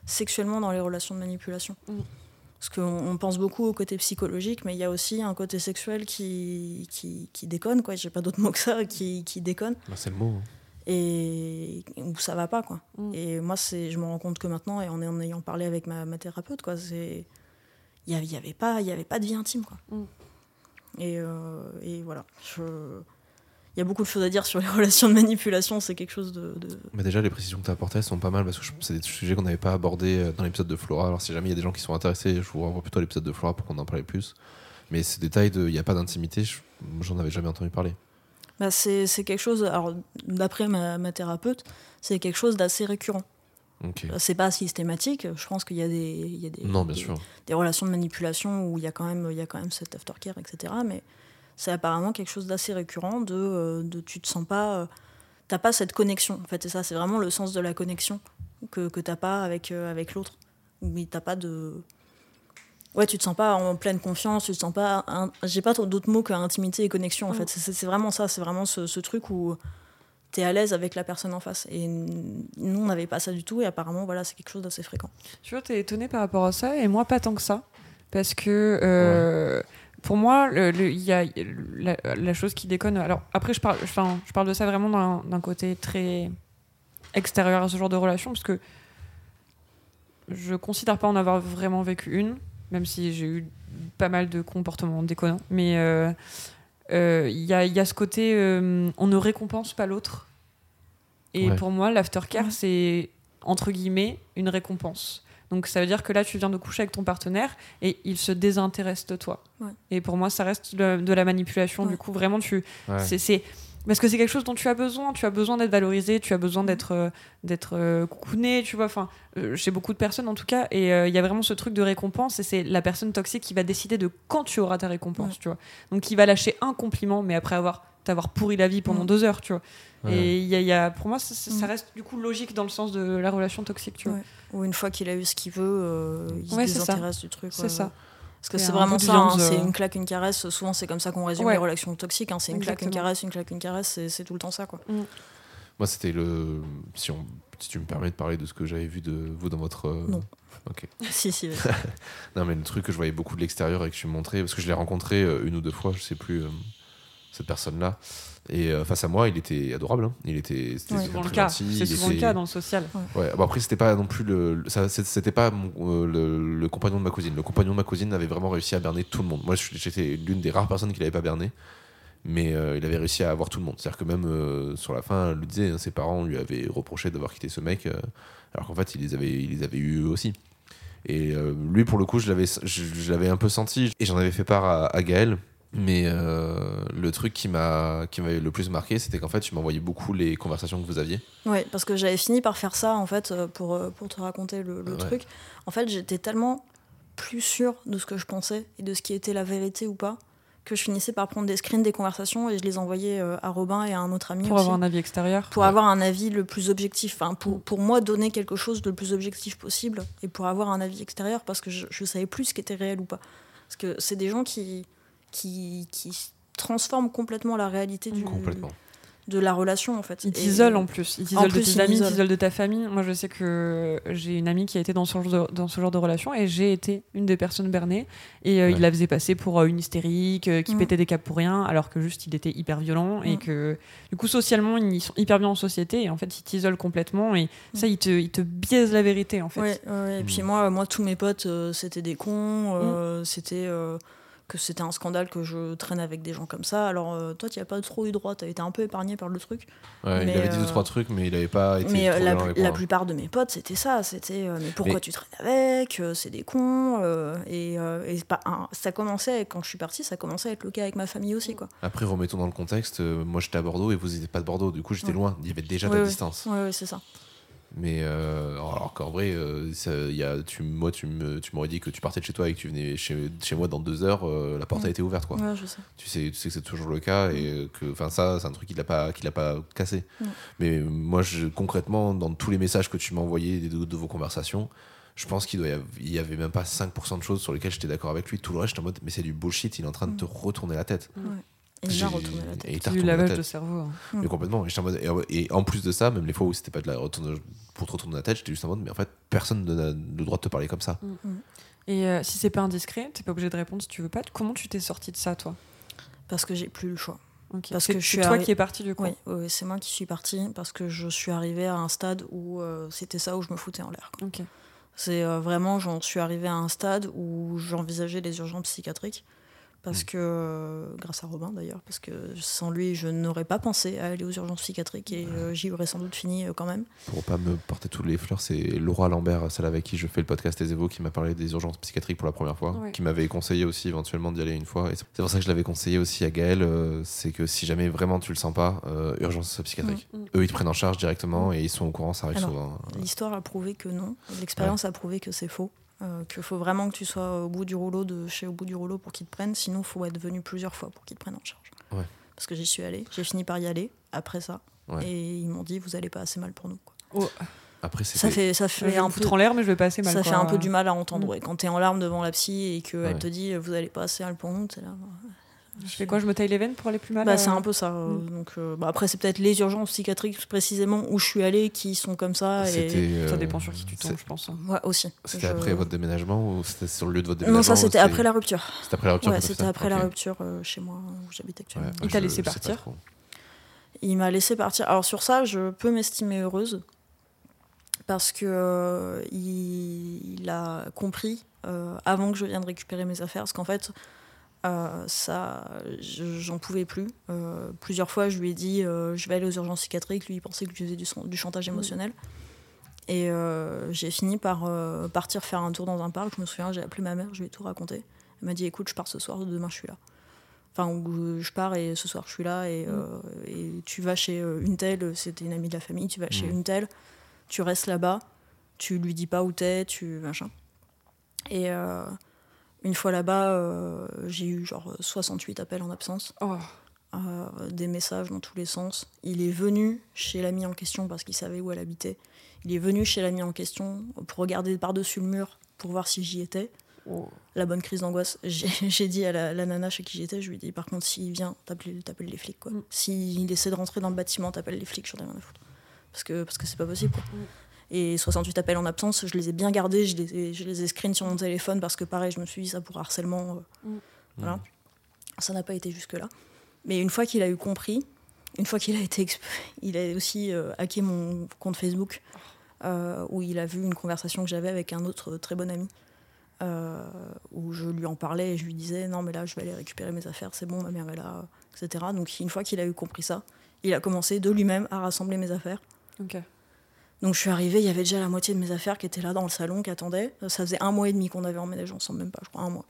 sexuellement, dans les relations de manipulation. Parce qu'on pense beaucoup au côté psychologique, mais il y a aussi un côté sexuel qui déconne, quoi. J'ai pas d'autre mot que ça, qui déconne. Bah, c'est le mot. Hein. Et où ça va pas, quoi. Et moi, je me rends compte que maintenant, et en ayant parlé avec ma thérapeute, quoi, il y avait pas de vie intime, quoi. Et voilà. Il y a beaucoup de choses à dire sur les relations de manipulation, c'est quelque chose de... Mais déjà, les précisions que tu as apportées, elles sont pas mal, parce que c'est des sujets qu'on n'avait pas abordés dans l'épisode de Flora. Alors si jamais il y a des gens qui sont intéressés, je vous renvoie plutôt à l'épisode de Flora pour qu'on en parle plus. Mais ces détails de « il n'y a pas d'intimité », j'en avais jamais entendu parler. Bah c'est quelque chose... Alors, d'après ma thérapeute, c'est quelque chose d'assez récurrent. Okay. C'est pas systématique. Je pense qu'il y a des relations de manipulation où il y a quand même cet aftercare, etc. Mais... c'est apparemment quelque chose d'assez récurrent de tu te sens pas... t'as pas cette connexion, en fait. Et ça, c'est vraiment le sens de la connexion que t'as pas avec l'autre. Mais t'as pas de... Ouais, tu te sens pas en pleine confiance, tu te sens pas... J'ai pas d'autres mots que intimité et connexion, en fait. C'est vraiment ça, c'est vraiment ce truc où t'es à l'aise avec la personne en face. Et nous, on n'avait pas ça du tout, et apparemment, voilà, c'est quelque chose d'assez fréquent. Tu vois, t'es étonnée par rapport à ça, et moi, pas tant que ça. Parce que... ouais. Pour moi, il y a la chose qui déconne. Alors après, je parle de ça vraiment d'un côté très extérieur à ce genre de relation, parce que je considère pas en avoir vraiment vécu une, même si j'ai eu pas mal de comportements déconnants. Mais il y a ce côté, on ne récompense pas l'autre. Et ouais. Pour moi, l'aftercare, c'est entre guillemets une récompense. Donc ça veut dire que là, tu viens de coucher avec ton partenaire et il se désintéresse de toi. Ouais. Et pour moi, ça reste de la manipulation. Ouais. Du coup, vraiment, tu, ouais. c'est Parce que c'est quelque chose dont tu as besoin d'être valorisé, tu as besoin d'être coucouné, tu vois, enfin, chez beaucoup de personnes en tout cas, et il y a vraiment ce truc de récompense, et c'est la personne toxique qui va décider de quand tu auras ta récompense, ouais. tu vois. Donc il va lâcher un compliment, mais après t'avoir pourri la vie pendant 2 heures, tu vois. Ouais. Et pour moi, ça reste du coup logique dans le sens de la relation toxique, tu vois. Ouais. Ou une fois qu'il a eu ce qu'il veut, il se désintéresse du truc. C'est ça. Parce que c'est vraiment ça, hein, c'est une claque, une caresse. Souvent, c'est comme ça qu'on résume les relations toxiques. Hein, c'est une claque, une caresse, une claque, une caresse. C'est tout le temps ça, quoi. Mm. Moi, c'était le... Si tu me permets de parler de ce que j'avais vu de vous dans votre... Non. Ok. si. vas-y. [LAUGHS] Non, mais le truc que je voyais beaucoup de l'extérieur et que tu me montrais, parce que je l'ai rencontré une ou deux fois, je sais plus, cette personne-là. Et face à moi, il était adorable. Hein. C'était souvent le cas. Gentil, c'est souvent le cas dans le social. Ouais. Bon, après, c'était pas non plus le compagnon de ma cousine. Le compagnon de ma cousine avait vraiment réussi à berner tout le monde. Moi, j'étais l'une des rares personnes qui l'avait pas berné, mais il avait réussi à avoir tout le monde. C'est-à-dire que même sur la fin, elle le disait, hein, ses parents lui avaient reproché d'avoir quitté ce mec, alors qu'en fait, il les avait eu eux aussi. Et lui, pour le coup, je l'avais un peu senti, et j'en avais fait part à Gaëlle. Mais le truc qui m'avait le plus marqué, c'était qu'en fait tu m'envoyais beaucoup les conversations que vous aviez. Ouais, parce que j'avais fini par faire ça en fait pour te raconter le truc. En fait, j'étais tellement plus sûre de ce que je pensais et de ce qui était la vérité ou pas, que je finissais par prendre des screens des conversations et je les envoyais à Robin et à un autre ami pour aussi, avoir un avis extérieur, pour avoir un avis le plus objectif, enfin pour moi donner quelque chose de le plus objectif possible et pour avoir un avis extérieur, parce que je savais plus ce qui était réel ou pas, parce que c'est des gens qui transforme complètement la réalité de la relation, en fait. Ils t'isolent en plus. Ils t'isolent de tes amis, ils t'isolent de ta famille. Moi, je sais que j'ai une amie qui a été dans ce genre de relation, et j'ai été une des personnes bernées, et il la faisait passer pour une hystérique, qui pétait des câbles pour rien, alors que juste, il était hyper violent, et que, du coup, socialement, ils sont hyper bien en société, et en fait, ils t'isolent complètement, et ça, ils te biaisent la vérité, en fait. Et puis moi, tous mes potes, c'était des cons, que c'était un scandale que je traîne avec des gens comme ça. Alors toi, tu n'as pas trop eu droit, tu as été un peu épargné par le truc. Ouais, mais il avait dit 2-3 trucs, mais il n'avait pas été... Mais la plupart de mes potes, c'était ça. C'était mais pourquoi tu traînes avec, c'est des cons. Ça commençait, quand je suis partie, ça commençait à être le cas avec ma famille aussi, quoi. Après, remettons dans le contexte, moi j'étais à Bordeaux et vous n'étiez pas de Bordeaux. Du coup, j'étais loin, il y avait déjà de la distance. Oui, c'est ça. Mais alors qu'en vrai, tu m'aurais dit que tu partais de chez toi et que tu venais chez moi dans 2 heures, la porte a été ouverte, quoi. Ouais, je sais. Tu sais que c'est toujours le cas, et que enfin ça, c'est un truc qu'il a pas cassé. Ouais. Mais moi, concrètement, dans tous les messages que tu m'as envoyés de vos conversations, je pense qu'il y avait même pas 5% de choses sur lesquelles j'étais d'accord avec lui. Tout le reste, j'étais en mode mais c'est du bullshit, il est en train de te retourner la tête. Ouais. Et il t'a retourné la tête. Du lavage de cerveau. Hein. Mais complètement. Et en plus de ça, même les fois où c'était pas pour te retourner la tête, j'étais juste en mode, mais en fait, personne n'a le droit de te parler comme ça. Et si c'est pas indiscret, t'es pas obligé de répondre si tu veux pas. Comment tu t'es sortie de ça, toi ? Parce que j'ai plus le choix. Okay. Parce que c'est toi qui es partie, du coup ? Oui, c'est moi qui suis partie, parce que je suis arrivée à un stade où c'était ça, où je me foutais en l'air. Okay. C'est vraiment, j'en suis arrivée à un stade où j'envisageais les urgences psychiatriques. Parce que, grâce à Robin d'ailleurs, parce que sans lui, je n'aurais pas pensé à aller aux urgences psychiatriques, et j'y aurais sans doute fini quand même. Pour pas me porter toutes les fleurs, c'est Laura Lambert, celle avec qui je fais le podcast Les Évos, qui m'a parlé des urgences psychiatriques pour la première fois, qui m'avait conseillé aussi éventuellement d'y aller une fois. Et c'est pour ça que je l'avais conseillé aussi à Gaëlle, c'est que si jamais vraiment tu le sens pas, urgences psychiatriques. Eux, ils te prennent en charge directement et ils sont au courant, ça arrive souvent. L'histoire a prouvé que non, l'expérience a prouvé que c'est faux. Qu'il faut vraiment que tu sois au bout du rouleau pour qu'ils te prennent, sinon il faut être venu plusieurs fois pour qu'ils te prennent en charge. Ouais. Parce que j'y suis allée, j'ai fini par y aller après ça, et ils m'ont dit vous allez pas assez mal pour nous, quoi. Après, ça fait un peu en l'air, mais je vais pas assez mal. Ça fait un peu du mal à entendre. Ouais. Quand t'es en larmes devant la psy et qu'elle te dit vous allez pas assez mal pour nous, t'es là. Je fais quoi ? Je me taille les veines pour aller plus mal ? C'est un peu ça. Donc, après, c'est peut-être les urgences psychiatriques précisément où je suis allée qui sont comme ça. Et... Ça dépend sur qui tu tombes, je pense. Ouais, aussi. C'était après votre déménagement, ou c'était sur le lieu de votre déménagement ? Non, ça, c'était après la rupture. C'était après la rupture ? Ouais, c'était après la rupture chez moi où j'habite actuellement. Ouais, il t'a laissé partir ? Il m'a laissé partir. Alors, sur ça, je peux m'estimer heureuse parce qu'il a compris avant que je vienne récupérer mes affaires. Parce qu'en fait, j'en pouvais plus. Plusieurs fois, je lui ai dit je vais aller aux urgences psychiatriques. Lui, il pensait que je faisais du chantage émotionnel. Et j'ai fini par partir faire un tour dans un parc. Je me souviens, j'ai appelé ma mère, je lui ai tout raconté. Elle m'a dit écoute, je pars ce soir, demain je suis là. Enfin, où je pars et ce soir je suis là et tu vas chez une telle, c'était une amie de la famille, tu vas chez une telle, tu restes là-bas, tu lui dis pas où t'es, tu machin. Et une fois là-bas, j'ai eu genre 68 appels en absence, des messages dans tous les sens. Il est venu chez l'ami en question parce qu'il savait où elle habitait. Il est venu chez l'ami en question pour regarder par-dessus le mur pour voir si j'y étais. Oh. La bonne crise d'angoisse. J'ai dit à la nana chez qui j'étais, je lui ai dit, par contre, s'il vient, t'appelles les flics, quoi. S'il essaie de rentrer dans le bâtiment, t'appelles les flics, j'en ai rien à foutre. Parce que c'est pas possible, quoi. Et 68 appels en absence, je les ai bien gardés, je les ai screenés sur mon téléphone, parce que pareil, je me suis dit ça pour harcèlement. Voilà. Ça n'a pas été jusque-là. Mais une fois qu'il a eu compris, une fois qu'il a été... il a aussi hacké mon compte Facebook, où il a vu une conversation que j'avais avec un autre très bon ami. Où je lui en parlais et je lui disais non mais là je vais aller récupérer mes affaires, c'est bon, ma mère est là, etc. Donc une fois qu'il a eu compris ça, il a commencé de lui-même à rassembler mes affaires. Okay. Donc je suis arrivée, il y avait déjà la moitié de mes affaires qui étaient là dans le salon, qui attendaient. Ça faisait 1 mois et demi qu'on avait emménagé ensemble, même pas je crois 1 mois.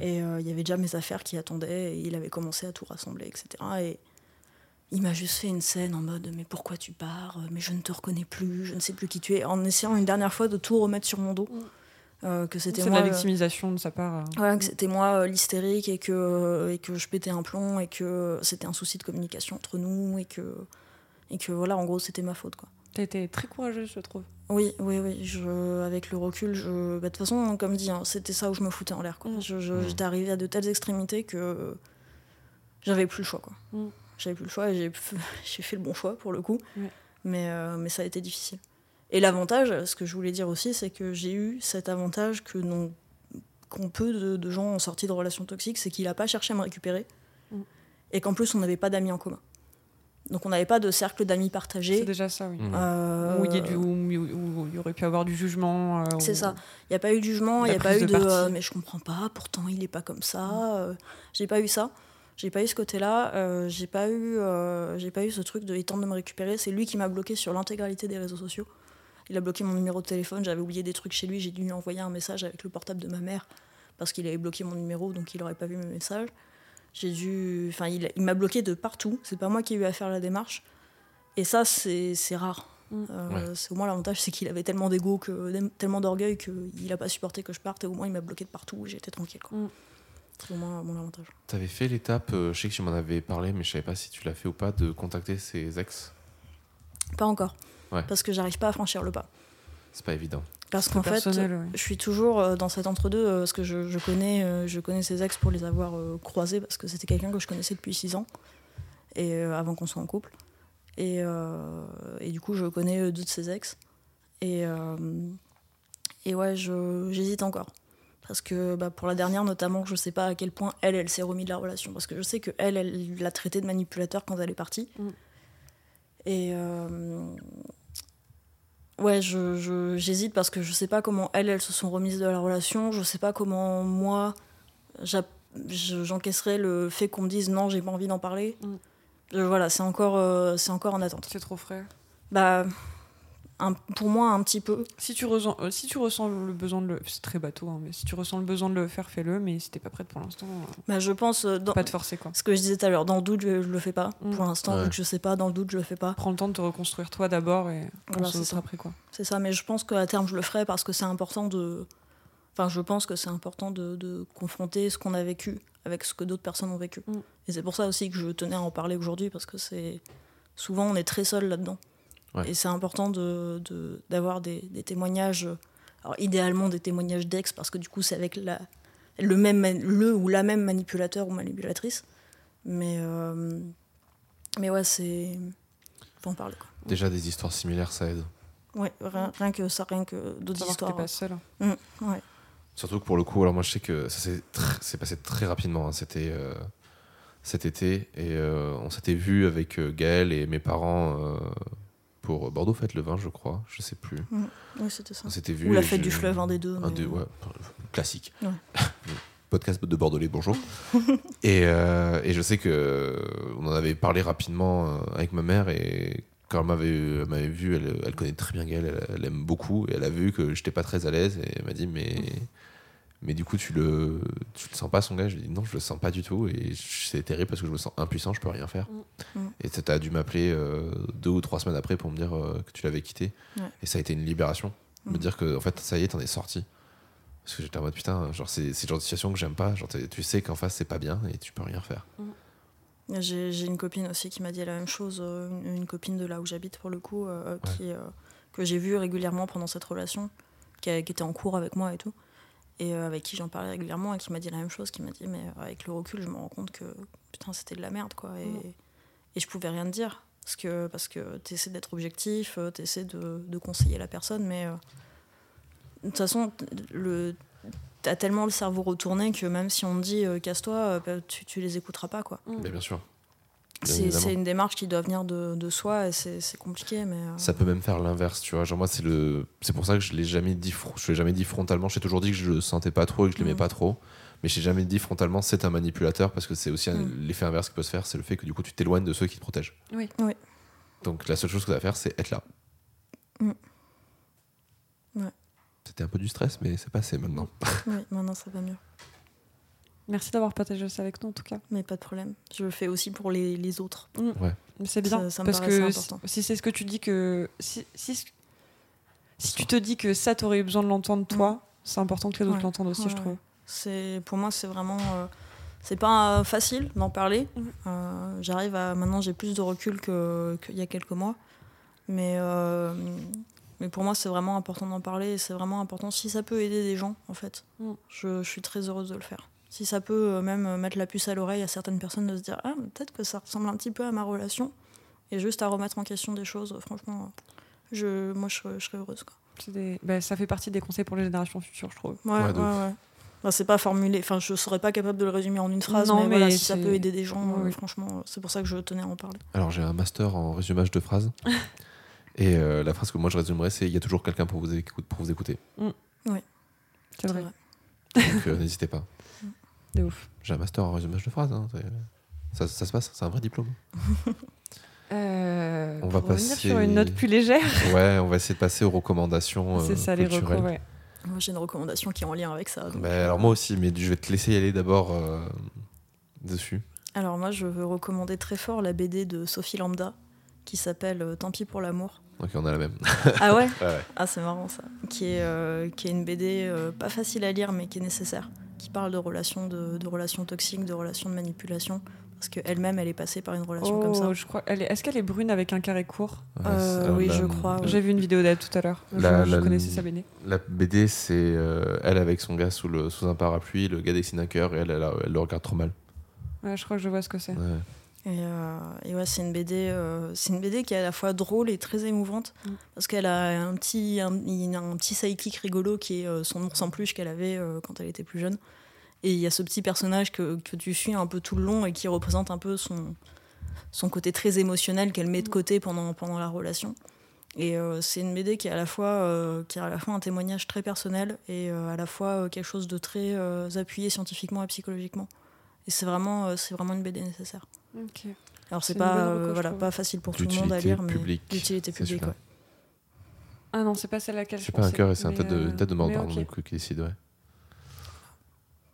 Et il y avait déjà mes affaires qui attendaient et il avait commencé à tout rassembler, etc. Et il m'a juste fait une scène en mode mais pourquoi tu pars, mais je ne te reconnais plus, je ne sais plus qui tu es, en essayant une dernière fois de tout remettre sur mon dos. Que c'était c'est moi, de la victimisation de sa part. Ouais, que c'était moi l'hystérique et que je pétais un plomb et que c'était un souci de communication entre nous et que voilà, en gros c'était ma faute, quoi. T'as été très courageuse, je trouve. Oui. Avec le recul, de toute façon, comme dit, hein, c'était ça où je me foutais en l'air, quoi. J'étais arrivée à de telles extrémités que j'avais plus le choix, quoi. J'avais plus le choix et j'ai fait le bon choix pour le coup, mais ça a été difficile. Et l'avantage, ce que je voulais dire aussi, c'est que j'ai eu cet avantage que qu'ont peu de gens en sortie de relations toxiques, c'est qu'il n'a pas cherché à me récupérer, et qu'en plus, on n'avait pas d'amis en commun. Donc on n'avait pas de cercle d'amis partagés. C'est déjà ça, oui. Où il y aurait pu avoir du jugement. C'est ça. Il n'y a pas eu de jugement, il n'y a pas eu de mais je ne comprends pas, pourtant il n'est pas comme ça. Je n'ai pas eu ça. J'ai pas eu ce côté-là, j'ai pas eu ce truc de il tente de me récupérer. C'est lui qui m'a bloqué sur l'intégralité des réseaux sociaux. Il a bloqué mon numéro de téléphone, j'avais oublié des trucs chez lui, j'ai dû lui envoyer un message avec le portable de ma mère parce qu'il avait bloqué mon numéro, donc il aurait pas vu mes messages. Il m'a bloqué de partout, c'est pas moi qui ai eu à faire la démarche. Et ça, c'est rare. C'est au moins l'avantage, c'est qu'il avait tellement d'ego, tellement d'orgueil qu'il a pas supporté que je parte, et au moins il m'a bloqué de partout, j'étais tranquille, quoi. C'est au moins mon avantage. T'avais fait l'étape, je sais que tu m'en avais parlé, mais je savais pas si tu l'as fait ou pas, de contacter ses ex. Pas encore. Ouais. Parce que j'arrive pas à franchir le pas. C'est pas évident. Parce qu'en fait, je suis toujours dans cet entre-deux, parce que je connais ses ex pour les avoir croisés, parce que c'était quelqu'un que je connaissais depuis 6 ans, et avant qu'on soit en couple. Et du coup, je connais 2 de ses ex. Et ouais, j'hésite encore. Parce que pour la dernière, notamment, je sais pas à quel point elle s'est remise de la relation. Parce que je sais qu'elle l'a traité de manipulateur quand elle est partie. Ouais, j'hésite parce que je sais pas comment elles se sont remises de la relation. Je sais pas comment moi, j'encaisserai le fait qu'on me dise non, j'ai pas envie d'en parler. Voilà, c'est encore en attente. C'est trop frais. Pour moi, un petit peu. Si tu ressens le besoin de le... C'est très bateau, hein, mais si tu ressens le besoin de le faire, fais-le, mais si t'es pas prête pour l'instant... je pense... Pas te forcer, quoi. Ce que je disais tout à l'heure, dans le doute, je le fais pas. Pour l'instant, vu que je sais pas, dans le doute, je le fais pas. Prends le temps de te reconstruire toi d'abord et on se sera après, quoi. C'est ça, mais je pense qu'à terme, je le ferai parce que c'est important de... Enfin, je pense que c'est important de confronter ce qu'on a vécu avec ce que d'autres personnes ont vécu. Et c'est pour ça aussi que je tenais à en parler aujourd'hui, parce que c'est... Souvent, on est très seul là-dedans. Ouais. Et c'est important d'avoir des témoignages, alors idéalement des témoignages d'ex, parce que du coup c'est avec le ou la même manipulateur ou manipulatrice, mais ouais, c'est, faut en parler, quoi. Déjà des histoires similaires, ça aide. Ouais, rien que d'autres histoires. T'es pas seule. Ouais. Surtout que pour le coup, alors moi je sais que ça s'est passé très rapidement, hein. C'était cet été, et on s'était vu avec Gaëlle et mes parents. Pour Bordeaux fête le 20, je crois, je sais plus. Oui, c'était ça. C'était vu. Ou la fête du fleuve, un des deux. Classique. Ouais. Podcast de Bordelais, bonjour. Et je sais que on en avait parlé rapidement avec ma mère, et quand elle m'avait vu, elle connaît très bien Gaëlle, elle aime beaucoup, et elle a vu que j'étais pas très à l'aise, et elle m'a dit mais mais du coup tu le sens pas son gars. Je lui dis non, je le sens pas du tout et c'est terrible parce que je me sens impuissant, je peux rien faire. Et t'as dû m'appeler 2 ou 3 semaines après pour me dire que tu l'avais quitté. Et ça a été une libération, me dire que en fait ça y est, t'en es sorti. Parce que j'étais en mode putain, genre c'est le genre de situation que j'aime pas, genre tu sais qu'en face c'est pas bien et tu peux rien faire. J'ai une copine aussi qui m'a dit la même chose, une copine de là où j'habite pour le coup, que j'ai vue régulièrement pendant cette relation, qui était en cours avec moi et tout, et avec qui j'en parlais régulièrement et qui m'a dit la même chose, qui m'a dit mais avec le recul je me rends compte que putain c'était de la merde quoi, et je pouvais rien te dire parce que t'essaies d'être objectif, t'essaies de conseiller la personne, mais de toute façon t'as tellement le cerveau retourné que même si on te dit casse-toi, tu les écouteras pas quoi. Mais bien sûr. C'est une démarche qui doit venir de soi et c'est compliqué. Mais ça peut même faire l'inverse, tu vois. Genre moi c'est pour ça que je l'ai jamais dit frontalement. J'ai toujours dit que je le sentais pas trop et que je l'aimais pas trop, mais j'ai jamais dit frontalement c'est un manipulateur, parce que c'est aussi l'effet inverse qui peut se faire, c'est le fait que du coup tu t'éloignes de ceux qui te protègent. Oui. Donc la seule chose que tu as à faire c'est être là. Ouais. C'était un peu du stress, mais c'est passé maintenant. Oui, maintenant ça va mieux. Merci d'avoir partagé ça avec nous en tout cas. Mais pas de problème. Je le fais aussi pour les autres. Ouais. C'est bien. Ça parce que si c'est ce que tu dis que si tu te dis que ça t'aurais eu besoin de l'entendre toi, c'est important que les autres l'entendent aussi, je trouve. C'est pour moi c'est vraiment c'est pas facile d'en parler. J'arrive à maintenant j'ai plus de recul qu'il y a quelques mois, mais pour moi c'est vraiment important d'en parler et c'est vraiment important si ça peut aider des gens en fait. Je suis très heureuse de le faire. Si ça peut même mettre la puce à l'oreille à certaines personnes de se dire « Ah, peut-être que ça ressemble un petit peu à ma relation » et juste à remettre en question des choses, franchement, moi je serais heureuse. Quoi. Ça fait partie des conseils pour les générations futures, je trouve. Ouais. Bah, c'est pas formulé, enfin, je serais pas capable de le résumer en une phrase, mais voilà, si ça peut aider des gens, franchement, c'est pour ça que je tenais à en parler. Alors j'ai un master en résumage de phrases et la phrase que moi je résumerais, c'est « Il y a toujours quelqu'un pour vous écouter. » Oui, c'est vrai. Donc n'hésitez pas. De ouf. J'ai un master en résumage de phrases. Hein. Ça se passe, c'est un vrai diplôme. On va passer sur une note plus légère. Ouais, on va essayer de passer aux recommandations culturelles. C'est ça, les recos, ouais. Moi, j'ai une recommandation qui est en lien avec ça. Donc... alors moi aussi, mais je vais te laisser y aller d'abord dessus. Alors moi, je veux recommander très fort la BD de Sophie Lambda qui s'appelle « Tant pis pour l'amour ». Ok, on a la même. Ah ouais, ouais. Ah, c'est marrant ça. Qui est une BD pas facile à lire, mais qui est nécessaire. Qui parle de relations, de relations toxiques, de relations de manipulation, parce qu'elle-même, elle est passée par une relation comme ça. Je crois, est-ce qu'elle est brune avec un carré court ? Oui, je crois. J'ai vu une vidéo d'elle tout à l'heure. Je connaissais sa BD. La BD, c'est elle avec son gars sous un parapluie, le gars dessine un cœur, et elle le regarde trop mal. Ouais, je crois que je vois ce que c'est. Ouais. Et ouais, c'est une BD qui est à la fois drôle et très émouvante, parce qu'elle a un petit sidekick rigolo qui est son ours en peluche qu'elle avait quand elle était plus jeune, et il y a ce petit personnage que tu suis un peu tout le long et qui représente un peu son côté très émotionnel qu'elle met de côté pendant la relation, et c'est une BD qui est à la fois un témoignage très personnel et à la fois quelque chose de très appuyé scientifiquement et psychologiquement, et c'est vraiment une BD nécessaire. Okay. Alors c'est pas pas facile pour tout le monde à lire, mais l'utilité publique. Ouais. Ah non, c'est pas celle à laquelle je pensais. C'est pas un cœur et c'est une tête de mort, pardon, du coup, qui décide, ouais.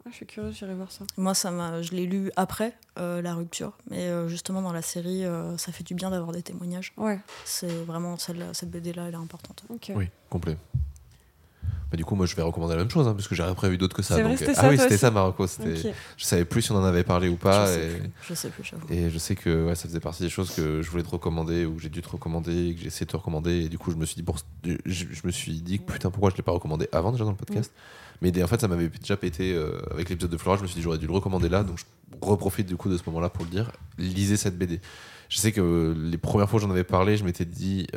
Ah, je suis curieuse, j'irai voir ça. Moi, je l'ai lu après la rupture, mais justement dans la série, ça fait du bien d'avoir des témoignages. Ouais. C'est vraiment cette BD-là, elle est importante. Okay. Oui, complet. Mais du coup, moi, je vais recommander la même chose, hein, parce que j'ai rien prévu d'autre que ça. C'est vrai, donc... c'était ça, Marocco. Okay. Je savais plus si on en avait parlé ou pas. Je sais plus, j'avoue. Et je sais que ça faisait partie des choses que je voulais te recommander, ou que j'ai dû te recommander, que j'ai essayé de te recommander. Et du coup, je me suis dit, putain, pourquoi je l'ai pas recommandé avant déjà dans le podcast ? Mais en fait, ça m'avait déjà pété avec l'épisode de Flora. Je me suis dit, j'aurais dû le recommander là. Donc, je reprofite du coup de ce moment-là pour le dire. Lisez cette BD. Je sais que les premières fois que j'en avais parlé, je m'étais dit,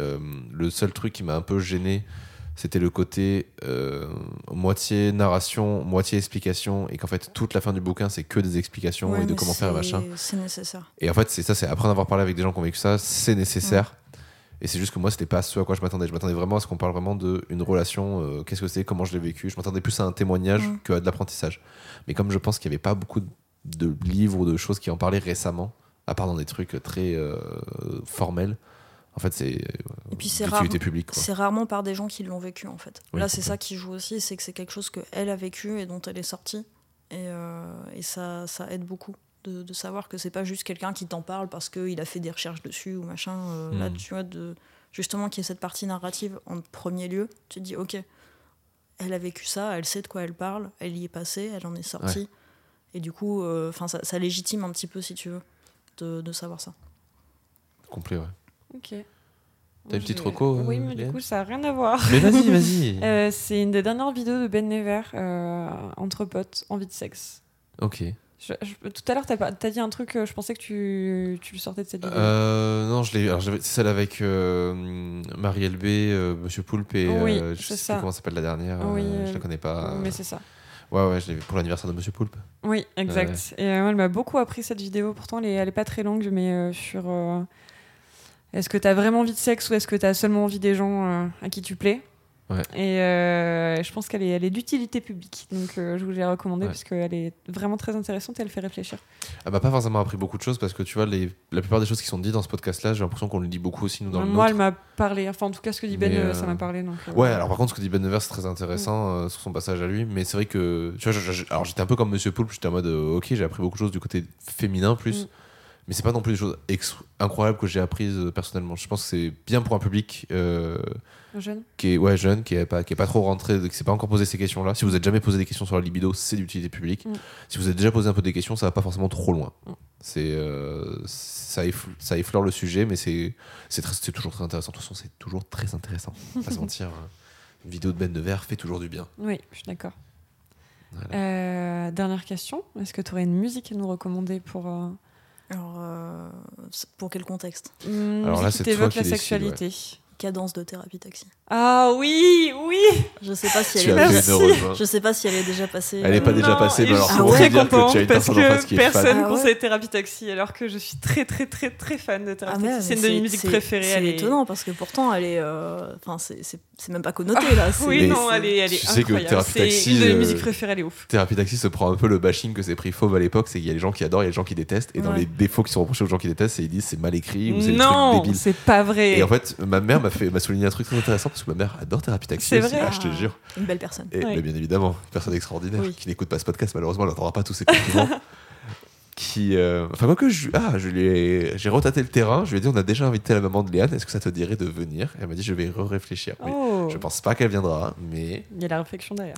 le seul truc qui m'a un peu gêné, c'était le côté moitié narration, moitié explication, et qu'en fait toute la fin du bouquin c'est que des explications et de comment faire et machin. C'est nécessaire. Et en fait c'est après en avoir parlé avec des gens qui ont vécu ça, c'est nécessaire. Et c'est juste que moi c'était pas ce à quoi je m'attendais. Je m'attendais vraiment à ce qu'on parle vraiment d'une relation, qu'est-ce que c'est, comment je l'ai vécu. Je m'attendais plus à un témoignage qu'à de l'apprentissage. Mais comme je pense qu'il y avait pas beaucoup de livres ou de choses qui en parlaient récemment, à part dans des trucs très formels, En fait, c'est et puis c'est rare, publique, quoi. C'est rarement par des gens qui l'ont vécu, en fait. Oui, là, c'est ça qui joue aussi, c'est que c'est quelque chose qu'elle a vécu et dont elle est sortie. Et ça, ça aide beaucoup de savoir que c'est pas juste quelqu'un qui t'en parle parce qu'il a fait des recherches dessus ou machin. Là, tu vois, justement, qu'il y ait cette partie narrative en premier lieu, tu te dis, ok, elle a vécu ça, elle sait de quoi elle parle, elle y est passée, elle en est sortie. Ouais. Et du coup, ça légitime un petit peu, si tu veux, de savoir ça. Complet, ouais. Ok. T'as une petite reco? Oui, mais du coup, ça n'a rien à voir. Mais vas-y, vas-y. C'est une des dernières vidéos de Ben Never, entre potes, Envie de sexe. Ok. Tout à l'heure, t'as dit un truc, je pensais que tu le sortais de cette vidéo. Non, je l'ai. Alors, c'est celle avec Marie L. B, Monsieur Poulpe et. Oui, je sais plus comment s'appelle la dernière. Oui, je la connais pas. Mais c'est ça. Ouais, je l'ai vu pour l'anniversaire de Monsieur Poulpe. Oui, exact. Ouais. Et elle m'a beaucoup appris cette vidéo. Pourtant, elle est pas très longue, mais sur. Est-ce que t'as vraiment envie de sexe ou est-ce que t'as seulement envie des gens à qui tu plais? Ouais. Et je pense qu'elle est d'utilité publique, donc je vous l'ai recommandée parce qu'elle est vraiment très intéressante et elle fait réfléchir. Elle m'a pas forcément appris beaucoup de choses parce que tu vois, la plupart des choses qui sont dites dans ce podcast-là, j'ai l'impression qu'on le dit beaucoup aussi nous dans le nôtre. Moi, elle m'a parlé, enfin en tout cas ce que dit Ben, ça m'a parlé. Donc, ouais, alors par contre ce que dit Ben Never, c'est très intéressant sur son passage à lui, mais c'est vrai que tu vois, alors j'étais un peu comme Monsieur Poulpe, j'étais en mode ok, j'ai appris beaucoup de choses du côté féminin plus. Mais c'est pas non plus des choses incroyables que j'ai apprises personnellement. Je pense que c'est bien pour un public jeune, qui est pas trop rentré, qui s'est pas encore posé ces questions-là. Si vous êtes jamais posé des questions sur la libido, c'est d'utilité publique. Si vous êtes déjà posé un peu des questions, ça va pas forcément trop loin. C'est ça effleure le sujet, mais c'est toujours très intéressant. De toute façon, c'est toujours très intéressant. Pas se mentir, une vidéo de Ben Never fait toujours du bien. Oui, je suis d'accord. Voilà. Dernière question. Est-ce que tu aurais une musique à nous recommander pour Alors, pour quel contexte? Alors là, c'est toi qui la sexualité. Décide, ouais. Cadence de Thérapie Taxi. Ah oui. Je sais pas si elle est déjà passée. Elle est pas déjà passée. Mais alors, je suis très contente parce que personne conseille Thérapie Taxi, alors que je suis très très très très fan de Thérapie Taxi. C'est une de mes musiques préférées. C'est étonnant parce que pourtant elle est, enfin c'est même pas connoté là. Oui non, elle est incroyable. C'est une de mes musiques préférées, elle est ouf. Thérapie Taxi se prend un peu le bashing que s'est pris Fauve à l'époque, c'est qu'il y a les gens qui adorent, il y a les gens qui détestent, et dans les défauts qui sont reprochés aux gens qui détestent, ils disent c'est mal écrit ou c'est des trucs débiles. Non, c'est pas vrai. Et en fait, ma mère m'a souligné un truc très intéressant parce que ma mère adore Thérapie Taxi. C'est vrai, je te jure. Une belle personne. Et oui. Bien évidemment, une personne extraordinaire qui n'écoute pas ce podcast, malheureusement, elle n'entendra pas tous ces compliments. Enfin, moi, j'ai retâté le terrain, je lui ai dit on a déjà invité la maman de Léane, est-ce que ça te dirait de venir? Et elle m'a dit je vais réfléchir. Oh. Oui, je pense pas qu'elle viendra, mais. Il y a la réflexion derrière.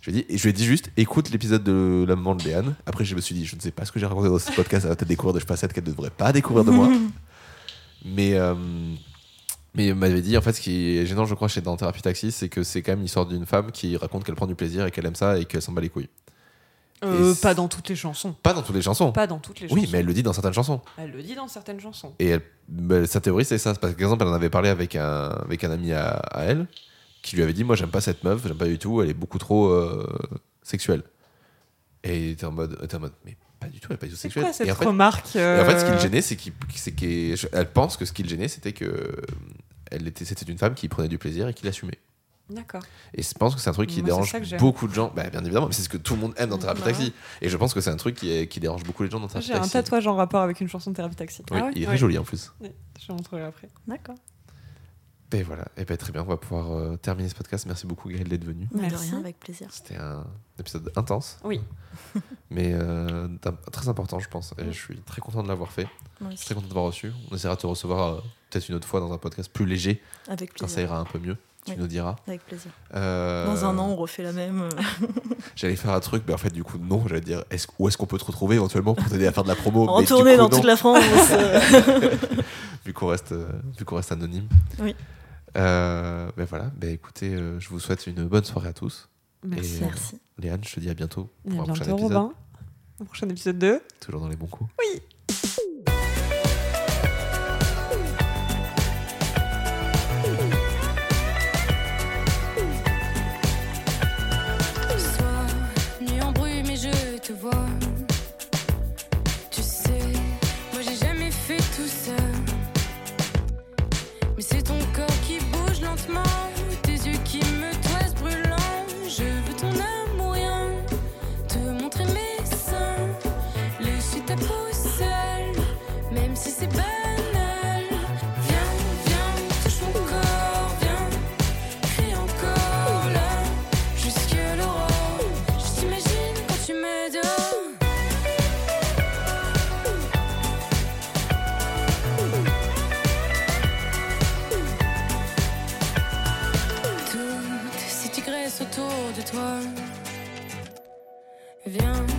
Je lui ai dit juste écoute l'épisode de la maman de Léane. Après, je me suis dit je ne sais pas ce que j'ai raconté dans ce podcast, elle va peut-être découvrir de je passette qu'elle ne devrait pas découvrir de moi. Mais il m'avait dit, en fait, ce qui est gênant, je crois, chez dans Thérapie Taxi, c'est que c'est quand même l'histoire d'une femme qui raconte qu'elle prend du plaisir et qu'elle aime ça et qu'elle s'en bat les couilles. Pas dans toutes les chansons. Oui, mais elle le dit dans certaines chansons. Et sa théorie, c'est ça. Parce que, par exemple, elle en avait parlé avec un ami à elle qui lui avait dit, moi, j'aime pas cette meuf, j'aime pas du tout, elle est beaucoup trop sexuelle. Et il était en mode mais pas du tout, elle n'est pas du tout sexuelle. C'est quoi cette remarque Et en fait, ce qui le gênait, elle pense que ce qui le gênait, c'était que c'était une femme qui prenait du plaisir et qui l'assumait. D'accord. Et je pense que c'est un truc qui dérange beaucoup de gens. Bah, bien évidemment, mais c'est ce que tout le monde aime dans Thérapie Taxi. Et je pense que c'est un truc qui dérange beaucoup les gens dans Thérapie Taxi. J'ai un tatouage en rapport avec une chanson de Thérapie Taxi. Oui, il est très joli en plus. Oui, je vais montrer après. D'accord. Et voilà, très bien, on va pouvoir terminer ce podcast. Merci beaucoup Gaëlle d'être venue. Merci, avec plaisir. C'était un épisode intense. Oui. Mais très important, je pense. Et je suis très content de l'avoir fait. Moi aussi. Je suis très content de t'avoir reçu. On essaiera de te recevoir peut-être une autre fois dans un podcast plus léger. Avec plaisir. Quand ça ira un peu mieux, tu nous diras. Avec plaisir. Dans un an, on refait la même. J'allais faire un truc, mais en fait, du coup, non. J'allais dire, où est-ce qu'on peut te retrouver éventuellement pour t'aider à faire de la promo? En tournée dans toute la France. Vu qu'on reste anonyme. Oui. Écoutez, je vous souhaite une bonne soirée à tous. Merci. Merci. Léane, je te dis à bientôt pour un prochain épisode. Robin. Un prochain épisode 2. Toujours dans les bons coups. Oui. Soir, nuit embrumée, je te vois. Tu sais, moi j'ai jamais fait tout ça. Mais c'est ton corps qui bouge lentement, tes yeux qui me toisent brûlants. Je veux ton amour, rien, te montrer mes seins, lécher ta poussière. laisse autour de toi. Viens.